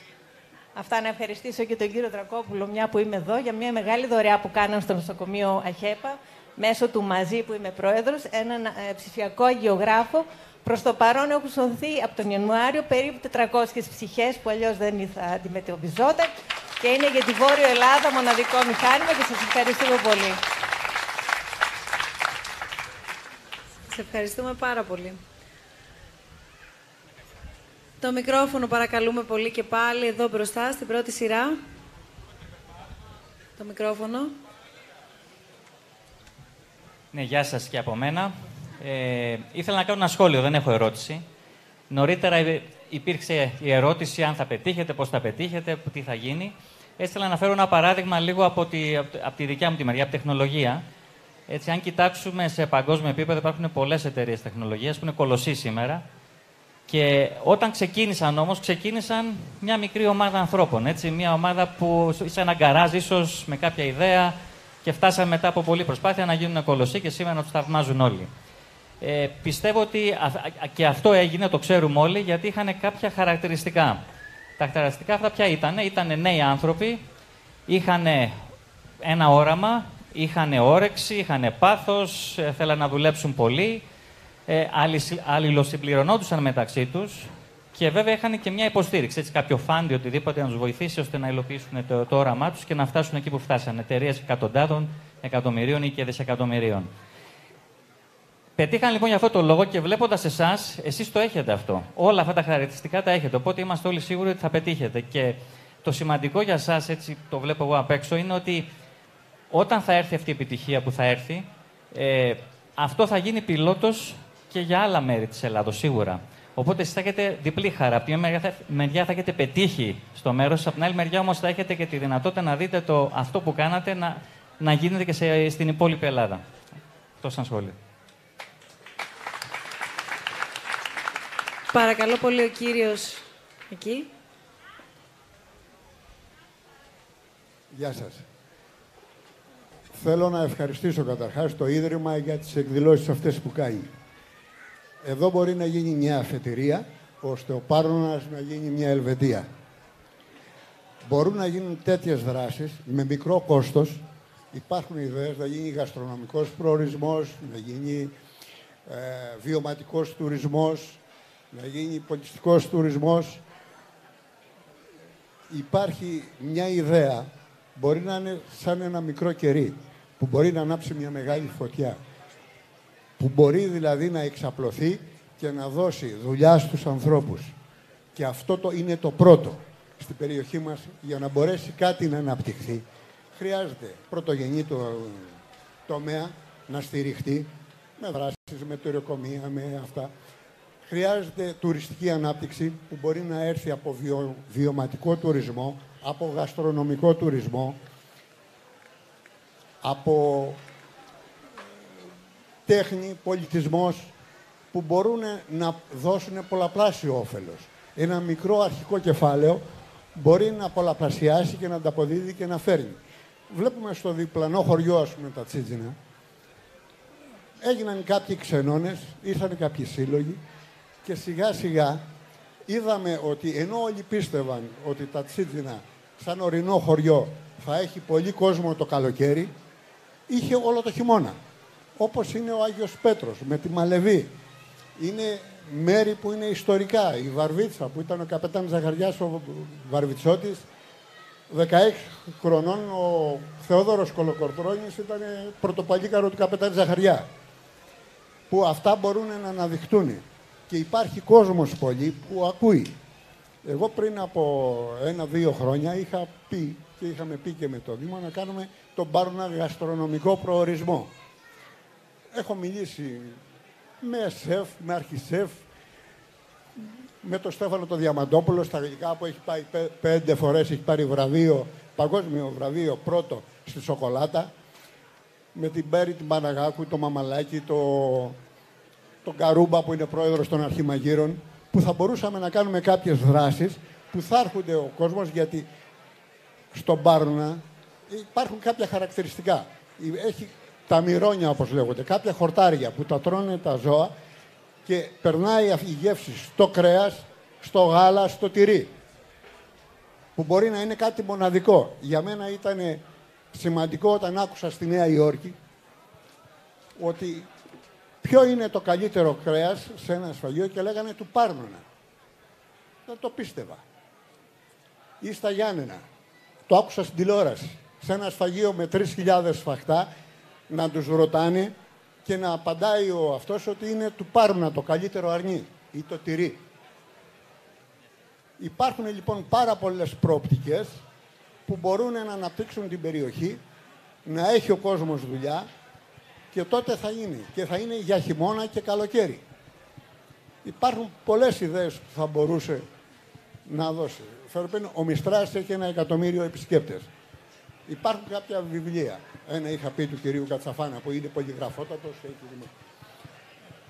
Αυτά, να ευχαριστήσω και τον κύριο Δρακόπουλο, μια που είμαι εδώ, για μια μεγάλη δωρεά που κάναν στο νοσοκομείο ΑΧΕΠΑ, μέσω του Μαζί που είμαι πρόεδρος, έναν ε, ψηφιακό αγιογράφο. Προς το παρόν έχουν σωθεί από τον Ιανουάριο περίπου τετρακόσιες ψυχές που αλλιώς δεν θα αντιμετωπιζόταν και είναι για τη Βόρειο Ελλάδα μοναδικό μηχάνημα και σας ευχαριστούμε πολύ. Σας ευχαριστούμε πάρα πολύ. Το μικρόφωνο παρακαλούμε πολύ και πάλι εδώ μπροστά, στην πρώτη σειρά. Το μικρόφωνο. Ναι, γεια σας και από μένα. Ε, ήθελα να κάνω ένα σχόλιο, δεν έχω ερώτηση. Νωρίτερα υπήρξε η ερώτηση αν θα πετύχετε, πώς θα πετύχετε, τι θα γίνει. Έτσι, ήθελα να φέρω ένα παράδειγμα λίγο από τη, από τη δικιά μου τη μεριά, από τεχνολογία. Έτσι, αν κοιτάξουμε σε παγκόσμιο επίπεδο, υπάρχουν πολλές εταιρείες τεχνολογίας που είναι κολοσσοί σήμερα. Και όταν ξεκίνησαν όμως, ξεκίνησαν μια μικρή ομάδα ανθρώπων. Έτσι, μια ομάδα που σε ένα γκαράζ, ίσως με κάποια ιδέα, και φτάσαμε μετά από πολλή προσπάθεια να γίνουν κολοσσοί και σήμερα να τους θαυμάζουν όλοι. Ε, πιστεύω ότι και αυτό έγινε, το ξέρουμε όλοι, γιατί είχαν κάποια χαρακτηριστικά. Τα χαρακτηριστικά αυτά ποια ήταν? Ήταν νέοι άνθρωποι, είχαν ένα όραμα, είχαν όρεξη, είχαν πάθος, θέλαν να δουλέψουν πολύ, ε, αλληλοσυμπληρωνόντουσαν μεταξύ τους και βέβαια είχαν και μια υποστήριξη, έτσι, κάποιο φάντι, οτιδήποτε να τους βοηθήσει ώστε να υλοποιήσουν το, το όραμά τους και να φτάσουν εκεί που φτάσανε, εταιρείες εκατοντάδων, εκατομμυρίων ή και δισεκατομμυρίων. Πετύχαν λοιπόν για αυτό το λόγο και βλέποντας εσάς, εσείς το έχετε αυτό. Όλα αυτά τα χαρακτηριστικά τα έχετε. Οπότε είμαστε όλοι σίγουροι ότι θα πετύχετε. Και το σημαντικό για εσάς, έτσι το βλέπω εγώ απ' έξω, είναι ότι όταν θα έρθει αυτή η επιτυχία που θα έρθει, ε, αυτό θα γίνει πιλότος και για άλλα μέρη της Ελλάδος σίγουρα. Οπότε εσείς θα έχετε διπλή χαρά. Από τη μια μεριά θα έχετε πετύχει στο μέρος σας, από την άλλη μεριά όμως θα έχετε και τη δυνατότητα να δείτε το, αυτό που κάνατε να, να γίνεται και σε, στην υπόλοιπη Ελλάδα. Τόσο ήταν σχόλια. Παρακαλώ πολύ ο κύριος εκεί. Γεια σας. Θέλω να ευχαριστήσω καταρχάς το Ίδρυμα για τις εκδηλώσεις αυτές που κάνει. Εδώ μπορεί να γίνει μια αφετηρία, ώστε ο Πάρνωνας να γίνει μια Ελβετία. Μπορούν να γίνουν τέτοιες δράσεις με μικρό κόστος. Υπάρχουν ιδέες να γίνει γαστρονομικός προορισμός, να γίνει ε, βιωματικός τουρισμός, να γίνει πολιτιστικός τουρισμός. Υπάρχει μια ιδέα, μπορεί να είναι σαν ένα μικρό κερί, που μπορεί να ανάψει μια μεγάλη φωτιά. Που μπορεί δηλαδή να εξαπλωθεί και να δώσει δουλειά στους ανθρώπους. Και αυτό το είναι το πρώτο στην περιοχή μας. Για να μπορέσει κάτι να αναπτυχθεί, χρειάζεται πρωτογενή το τομέα να στηριχτεί με δράσεις, με τουρκομία, με αυτά. Χρειάζεται τουριστική ανάπτυξη που μπορεί να έρθει από βιο, βιωματικό τουρισμό, από γαστρονομικό τουρισμό, από τέχνη, πολιτισμός, που μπορούν να δώσουν πολλαπλάσιο όφελος. Ένα μικρό αρχικό κεφάλαιο μπορεί να πολλαπλασιάσει και να ανταποδίδει και να φέρνει. Βλέπουμε στο διπλανό χωριό, ας πούμε, τα Τσίτζινα, έγιναν κάποιοι ξενώνες, ήρθαν κάποιοι σύλλογοι και σιγά σιγά είδαμε ότι ενώ όλοι πίστευαν ότι τα Τσίτζινα σαν ορεινό χωριό θα έχει πολύ κόσμο το καλοκαίρι, είχε όλο το χειμώνα. Όπως είναι ο Άγιος Πέτρος με τη Μαλεβή. Είναι μέρη που είναι ιστορικά. Η Βαρβίτσα, που ήταν ο καπετάν Ζαχαριάς ο Βαρβιτσότης, δεκαέξι χρονών ο Θεόδωρος Κολοκορτρώνης ήταν πρωτοπαλίκαρο του καπετάν Ζαχαριά. Που αυτά μπορούν να αναδειχτούν. Και υπάρχει κόσμος πολύ που ακούει. Εγώ πριν από ένα-δύο χρόνια είχα πει και είχαμε πει και με το Δήμο να κάνουμε τον Πάρνονα γαστρονομικό προορισμό. Έχω μιλήσει με σεφ, με αρχισεφ, με τον Στέφανο τον Διαμαντόπουλο στα γλυκά που έχει πάει πέντε φορές, έχει πάρει βραβείο, παγκόσμιο βραβείο πρώτο στη σοκολάτα, με την Μπέρι, την Παναγάκου, το Μαμαλάκη, το, τον Καρούμπα που είναι πρόεδρος των Αρχιμαγείρων, που θα μπορούσαμε να κάνουμε κάποιες δράσεις που θα έρχονται ο κόσμος, γιατί στον Πάρνονα υπάρχουν κάποια χαρακτηριστικά. Έχει τα μυρώνια, όπως λέγονται, κάποια χορτάρια που τα τρώνε τα ζώα και περνάει η γεύση στο κρέας, στο γάλα, στο τυρί, που μπορεί να είναι κάτι μοναδικό. Για μένα ήταν σημαντικό όταν άκουσα στη Νέα Υόρκη ότι ποιο είναι το καλύτερο κρέας σε ένα σφαγείο και λέγανε του Πάρνονα. Δεν το πίστευα. Ή στα Γιάννενα. Το άκουσα στην τηλεόραση. Σε ένα σφαγείο με τρεις χιλιάδες φαχτά να τους ρωτάνε και να απαντάει ο αυτός ότι είναι του Πάρνονα το καλύτερο αρνί ή το τυρί. Υπάρχουν λοιπόν πάρα πολλές προοπτικές που μπορούν να αναπτύξουν την περιοχή, να έχει ο κόσμος δουλειά και τότε θα είναι. Και θα είναι για χειμώνα και καλοκαίρι. Υπάρχουν πολλές ιδέες που θα μπορούσε να δώσει. Ο Μιστράς έχει ένα εκατομμύριο επισκέπτες. Υπάρχουν κάποια βιβλία. Ένα είχα πει του κυρίου Κατσαφάνα που είναι πολυγραφότατος.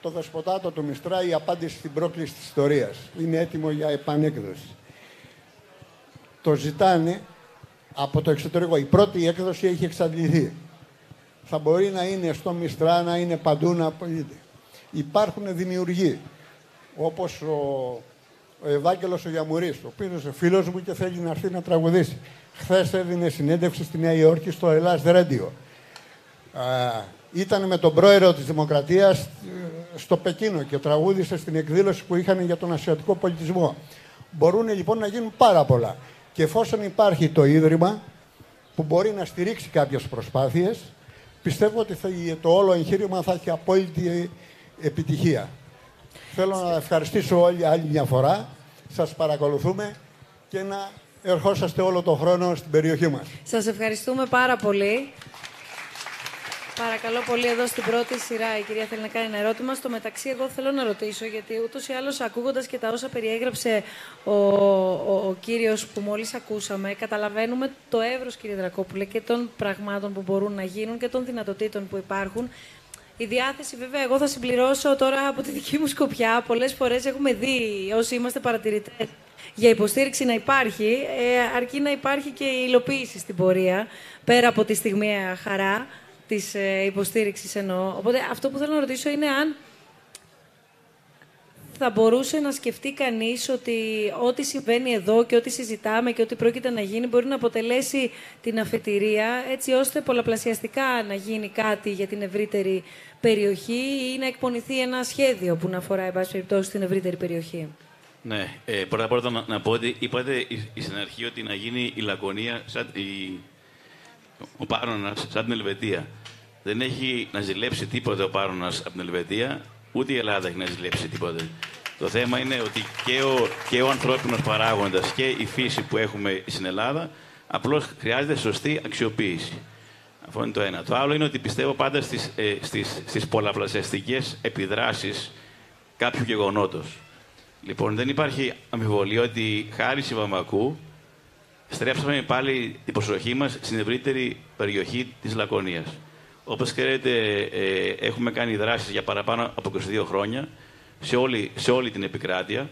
Το Δεσποτάτο του Μιστρά, η απάντηση στην πρόκληση της ιστορίας. Είναι έτοιμο για επανέκδοση. Το ζητάνε από το εξωτερικό. Η πρώτη έκδοση έχει εξαντληθεί. Θα μπορεί να είναι στο Μιστρά, να είναι παντού, να απολύτει. Υπάρχουν δημιουργοί, όπως ο, ο Ευάγγελος ο Γιαμουρής, ο οποίος είναι φίλος μου και θέλει να έρθει να τραγουδήσει. Χθες έδινε συνέντευξη στη Νέα Υόρκη στο Ελλάς Ρέντιο. Ήταν με τον πρόεδρο της Δημοκρατίας στο Πεκίνο και τραγούδισε στην εκδήλωση που είχαν για τον ασιατικό πολιτισμό. Μπορούν λοιπόν να γίνουν πάρα πολλά. Και εφόσον υπάρχει το Ίδρυμα που μπορεί να στηρίξει κάποιες προσπάθειες, πιστεύω ότι θα, το όλο εγχείρημα θα έχει απόλυτη επιτυχία. Θέλω να ευχαριστήσω όλοι άλλη μια φορά. Σας παρακολουθούμε και να ερχόσαστε όλο τον χρόνο στην περιοχή μας. Σας ευχαριστούμε πάρα πολύ. Παρακαλώ πολύ εδώ στην πρώτη σειρά. Η κυρία θέλει να κάνει ένα ερώτημα. Στο μεταξύ, εγώ θέλω να ρωτήσω, γιατί ούτως ή άλλως ακούγοντας και τα όσα περιέγραψε ο, ο, ο κύριος που μόλις ακούσαμε, καταλαβαίνουμε το εύρος, κύριε Δρακόπουλε, και των πραγμάτων που μπορούν να γίνουν και των δυνατοτήτων που υπάρχουν. Η διάθεση, βέβαια, εγώ θα συμπληρώσω τώρα από τη δική μου σκοπιά. Πολλές φορές έχουμε δει, όσοι είμαστε παρατηρητές, για υποστήριξη να υπάρχει, ε, αρκεί να υπάρχει και η υλοποίηση στην πορεία, πέρα από τη στιγμιαία χαρά της ε, υποστήριξης εννοώ. Οπότε αυτό που θέλω να ρωτήσω είναι αν θα μπορούσε να σκεφτεί κανείς ότι ό,τι συμβαίνει εδώ και ό,τι συζητάμε και ό,τι πρόκειται να γίνει μπορεί να αποτελέσει την αφετηρία, έτσι ώστε πολλαπλασιαστικά να γίνει κάτι για την ευρύτερη περιοχή ή να εκπονηθεί ένα σχέδιο που να αφορά, εν πάση περιπτώσει, την ευρύτερη περιοχή. Ναι, ε, πρώτα απ' όλα να, να πω ότι είπατε στην αρχή ότι να γίνει η Λακωνία, σαν, η, ο Πάρνωνας, σαν την Ελβετία. Δεν έχει να ζηλέψει τίποτα ο Πάρνωνας από την Ελβετία, ούτε η Ελλάδα έχει να ζηλέψει τίποτα. Το θέμα είναι ότι και ο, και ο ανθρώπινος παράγοντας και η φύση που έχουμε στην Ελλάδα, απλώς χρειάζεται σωστή αξιοποίηση. Αυτό είναι το ένα. Το άλλο είναι ότι πιστεύω πάντα στις, ε, στις, στις πολλαπλασιαστικές επιδράσεις κάποιου γεγονότος. Λοιπόν, δεν υπάρχει αμφιβολία ότι χάρη στη Βαμβακού στρέψαμε πάλι την προσοχή μας στην ευρύτερη περιοχή της Λακωνίας. Όπως ξέρετε, ε, έχουμε κάνει δράσεις για παραπάνω από είκοσι δύο χρόνια σε όλη, σε όλη την επικράτεια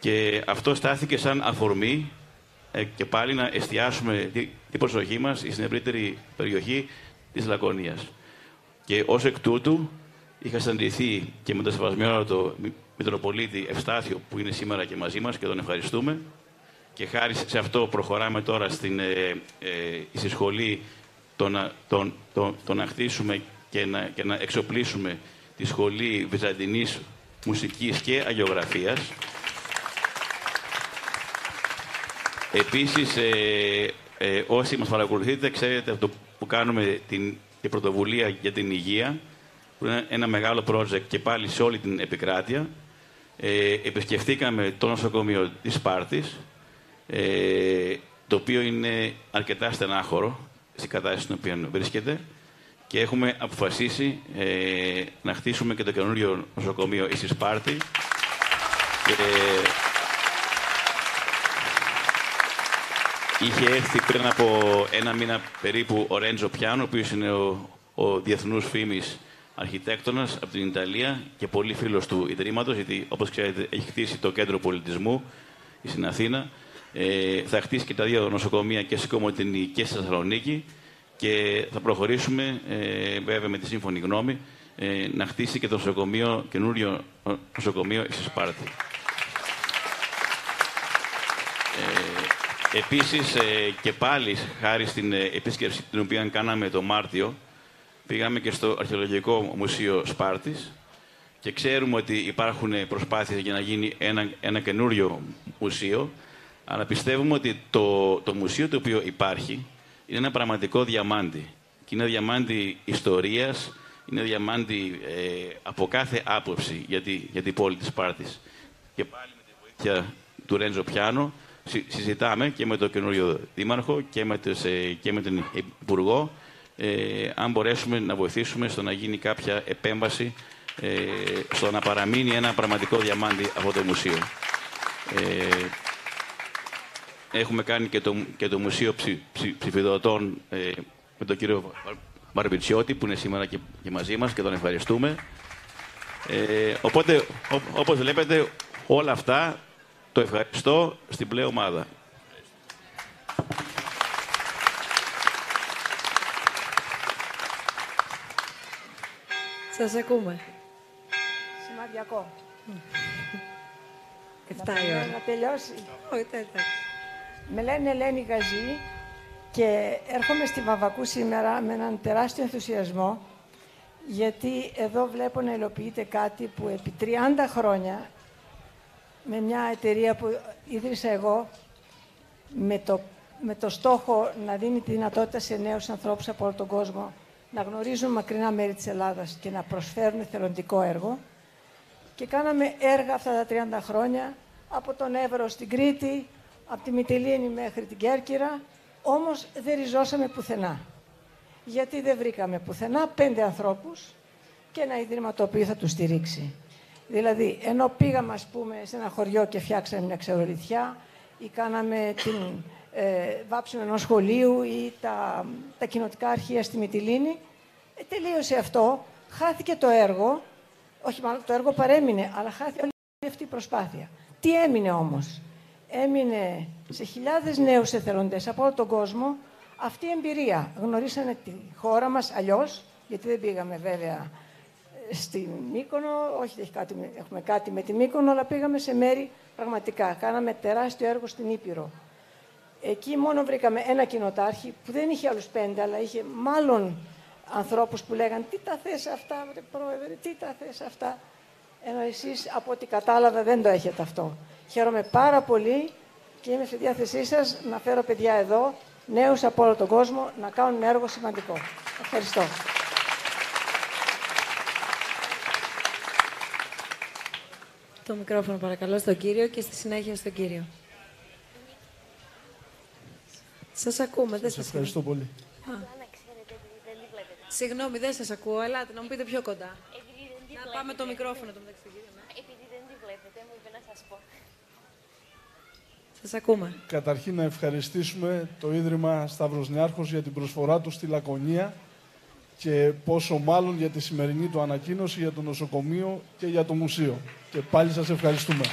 και αυτό στάθηκε σαν αφορμή ε, και πάλι να εστιάσουμε την προσοχή μας στην ευρύτερη περιοχή της Λακωνίας. Και ως εκ τούτου είχα συναντηθεί και με τον σεβασμιότατο Μητροπολίτη Ευστάθιο, που είναι σήμερα και μαζί μας και τον ευχαριστούμε. Και χάρη σε αυτό προχωράμε τώρα στην, ε, ε, στη σχολή το να, το, το, το να χτίσουμε και να, και να εξοπλίσουμε τη Σχολή Βυζαντινής Μουσικής και Αγιογραφίας. Επίσης, ε, ε, όσοι μας παρακολουθείτε, ξέρετε αυτό που κάνουμε την, την πρωτοβουλία για την υγεία, που είναι ένα μεγάλο project και πάλι σε όλη την επικράτεια. Ε, επισκεφτήκαμε το νοσοκομείο της Σπάρτης, ε, το οποίο είναι αρκετά στενάχωρο στην κατάσταση στην οποία βρίσκεται και έχουμε αποφασίσει ε, να χτίσουμε και το καινούριο νοσοκομείο στη Σπάρτη. Ε, είχε έρθει πριν από ένα μήνα περίπου ο Ρέντζο Πιάνο, ο οποίος είναι ο, ο διεθνούς φήμης αρχιτέκτονας από την Ιταλία και πολύ φίλος του Ιδρύματος, γιατί όπως ξέρετε έχει χτίσει το κέντρο πολιτισμού στην Αθήνα. Ε, θα χτίσει και τα δύο νοσοκομεία και στη Κομοτηνή και στη Θεσσαλονίκη και θα προχωρήσουμε ε, βέβαια με τη σύμφωνη γνώμη ε, να χτίσει και το νοσοκομείο, καινούριο νοσοκομείο στη Σπάρτη. Ε, επίσης ε, και πάλι χάρη στην επίσκεψη την οποία κάναμε το Μάρτιο, πήγαμε και στο Αρχαιολογικό Μουσείο Σπάρτης και ξέρουμε ότι υπάρχουν προσπάθειες για να γίνει ένα, ένα καινούριο μουσείο, αλλά πιστεύουμε ότι το, το μουσείο το οποίο υπάρχει είναι ένα πραγματικό διαμάντι. Και είναι διαμάντι ιστορίας, είναι διαμάντι ε, από κάθε άποψη για, τη, για την πόλη της Σπάρτης. Και πάλι με τη βοήθεια του Ρέντζο Πιάνο συ, συζητάμε και με τον καινούριο δήμαρχο και με, τους, ε, και με τον υπουργό Ε, αν μπορέσουμε να βοηθήσουμε στο να γίνει κάποια επέμβαση ε, στο να παραμείνει ένα πραγματικό διαμάντι από το μουσείο. Ε, έχουμε κάνει και το, και το Μουσείο ψη, ψη, Ψηφιδωτών ε, με τον κύριο Μπαρμπιτσιώτη, που είναι σήμερα και, και μαζί μας και τον ευχαριστούμε. Ε, οπότε, ό, όπως βλέπετε, όλα αυτά το ευχαριστώ στην πλέον ομάδα. Σας ακούμε. Σημαδιακό. Εφτά η ώρα. Να τελειώσει. Με λένε Ελένη Γαζή και έρχομαι στη Βαμβακού σήμερα με έναν τεράστιο ενθουσιασμό, γιατί εδώ βλέπω να υλοποιείται κάτι που επί τριάντα χρόνια με μια εταιρεία που ίδρυσα εγώ με το, με το στόχο να δίνει τη δυνατότητα σε νέους ανθρώπους από όλο τον κόσμο να γνωρίζουν μακρινά μέρη της Ελλάδας και να προσφέρουν εθελοντικό έργο. Και κάναμε έργα αυτά τα τριάντα χρόνια, από τον Εύρο στην Κρήτη, από τη Μυτιλίνη μέχρι την Κέρκυρα, όμως δεν ριζώσαμε πουθενά. Γιατί δεν βρήκαμε πουθενά πέντε ανθρώπους και ένα ίδρυμα το οποίο θα τους στηρίξει. Δηλαδή, ενώ πήγαμε, ας πούμε, σε ένα χωριό και φτιάξαμε μια ξερολιθιά ή κάναμε την Ε, βάψουμε ενός σχολείου ή τα, τα κοινοτικά αρχεία στη Μυτιλίνη. Ε, τελείωσε αυτό. χάθηκε το έργο, όχι μάλλον το έργο παρέμεινε, αλλά χάθηκε όλη αυτή η προσπάθεια. Τι έμεινε όμως? Έμεινε σε χιλιάδες νέους εθελοντές από όλο τον κόσμο αυτή η εμπειρία. Γνωρίσανε τη χώρα μας αλλιώς, γιατί δεν πήγαμε βέβαια στη Μύκονο, όχι έχει κάτι, έχουμε κάτι με τη Μύκονο, αλλά πήγαμε σε μέρη πραγματικά. Κάναμε τεράστιο έργο στην Ήπειρο. Εκεί μόνο βρήκαμε ένα κοινοτάρχη που δεν είχε άλλους πέντε, αλλά είχε μάλλον ανθρώπους που λέγαν «Τι τα θες αυτά, βρε πρόεδρε, τι τα θες αυτά». Ενώ εσείς, από ό,τι κατάλαβα, δεν το έχετε αυτό. Χαίρομαι πάρα πολύ και είμαι στη διάθεσή σας να φέρω παιδιά εδώ, νέους από όλο τον κόσμο, να κάνουν έργο σημαντικό. Ευχαριστώ. Το μικρόφωνο παρακαλώ στον κύριο και στη συνέχεια στον κύριο. Σας ακούμε, δεν σας ακούω. Σας ευχαριστώ πολύ. Α. Συγγνώμη, δεν σας ακούω. Ελάτε, να μου πείτε πιο κοντά. Να πάμε το μικρόφωνο του μεταξύ κύριου. Επειδή δεν τη βλέπετε, μου είπε να σας πω. Σας ακούμε. Καταρχήν να ευχαριστήσουμε το Ίδρυμα Σταύρος Νιάρχος για την προσφορά του στη Λακωνία και πόσο μάλλον για τη σημερινή του ανακοίνωση για το νοσοκομείο και για το μουσείο. Και πάλι σας ευχαριστούμε.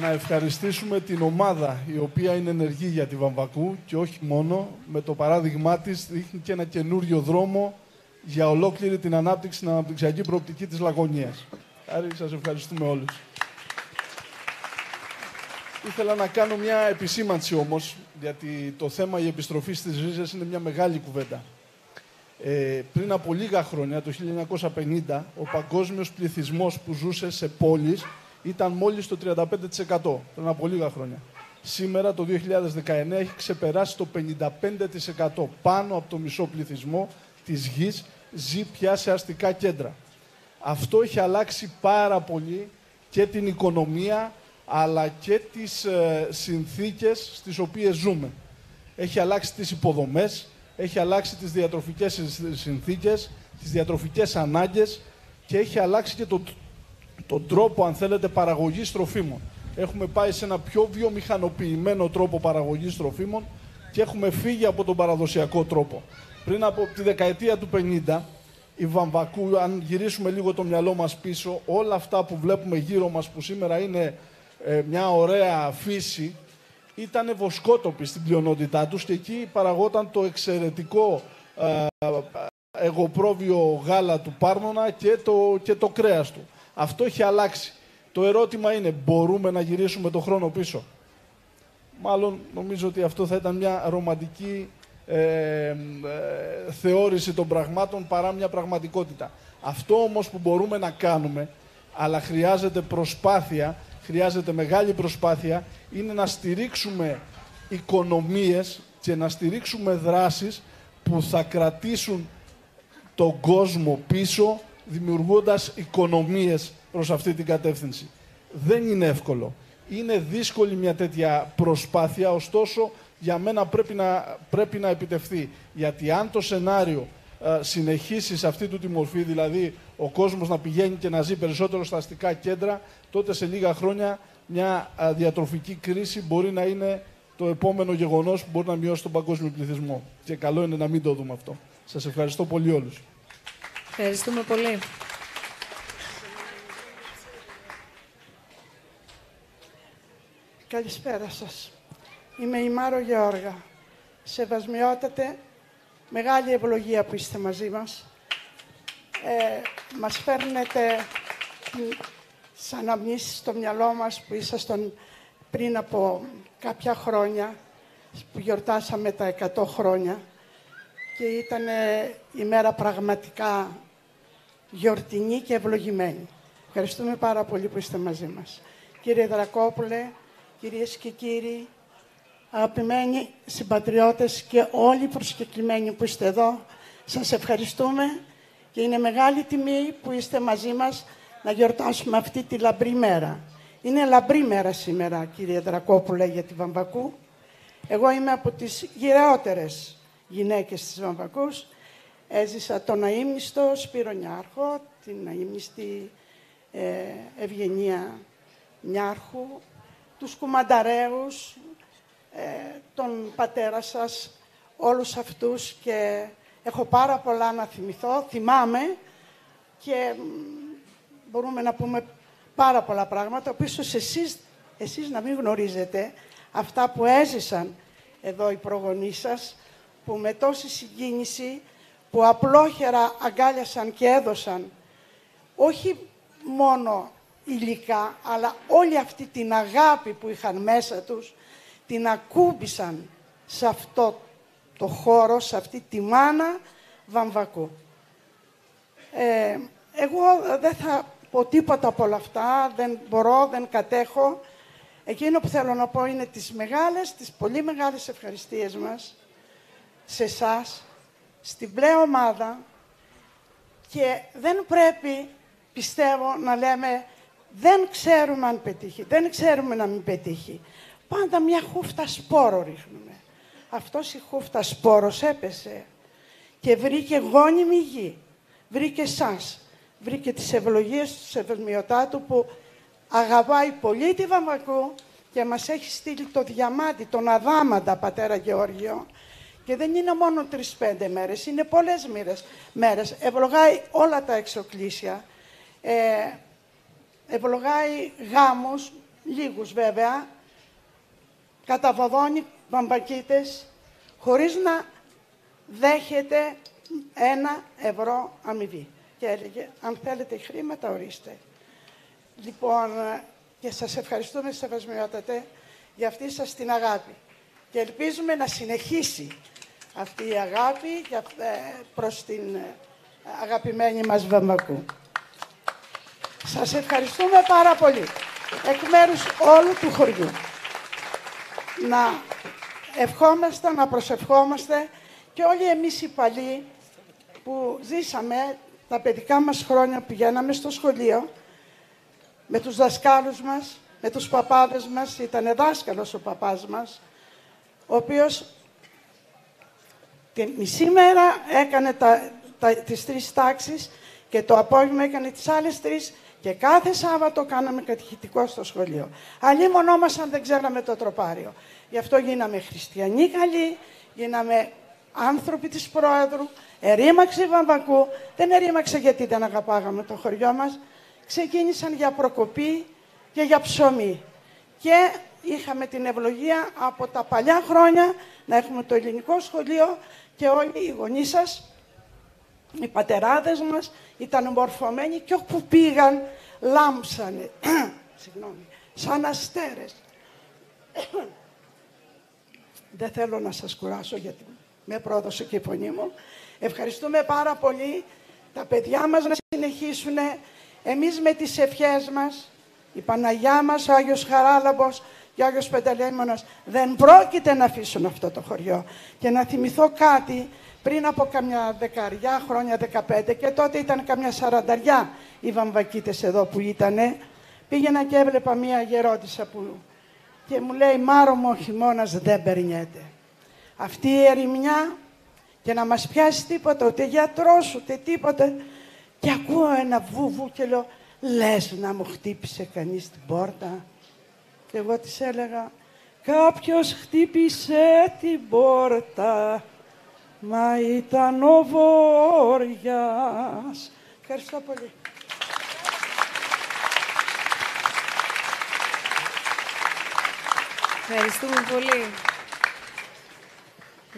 Να ευχαριστήσουμε την ομάδα η οποία είναι ενεργή για τη Βαμβακού και όχι μόνο, με το παράδειγμά της δείχνει και ένα καινούριο δρόμο για ολόκληρη την ανάπτυξη, την αναπτυξιακή προοπτική της Λακωνίας. Άρα σας ευχαριστούμε όλους. Ήθελα να κάνω μια επισήμανση όμως, γιατί το θέμα η επιστροφή στις ρίζες είναι μια μεγάλη κουβέντα. Ε, πριν από λίγα χρόνια, το χίλια εννιακόσια πενήντα, ο παγκόσμιος πληθυσμός που ζούσε σε πόλεις ήταν μόλις το τριάντα πέντε τοις εκατό πριν από λίγα χρόνια. Σήμερα, το δύο χιλιάδες δεκαεννέα, έχει ξεπεράσει το πενήντα πέντε τοις εκατό. Πάνω από το μισό πληθυσμό της γης ζει πια σε αστικά κέντρα. Αυτό έχει αλλάξει πάρα πολύ και την οικονομία, αλλά και τις ε, συνθήκες στις οποίες ζούμε. Έχει αλλάξει τις υποδομές, έχει αλλάξει τις διατροφικές συνθήκες, τις διατροφικές ανάγκες και έχει αλλάξει και το τον τρόπο, αν θέλετε, παραγωγής τροφίμων. Έχουμε πάει σε ένα πιο βιομηχανοποιημένο τρόπο παραγωγής τροφίμων και έχουμε φύγει από τον παραδοσιακό τρόπο. Πριν από τη δεκαετία του πενήντα, η Βαμβακού, αν γυρίσουμε λίγο το μυαλό μας πίσω, όλα αυτά που βλέπουμε γύρω μας, που σήμερα είναι ε, μια ωραία φύση, ήταν βοσκότοποι στην πλειονότητά τους και εκεί παραγόταν το εξαιρετικό ε, εγωπρόβιο γάλα του Πάρνονα και το, και το κρέας του. Αυτό έχει αλλάξει. Το ερώτημα είναι, μπορούμε να γυρίσουμε το χρόνο πίσω? Μάλλον νομίζω ότι αυτό θα ήταν μια ρομαντική ε, ε, θεώρηση των πραγμάτων παρά μια πραγματικότητα. Αυτό όμως που μπορούμε να κάνουμε, αλλά χρειάζεται προσπάθεια, χρειάζεται μεγάλη προσπάθεια, είναι να στηρίξουμε οικονομίες και να στηρίξουμε δράσεις που θα κρατήσουν τον κόσμο πίσω, δημιουργώντας οικονομίες προς αυτή την κατεύθυνση. Δεν είναι εύκολο. Είναι δύσκολη μια τέτοια προσπάθεια, ωστόσο για μένα πρέπει να, πρέπει να επιτευχθεί. Γιατί αν το σενάριο ε, συνεχίσει σε αυτή του τη μορφή, δηλαδή ο κόσμος να πηγαίνει και να ζει περισσότερο στα αστικά κέντρα, τότε σε λίγα χρόνια μια ε, διατροφική κρίση μπορεί να είναι το επόμενο γεγονός που μπορεί να μειώσει τον παγκόσμιο πληθυσμό. Και καλό είναι να μην το δούμε αυτό. Σας ευχαριστώ πολύ όλους. Ευχαριστούμε πολύ. Καλησπέρα σας. Είμαι η Μάρο Γεώργα. Σεβασμιότατε, μεγάλη ευλογία που είστε μαζί μας. Ε, μας φέρνετε σαν αναμνήσεις στο μυαλό μας που ήσασταν πριν από κάποια χρόνια, που γιορτάσαμε τα εκατό χρόνια και ήταν η μέρα πραγματικά γιορτινή και ευλογημένη. Ευχαριστούμε πάρα πολύ που είστε μαζί μας. Κύριε Δρακόπουλε, κυρίες και κύριοι, αγαπημένοι συμπατριώτες και όλοι οι προσκεκλημένοι που είστε εδώ, σας ευχαριστούμε και είναι μεγάλη τιμή που είστε μαζί μας να γιορτάσουμε αυτή τη λαμπρή μέρα. Είναι λαμπρή μέρα σήμερα, κύριε Δρακόπουλε, για τη Βαμβακού. Εγώ είμαι από τις γυραιότερες γυναίκες της Βαμβακούς. Έζησα τον αείμνηστο Σπύρο Νιάρχο, την αείμνηστη ε, Ευγενία Νιάρχου, τους Κουμανταρέους, ε, τον πατέρα σας, όλους αυτούς και Έχω πάρα πολλά να θυμηθώ, θυμάμαι και μπορούμε να πούμε πάρα πολλά πράγματα, που ίσως εσείς, εσείς να μην γνωρίζετε, αυτά που έζησαν εδώ οι προγονείς σας, που με τόση συγκίνηση, που απλόχερα αγκάλιασαν και έδωσαν, όχι μόνο υλικά, αλλά όλη αυτή την αγάπη που είχαν μέσα τους, την ακούμπησαν σε αυτό το χώρο, σε αυτή τη μάνα Βαμβακού. Ε, εγώ δεν θα πω τίποτα από όλα αυτά, δεν μπορώ, δεν κατέχω. Εκείνο που θέλω να πω είναι τις μεγάλες, τις πολύ μεγάλες ευχαριστίες μας σε εσάς, στην μπλε ομάδα, και δεν πρέπει, πιστεύω, να λέμε δεν ξέρουμε αν πετύχει, δεν ξέρουμε να μην πετύχει. Πάντα μια χούφτα σπόρο ρίχνουμε. Αυτός η χούφτα σπόρος έπεσε και βρήκε γόνιμη γη. Βρήκε εσάς, βρήκε τις ευλογίες του Σεβασμιωτάτου που αγαπάει πολύ τη Βαμβακού και μας έχει στείλει το διαμάντι, τον αδάμαντα πατέρα Γεώργιο. Και δεν είναι μόνο τρεις-πέντε μέρες, είναι πολλές μέρες. Ευλογάει όλα τα εξοκλήσια. Ε, ευλογάει γάμους, λίγους βέβαια, καταβοδώνει βαμβακίτες, χωρίς να δέχεται ένα ευρώ αμοιβή. Και έλεγε, αν θέλετε χρήματα, ορίστε. Λοιπόν, και σας ευχαριστούμε, Σεβασμιότατε, για αυτή σας την αγάπη. Και ελπίζουμε να συνεχίσει αυτή η αγάπη προς την αγαπημένη μας Βαμβακού. Σας ευχαριστούμε πάρα πολύ, εκ μέρους όλου του χωριού. Να ευχόμαστε, να προσευχόμαστε και όλοι εμείς οι παλιοί που ζήσαμε τα παιδικά μας χρόνια, πηγαίναμε στο σχολείο με τους δασκάλους μας, με τους παπάδες μας, ήταν δάσκαλος ο παπάς μας, ο οποίος την μισή μέρα έκανε τα, τα, τις τρεις τάξεις και το απόγευμα έκανε τις άλλες τρεις και κάθε Σάββατο κάναμε κατηχητικό στο σχολείο. Αλλήμονό μας αν δεν ξέραμε το τροπάριο. Γι' αυτό γίναμε χριστιανοί καλοί, γίναμε άνθρωποι της Πρόεδρου, ερήμαξε η Βαμβακού. Δεν ερήμαξε γιατί δεν αγαπάγαμε το χωριό μας. Ξεκίνησαν για προκοπή και για ψωμί. Και είχαμε την ευλογία από τα παλιά χρόνια να έχουμε το ελληνικό σχολείο και όλοι οι γονείς σας, οι πατεράδες μας, ήταν μορφωμένοι και όπου πήγαν λάμψανε, συγγνώμη, σαν αστέρες. Δεν θέλω να σας κουράσω γιατί με πρόδωσε και η φωνή μου. Ευχαριστούμε πάρα πολύ τα παιδιά μας να συνεχίσουν. Εμείς με τις ευχές μας, η Παναγιά μας, ο Άγιος Χαράλαμπος και ο Άγιος Πεντελεήμονας δεν πρόκειται να αφήσουν αυτό το χωριό. Και να θυμηθώ κάτι πριν από καμιά δεκαριά χρόνια, δεκαπέντε, και τότε ήταν καμιά σαρανταριά οι βαμβακίτες εδώ που ήτανε. Πήγαινα και έβλεπα μία γερόντισσα που... και μου λέει, Μάρο μου, ο χειμώνας δεν περνιέται. Αυτή η ερημιά και να μας πιάσει τίποτα, ούτε γιατρός, ούτε τίποτα. Και ακούω ένα βούβου και λέω, λες να μου χτύπησε κανείς την πόρτα. Και εγώ της έλεγα, κάποιος χτύπησε την πόρτα, μα ήταν ο Βόρειας. Ευχαριστώ πολύ. Ευχαριστούμε πολύ.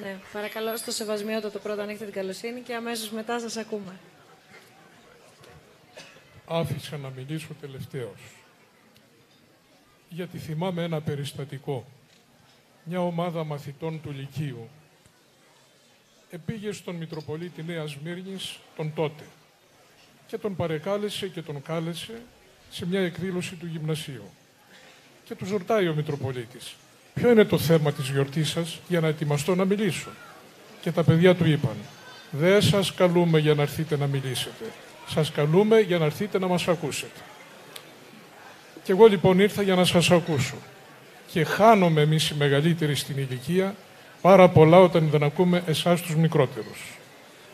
Ναι, παρακαλώ στο Σεβασμιότατο πρώτα ανοίχτε την καλοσύνη και αμέσως μετά σας ακούμε. Άφησα να μιλήσω τελευταίος, γιατί θυμάμαι ένα περιστατικό. Μια ομάδα μαθητών του Λυκείου επήγε στον Μητροπολίτη Νέας Σμύρνης τον τότε και τον παρεκάλεσε και τον κάλεσε σε μια εκδήλωση του γυμνασίου. Και τους ρωτάει ο Μητροπολίτης, ποιο είναι το θέμα της γιορτής σας για να ετοιμαστώ να μιλήσω. Και τα παιδιά του είπαν, δεν σας καλούμε για να έρθετε να μιλήσετε. Σας καλούμε για να έρθετε να μας ακούσετε. Και εγώ λοιπόν ήρθα για να σας ακούσω. Και χάνομαι εμείς οι μεγαλύτεροι στην ηλικία πάρα πολλά όταν δεν ακούμε εσάς τους μικρότερους.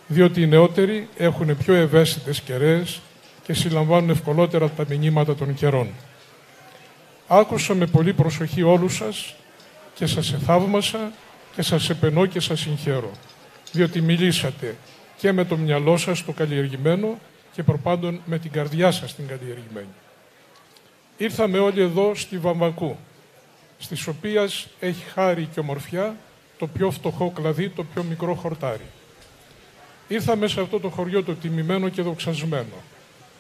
Διότι οι νεότεροι έχουν πιο ευαίσθητες κεραίες και συλλαμβάνουν ευκολότερα τα μηνύματα των καιρών. Άκουσα με πολύ προσοχή όλους σας και σας εθαύμασα και σας επενώ και σας συγχαίρω. διότι μιλήσατε και με το μυαλό σας το καλλιεργημένο και προπάντων με την καρδιά σας την καλλιεργημένη. Ήρθαμε όλοι εδώ στη Βαμβακού, στις οποίας έχει χάρη και ομορφιά το πιο φτωχό κλαδί, το πιο μικρό χορτάρι. Ήρθαμε σε αυτό το χωριό το τιμημένο και δοξασμένο,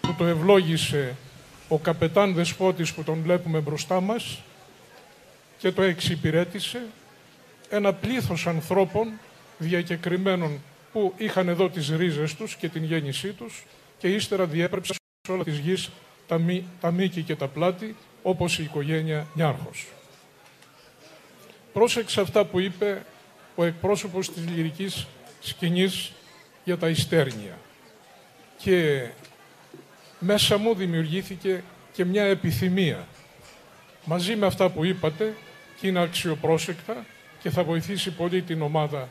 που το ευλόγησε ο καπετάν Δεσπότης που τον βλέπουμε μπροστά μας και το εξυπηρέτησε ένα πλήθος ανθρώπων διακεκριμένων που είχαν εδώ τις ρίζες τους και την γέννησή τους και ύστερα διέπρεψαν σε όλα της γης τα, μη, τα μήκη και τα πλάτη, όπως η οικογένεια Νιάρχος. Πρόσεξε αυτά που είπε ο εκπρόσωπος της λυρικής σκηνής για τα Ιστέρνια και μέσα μου δημιουργήθηκε και μια επιθυμία. Μαζί με αυτά που είπατε, και είναι αξιοπρόσεκτα και θα βοηθήσει πολύ την ομάδα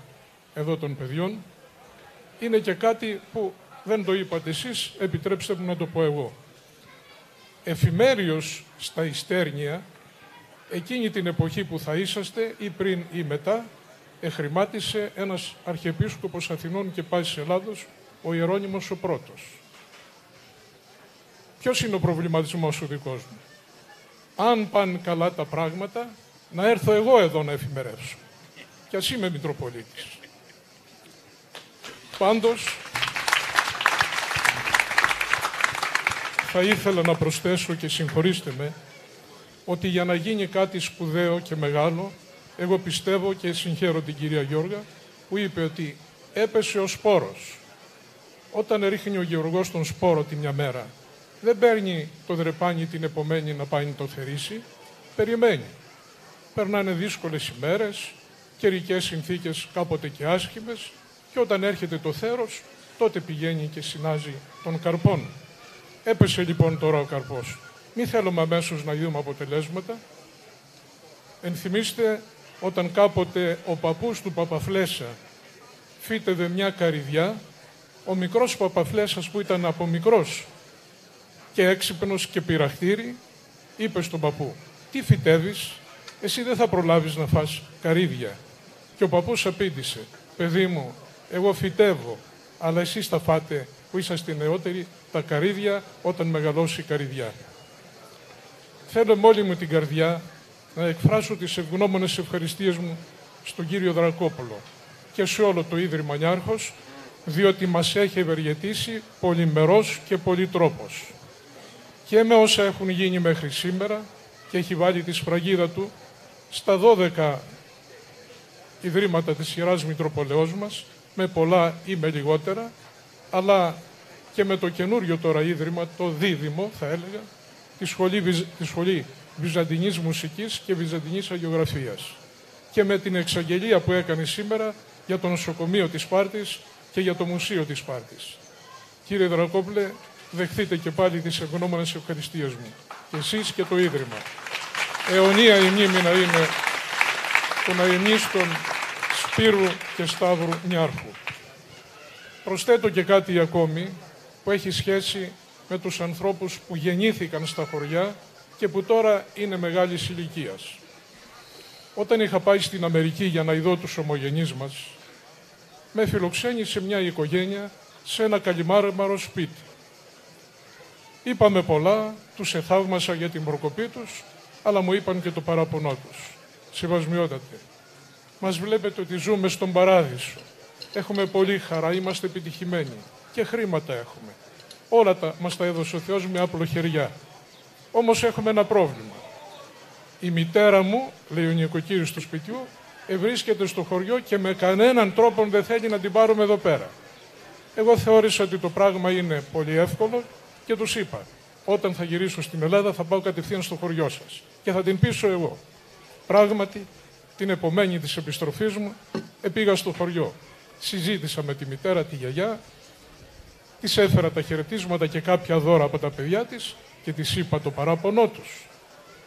εδώ των παιδιών, είναι και κάτι που δεν το είπατε εσείς, επιτρέψτε μου να το πω εγώ. Εφημέριος στα Ιστέρνια, εκείνη την εποχή που θα είσαστε ή πριν ή μετά, εχρημάτισε ένας αρχιεπίσκοπος Αθηνών και Πάσης Ελλάδος, ο Ιερώνυμος ο Πρώτος. Ποιος είναι ο προβληματισμός ο δικός μου? Αν πάνε καλά τα πράγματα, να έρθω εγώ εδώ να εφημερεύσω. Κι ας είμαι Μητροπολίτης. Πάντως, θα ήθελα να προσθέσω και συγχωρήστε με, ότι για να γίνει κάτι σπουδαίο και μεγάλο, εγώ πιστεύω και συγχαίρω την κυρία Γιώργα, που είπε ότι έπεσε ο σπόρος. Όταν ρίχνει ο Γεωργός τον σπόρο τη μια μέρα, δεν παίρνει το δρεπάνι την επομένη να πάει να το θερήσει, περιμένει. Περνάνε δύσκολες ημέρες, καιρικές συνθήκες κάποτε και άσχημες, και όταν έρχεται το θέρος, τότε πηγαίνει και συνάζει τον καρπόν. Έπεσε λοιπόν τώρα ο καρπός. Μη θέλουμε αμέσως να δούμε αποτελέσματα. Ενθυμίστε όταν κάποτε ο παππούς του Παπαφλέσσα φύτευε μια καρυδιά, ο μικρός Παπαφλέσσας που ήταν από μικρός και έξυπνος και πειραχτήρι, είπε στον παππού, τι φυτεύεις, εσύ δεν θα προλάβεις να φας καρύδια. Και ο παππούς απήντησε, παιδί μου, εγώ φυτεύω, αλλά εσείς θα φάτε που είσαστε νεότεροι τα καρύδια όταν μεγαλώσει η καρυδιά. Θέλω με όλη μου την καρδιά να εκφράσω τις ευγνώμονες ευχαριστίες μου στον κύριο Δρακόπουλο και σε όλο το Ίδρυμα Νιάρχος, διότι μας έχει ευεργετήσει πολυμερός και πολυτρόπος. Και με όσα έχουν γίνει μέχρι σήμερα και έχει βάλει τη σφραγίδα του στα δώδεκα ιδρύματα της Ιεράς Μητροπολεώς μας, με πολλά ή με λιγότερα, αλλά και με το καινούριο τώρα ίδρυμα, το δίδυμο θα έλεγα, τη Σχολή, τη Σχολή Βυζαντινής Μουσικής και Βυζαντινής Αγιογραφίας και με την εξαγγελία που έκανε σήμερα για το νοσοκομείο της Σπάρτης και για το μουσείο της Σπάρτης. Κύριε Δρακόπουλε, δεχτείτε και πάλι τις ευγνώμονες ευχαριστίες μου, και εσείς και το Ίδρυμα. Αιωνία η μνήμη να είναι των αειμνίστων Σπύρου και Σταύρου Νιάρχου. Προσθέτω και κάτι ακόμη που έχει σχέση με τους ανθρώπους που γεννήθηκαν στα χωριά και που τώρα είναι μεγάλης ηλικίας. Όταν είχα πάει στην Αμερική για να ειδώ τους ομογενείς μας, με φιλοξένησε μια οικογένεια σε ένα καλυμάρμαρο σπίτι. Είπαμε πολλά, τους εθαύμασα για την προκοπή τους, αλλά μου είπαν και το παραπονό τους. Σεβασμιότατε, μας βλέπετε ότι ζούμε στον παράδεισο. Έχουμε πολύ χαρά, είμαστε επιτυχημένοι και χρήματα έχουμε. Όλα τα μας τα έδωσε ο Θεός με απλοχεριά. Όμως έχουμε ένα πρόβλημα. Η μητέρα μου, λέει ο νοικοκύρης του σπιτιού, ευρίσκεται στο χωριό και με κανέναν τρόπο δεν θέλει να την πάρουμε εδώ πέρα. Εγώ θεώρησα ότι το πράγμα είναι πολύ εύκολο και τους είπα, όταν θα γυρίσω στην Ελλάδα θα πάω κατευθείαν στο χωριό σας και θα την πείσω εγώ. Πράγματι, την επομένη της επιστροφής μου, επήγα στο χωριό. Συζήτησα με τη μητέρα, τη γιαγιά, της έφερα τα χαιρετίσματα και κάποια δώρα από τα παιδιά της και της είπα το παράπονό τους.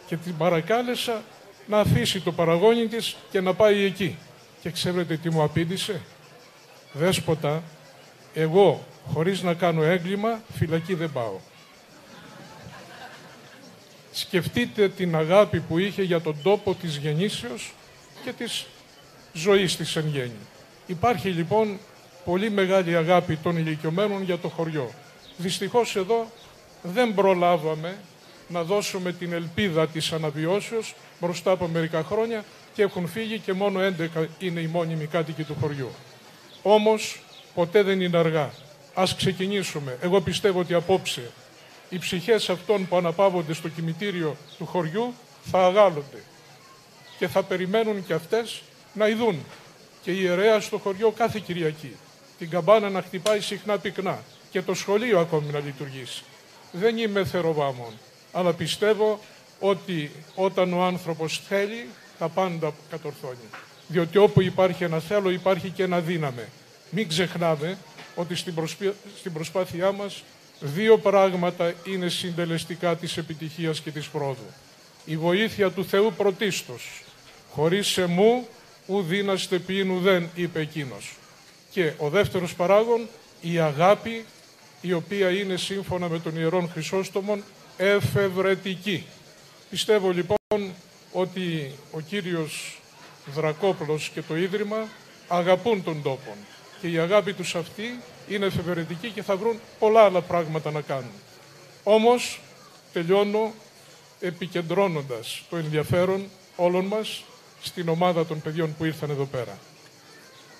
Και την παρακάλεσα να αφήσει το παραγόνι της και να πάει εκεί. Και ξέρετε τι μου απήντησε? Δέσποτα, εγώ χωρίς να κάνω έγκλημα, φυλακή δεν πάω. Σκεφτείτε την αγάπη που είχε για τον τόπο της γεννήσεως και της ζωής της εν γέννη. Υπάρχει λοιπόν πολύ μεγάλη αγάπη των ηλικιωμένων για το χωριό. Δυστυχώς εδώ δεν προλάβαμε να δώσουμε την ελπίδα της αναβιώσεως μπροστά από μερικά χρόνια και έχουν φύγει και μόνο έντεκα είναι οι μόνιμοι κάτοικοι του χωριού. Όμως ποτέ δεν είναι αργά. Ας ξεκινήσουμε. Εγώ πιστεύω ότι απόψε οι ψυχές αυτών που αναπαύονται στο κημητήριο του χωριού θα αγάλλονται και θα περιμένουν και αυτές να ειδούν. Και η ιερέα στο χωριό κάθε Κυριακή την καμπάνα να χτυπάει συχνά πυκνά και το σχολείο ακόμη να λειτουργήσει. Δεν είμαι θεροβάμων, αλλά πιστεύω ότι όταν ο άνθρωπος θέλει, τα πάντα κατορθώνει. Διότι όπου υπάρχει ένα θέλω, υπάρχει και ένα δύναμε. Μην ξεχνάμε ότι στην, προσπάθει, στην προσπάθειά μας δύο πράγματα είναι συντελεστικά της επιτυχίας και της πρόοδου. Η βοήθεια του Θεού πρωτίστως. Χωρίς εμού ουδύναστε ποιήν ουδέν, είπε εκείνος. Και ο δεύτερος παράγων, η αγάπη, η οποία είναι σύμφωνα με τον Ιερόν Χρυσόστομον εφευρετική. Πιστεύω λοιπόν ότι ο κύριος Δρακόπουλος και το Ίδρυμα αγαπούν τον τόπο και η αγάπη τους αυτή είναι εφευρετική και θα βρουν πολλά άλλα πράγματα να κάνουν. Όμως τελειώνω επικεντρώνοντας το ενδιαφέρον όλων μας στην ομάδα των παιδιών που ήρθαν εδώ πέρα.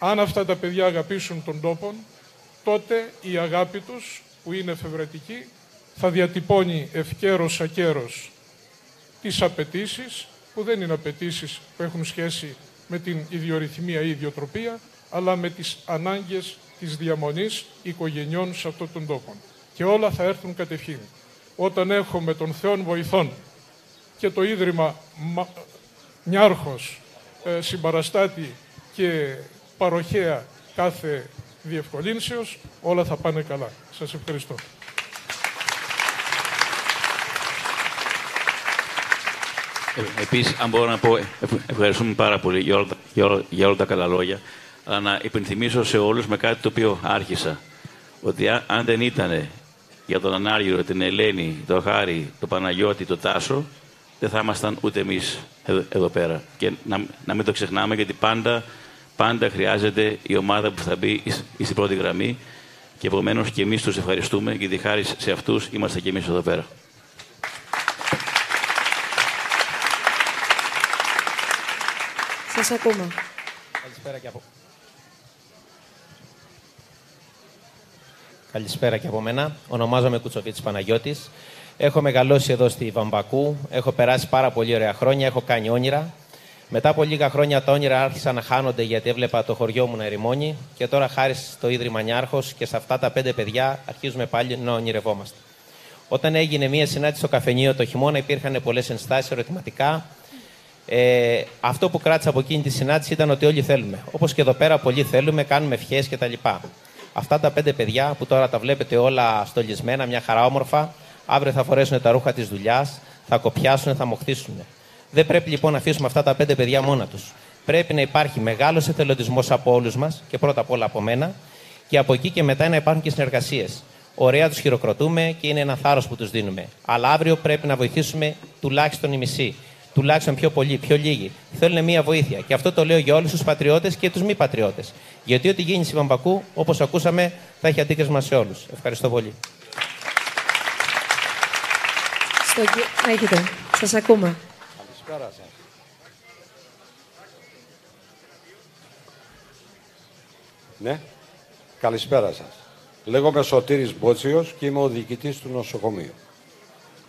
Αν αυτά τα παιδιά αγαπήσουν τον τόπο, τότε η αγάπη τους, που είναι εφευρετική, θα διατυπώνει ευκαίρος ακαίρος τις απαιτήσεις, που δεν είναι απαιτήσεις που έχουν σχέση με την ιδιορυθμία ή ιδιοτροπία, αλλά με τις ανάγκες της διαμονής οικογενειών σε αυτόν τον τόπο. Και όλα θα έρθουν κατευχήν. Όταν έχουμε τον Θεόν βοηθών και το Ίδρυμα Νιάρχος συμπαραστάτη και παροχέα κάθε διευκολύνσεως, όλα θα πάνε καλά. Σας ευχαριστώ. Ε, επίσης, αν μπορώ να πω, ευχαριστούμε πάρα πολύ για όλα, για όλα, για όλα τα καλά λόγια, αλλά να υπενθυμίσω σε όλους με κάτι το οποίο άρχισα, ότι αν δεν ήταν για τον Ανάργυρο, την Ελένη, τον Χάρη, τον Παναγιώτη, τον Τάσο, δεν θα ήμασταν ούτε εμείς εδώ, εδώ πέρα. Και να, να μην το ξεχνάμε, γιατί πάντα, πάντα χρειάζεται η ομάδα που θα μπει στην πρώτη γραμμή και επομένως και εμείς τους ευχαριστούμε, γιατί χάρη σε αυτούς είμαστε και εμείς εδώ πέρα. Σας ακούμε. Καλησπέρα και από... Καλησπέρα και από μένα. Ονομάζομαι Κουτσοβίτης Παναγιώτης. Έχω μεγαλώσει εδώ στη Βαμβακού. Έχω περάσει πάρα πολύ ωραία χρόνια. Έχω κάνει όνειρα. Μετά από λίγα χρόνια τα όνειρα άρχισαν να χάνονται, γιατί έβλεπα το χωριό μου να ερημώνει. Και τώρα, χάρη στο Ίδρυμα Νιάρχος και σε αυτά τα πέντε παιδιά, αρχίζουμε πάλι να ονειρευόμαστε. Όταν έγινε μία συνάντηση στο καφενείο το χειμώνα, υπήρχαν πολλές ενστάσεις, ερωτηματικά. Ε, αυτό που κράτησα από εκείνη τη συνάντηση ήταν ότι όλοι θέλουμε. Όπως και εδώ πέρα, πολλοί θέλουμε, κάνουμε ευχές κτλ. Αυτά τα πέντε παιδιά που τώρα τα βλέπετε όλα στολισμένα, μια χαρά όμορφα, αύριο θα φορέσουν τα ρούχα της δουλειάς, θα κοπιάσουν, θα μοχθήσουν. Δεν πρέπει λοιπόν να αφήσουμε αυτά τα πέντε παιδιά μόνα τους. Πρέπει να υπάρχει μεγάλος εθελοντισμός από όλους μας και πρώτα απ' όλα από μένα, και από εκεί και μετά να υπάρχουν και συνεργασίες. Ωραία, τους χειροκροτούμε και είναι ένα θάρρος που τους δίνουμε. Αλλά αύριο πρέπει να βοηθήσουμε τουλάχιστον οι μισοί. Τουλάχιστον πιο πολλοί, πιο λίγοι. Θέλουν μία βοήθεια. Και αυτό το λέω για όλους τους πατριώτες και τους μη πατριώτες. Γιατί ό,τι γίνει στη Βαμβακού, όπως ακούσαμε, θα έχει αντίκρισμα σε όλους. Ευχαριστώ πολύ. Στο... Έχετε. Σας ακούμε. Καλησπέρα σας. Ναι. Καλησπέρα σας. Λέγομαι Σωτήρης Μπότσιος και είμαι ο διοικητής του νοσοκομείου.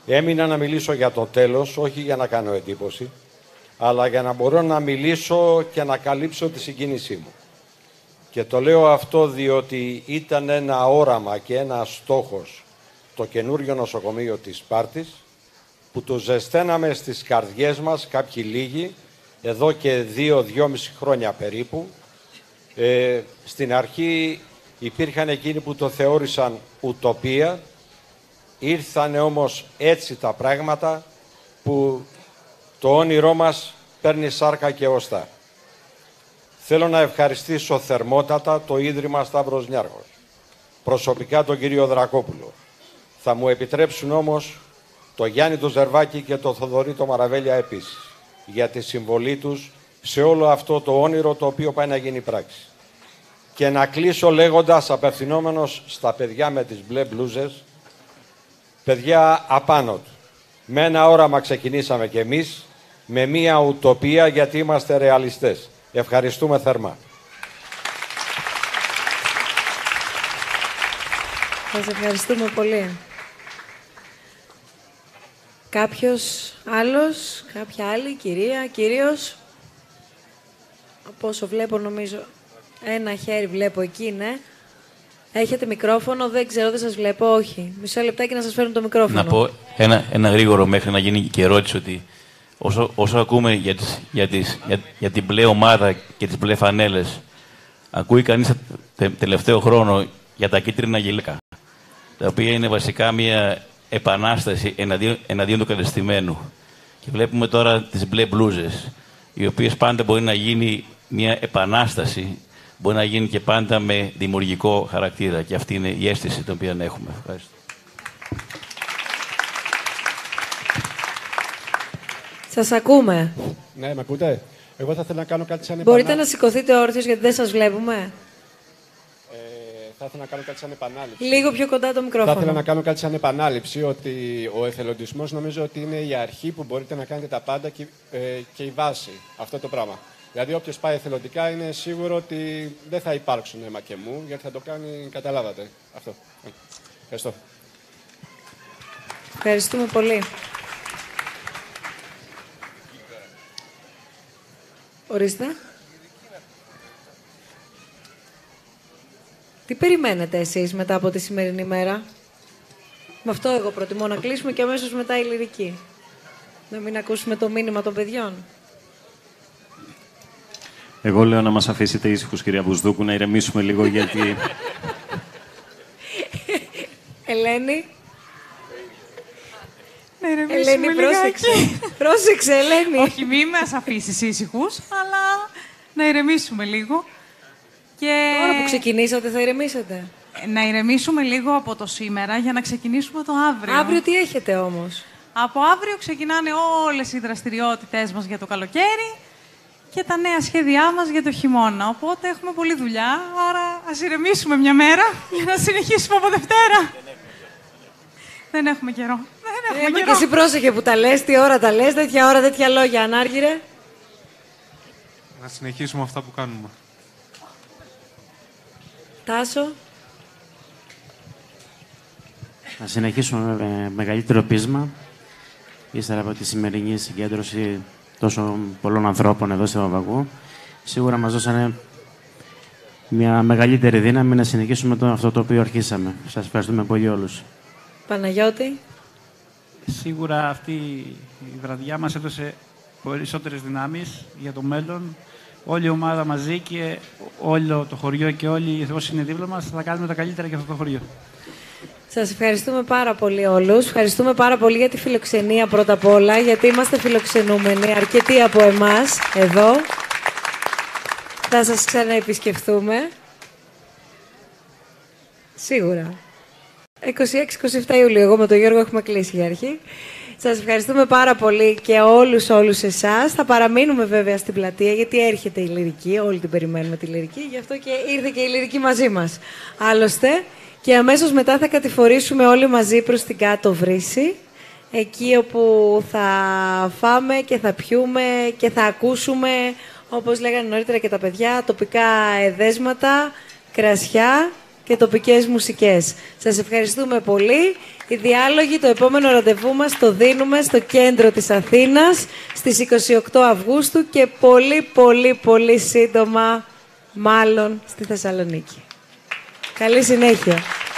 Έμεινα να μιλήσω για το τέλος, όχι για να κάνω εντύπωση, αλλά για να μπορώ να μιλήσω και να καλύψω τη συγκίνησή μου. Και το λέω αυτό διότι ήταν ένα όραμα και ένα στόχος το καινούριο νοσοκομείο της Σπάρτης, που το ζεσταίναμε στις καρδιές μας κάποιοι λίγοι, εδώ και δύο-δυόμιση χρόνια περίπου. Ε, στην αρχή υπήρχαν εκείνοι που το θεώρησαν ουτοπία. Ήρθανε όμως έτσι τα πράγματα που το όνειρό μας παίρνει σάρκα και ωστά. Θέλω να ευχαριστήσω θερμότατα το Ίδρυμα Σταύρος Νιάρχος, προσωπικά τον κύριο Δρακόπουλο. Θα μου επιτρέψουν όμως το Γιάννη τον Ζερβάκη και το Θοδωρή το Μαραβέλια επίσης, για τη συμβολή τους σε όλο αυτό το όνειρο το οποίο πάει να γίνει πράξη. Και να κλείσω λέγοντας, απευθυνόμενος στα παιδιά με τις μπλε μπλούζες, παιδιά απάνω του. Με ένα όραμα ξεκινήσαμε κι εμείς, με μία ουτοπία, γιατί είμαστε ρεαλιστές. Ευχαριστούμε θερμά. Σας ευχαριστούμε πολύ. Κάποιος άλλος, κάποια άλλη, κυρία, κύριος. Από όσο βλέπω, νομίζω, ένα χέρι βλέπω εκεί, ναι. Έχετε μικρόφωνο, δεν ξέρω, δεν σας βλέπω, όχι. Μισό λεπτάκι να σας φέρουν το μικρόφωνο. Να πω ένα, ένα γρήγορο μέχρι να γίνει και ερώτηση, ότι όσο, όσο ακούμε για, τις, για, τις, για, για την μπλε ομάδα και τις μπλε φανέλες, ακούει κανείς τε, τελευταίο χρόνο για τα κίτρινα γυλαίκα, τα οποία είναι βασικά μια επανάσταση εναντίον, εναντίον του κατεστημένου. Και βλέπουμε τώρα τις μπλε μπλούζες, οι οποίες πάντα μπορεί να γίνει μια επανάσταση, μπορεί να γίνει και πάντα με δημιουργικό χαρακτήρα. Και αυτή είναι η αίσθηση την οποία έχουμε. Ευχαριστώ. Σας ακούμε. Ναι, με ακούτε. Εγώ θα ήθελα να κάνω κάτι σαν επανάσταση. Μπορείτε να σηκωθείτε όρθιος, γιατί δεν σας βλέπουμε. Ε, θα ήθελα να κάνω κάτι σαν επανάληψη. Λίγο πιο κοντά το μικρόφωνο. Θα ήθελα να κάνω κάτι σαν επανάληψη, ότι ο εθελοντισμός νομίζω ότι είναι η αρχή που μπορείτε να κάνετε τα πάντα και, ε, και η βάση. Αυτό το πράγμα. Δηλαδή, όποιος πάει εθελοντικά είναι σίγουρο ότι δεν θα υπάρξουν αίμα και μου, γιατί θα το κάνει, καταλάβατε. Αυτό. Ευχαριστώ. Ευχαριστούμε πολύ. Ορίστε. Τι περιμένετε εσείς μετά από τη σημερινή μέρα? Με αυτό εγώ προτιμώ να κλείσουμε και αμέσως μετά η λυρική. Να μην ακούσουμε το μήνυμα των παιδιών. Εγώ λέω να μας αφήσετε ήσυχους, κυρία Μπουσδούκου, να ηρεμήσουμε λίγο, γιατί... Ελένη. Να ηρεμήσουμε Ελένη, λιγάκι. Πρόσεξε. Πρόσεξε, Ελένη. Όχι, μη μας αφήσεις ήσυχους, αλλά να ηρεμήσουμε λίγο. Και... Τώρα που ξεκινήσατε, θα ηρεμήσετε. Να ηρεμήσουμε λίγο από το σήμερα, για να ξεκινήσουμε το αύριο. Αύριο τι έχετε, όμως? Από αύριο ξεκινάνε όλες οι δραστηριότητες μας για το καλοκαίρι και τα νέα σχέδιά μας για το χειμώνα. Οπότε έχουμε πολλή δουλειά, άρα ας ηρεμήσουμε μια μέρα για να συνεχίσουμε από Δευτέρα. Δεν έχουμε καιρό. Δεν έχουμε καιρό. Και εσύ πρόσεχε που τα λες, τι ώρα τα λες, τέτοια ώρα, τέτοια λόγια, Ανάργυρε. Να συνεχίσουμε αυτά που κάνουμε. Τάσο. Να συνεχίσουμε με μεγαλύτερο πείσμα, ύστερα από τη σημερινή συγκέντρωση τόσο πολλών ανθρώπων εδώ στο Βαμβακού, σίγουρα μας δώσανε μια μεγαλύτερη δύναμη να συνεχίσουμε το, αυτό το οποίο αρχίσαμε. Σας ευχαριστούμε πολύ όλους. Παναγιώτη. Σίγουρα αυτή η βραδιά μας έδωσε περισσότερες δυνάμεις για το μέλλον. Όλη η ομάδα μαζί και όλο το χωριό και όλοι όσοι είναι δίπλα μας θα κάνουμε τα καλύτερα για αυτό το χωριό. Σας ευχαριστούμε πάρα πολύ όλους. Ευχαριστούμε πάρα πολύ για τη φιλοξενία πρώτα απ' όλα, γιατί είμαστε φιλοξενούμενοι, αρκετοί από εμάς εδώ. Θα σας ξαναεπισκεφτούμε. Σίγουρα. είκοσι έξι είκοσι επτά Ιουλίου, εγώ με τον Γιώργο έχουμε κλείσει για αρχή. Σας ευχαριστούμε πάρα πολύ και όλους όλους εσάς. Θα παραμείνουμε βέβαια στην πλατεία, γιατί έρχεται η λυρική, όλοι την περιμένουμε τη λυρική, γι' αυτό και ήρθε και η λυρική μαζί μας. Άλλωστε... Και αμέσως μετά θα κατηφορήσουμε όλοι μαζί προς την κάτω βρύση, εκεί όπου θα φάμε και θα πιούμε και θα ακούσουμε, όπως λέγανε νωρίτερα και τα παιδιά, τοπικά εδέσματα, κρασιά και τοπικές μουσικές. Σας ευχαριστούμε πολύ. Οι διάλογοι, το επόμενο ραντεβού μας το δίνουμε στο κέντρο της Αθήνας στις είκοσι οκτώ Αυγούστου και πολύ πολύ πολύ σύντομα μάλλον στη Θεσσαλονίκη. Καλή συνέχεια.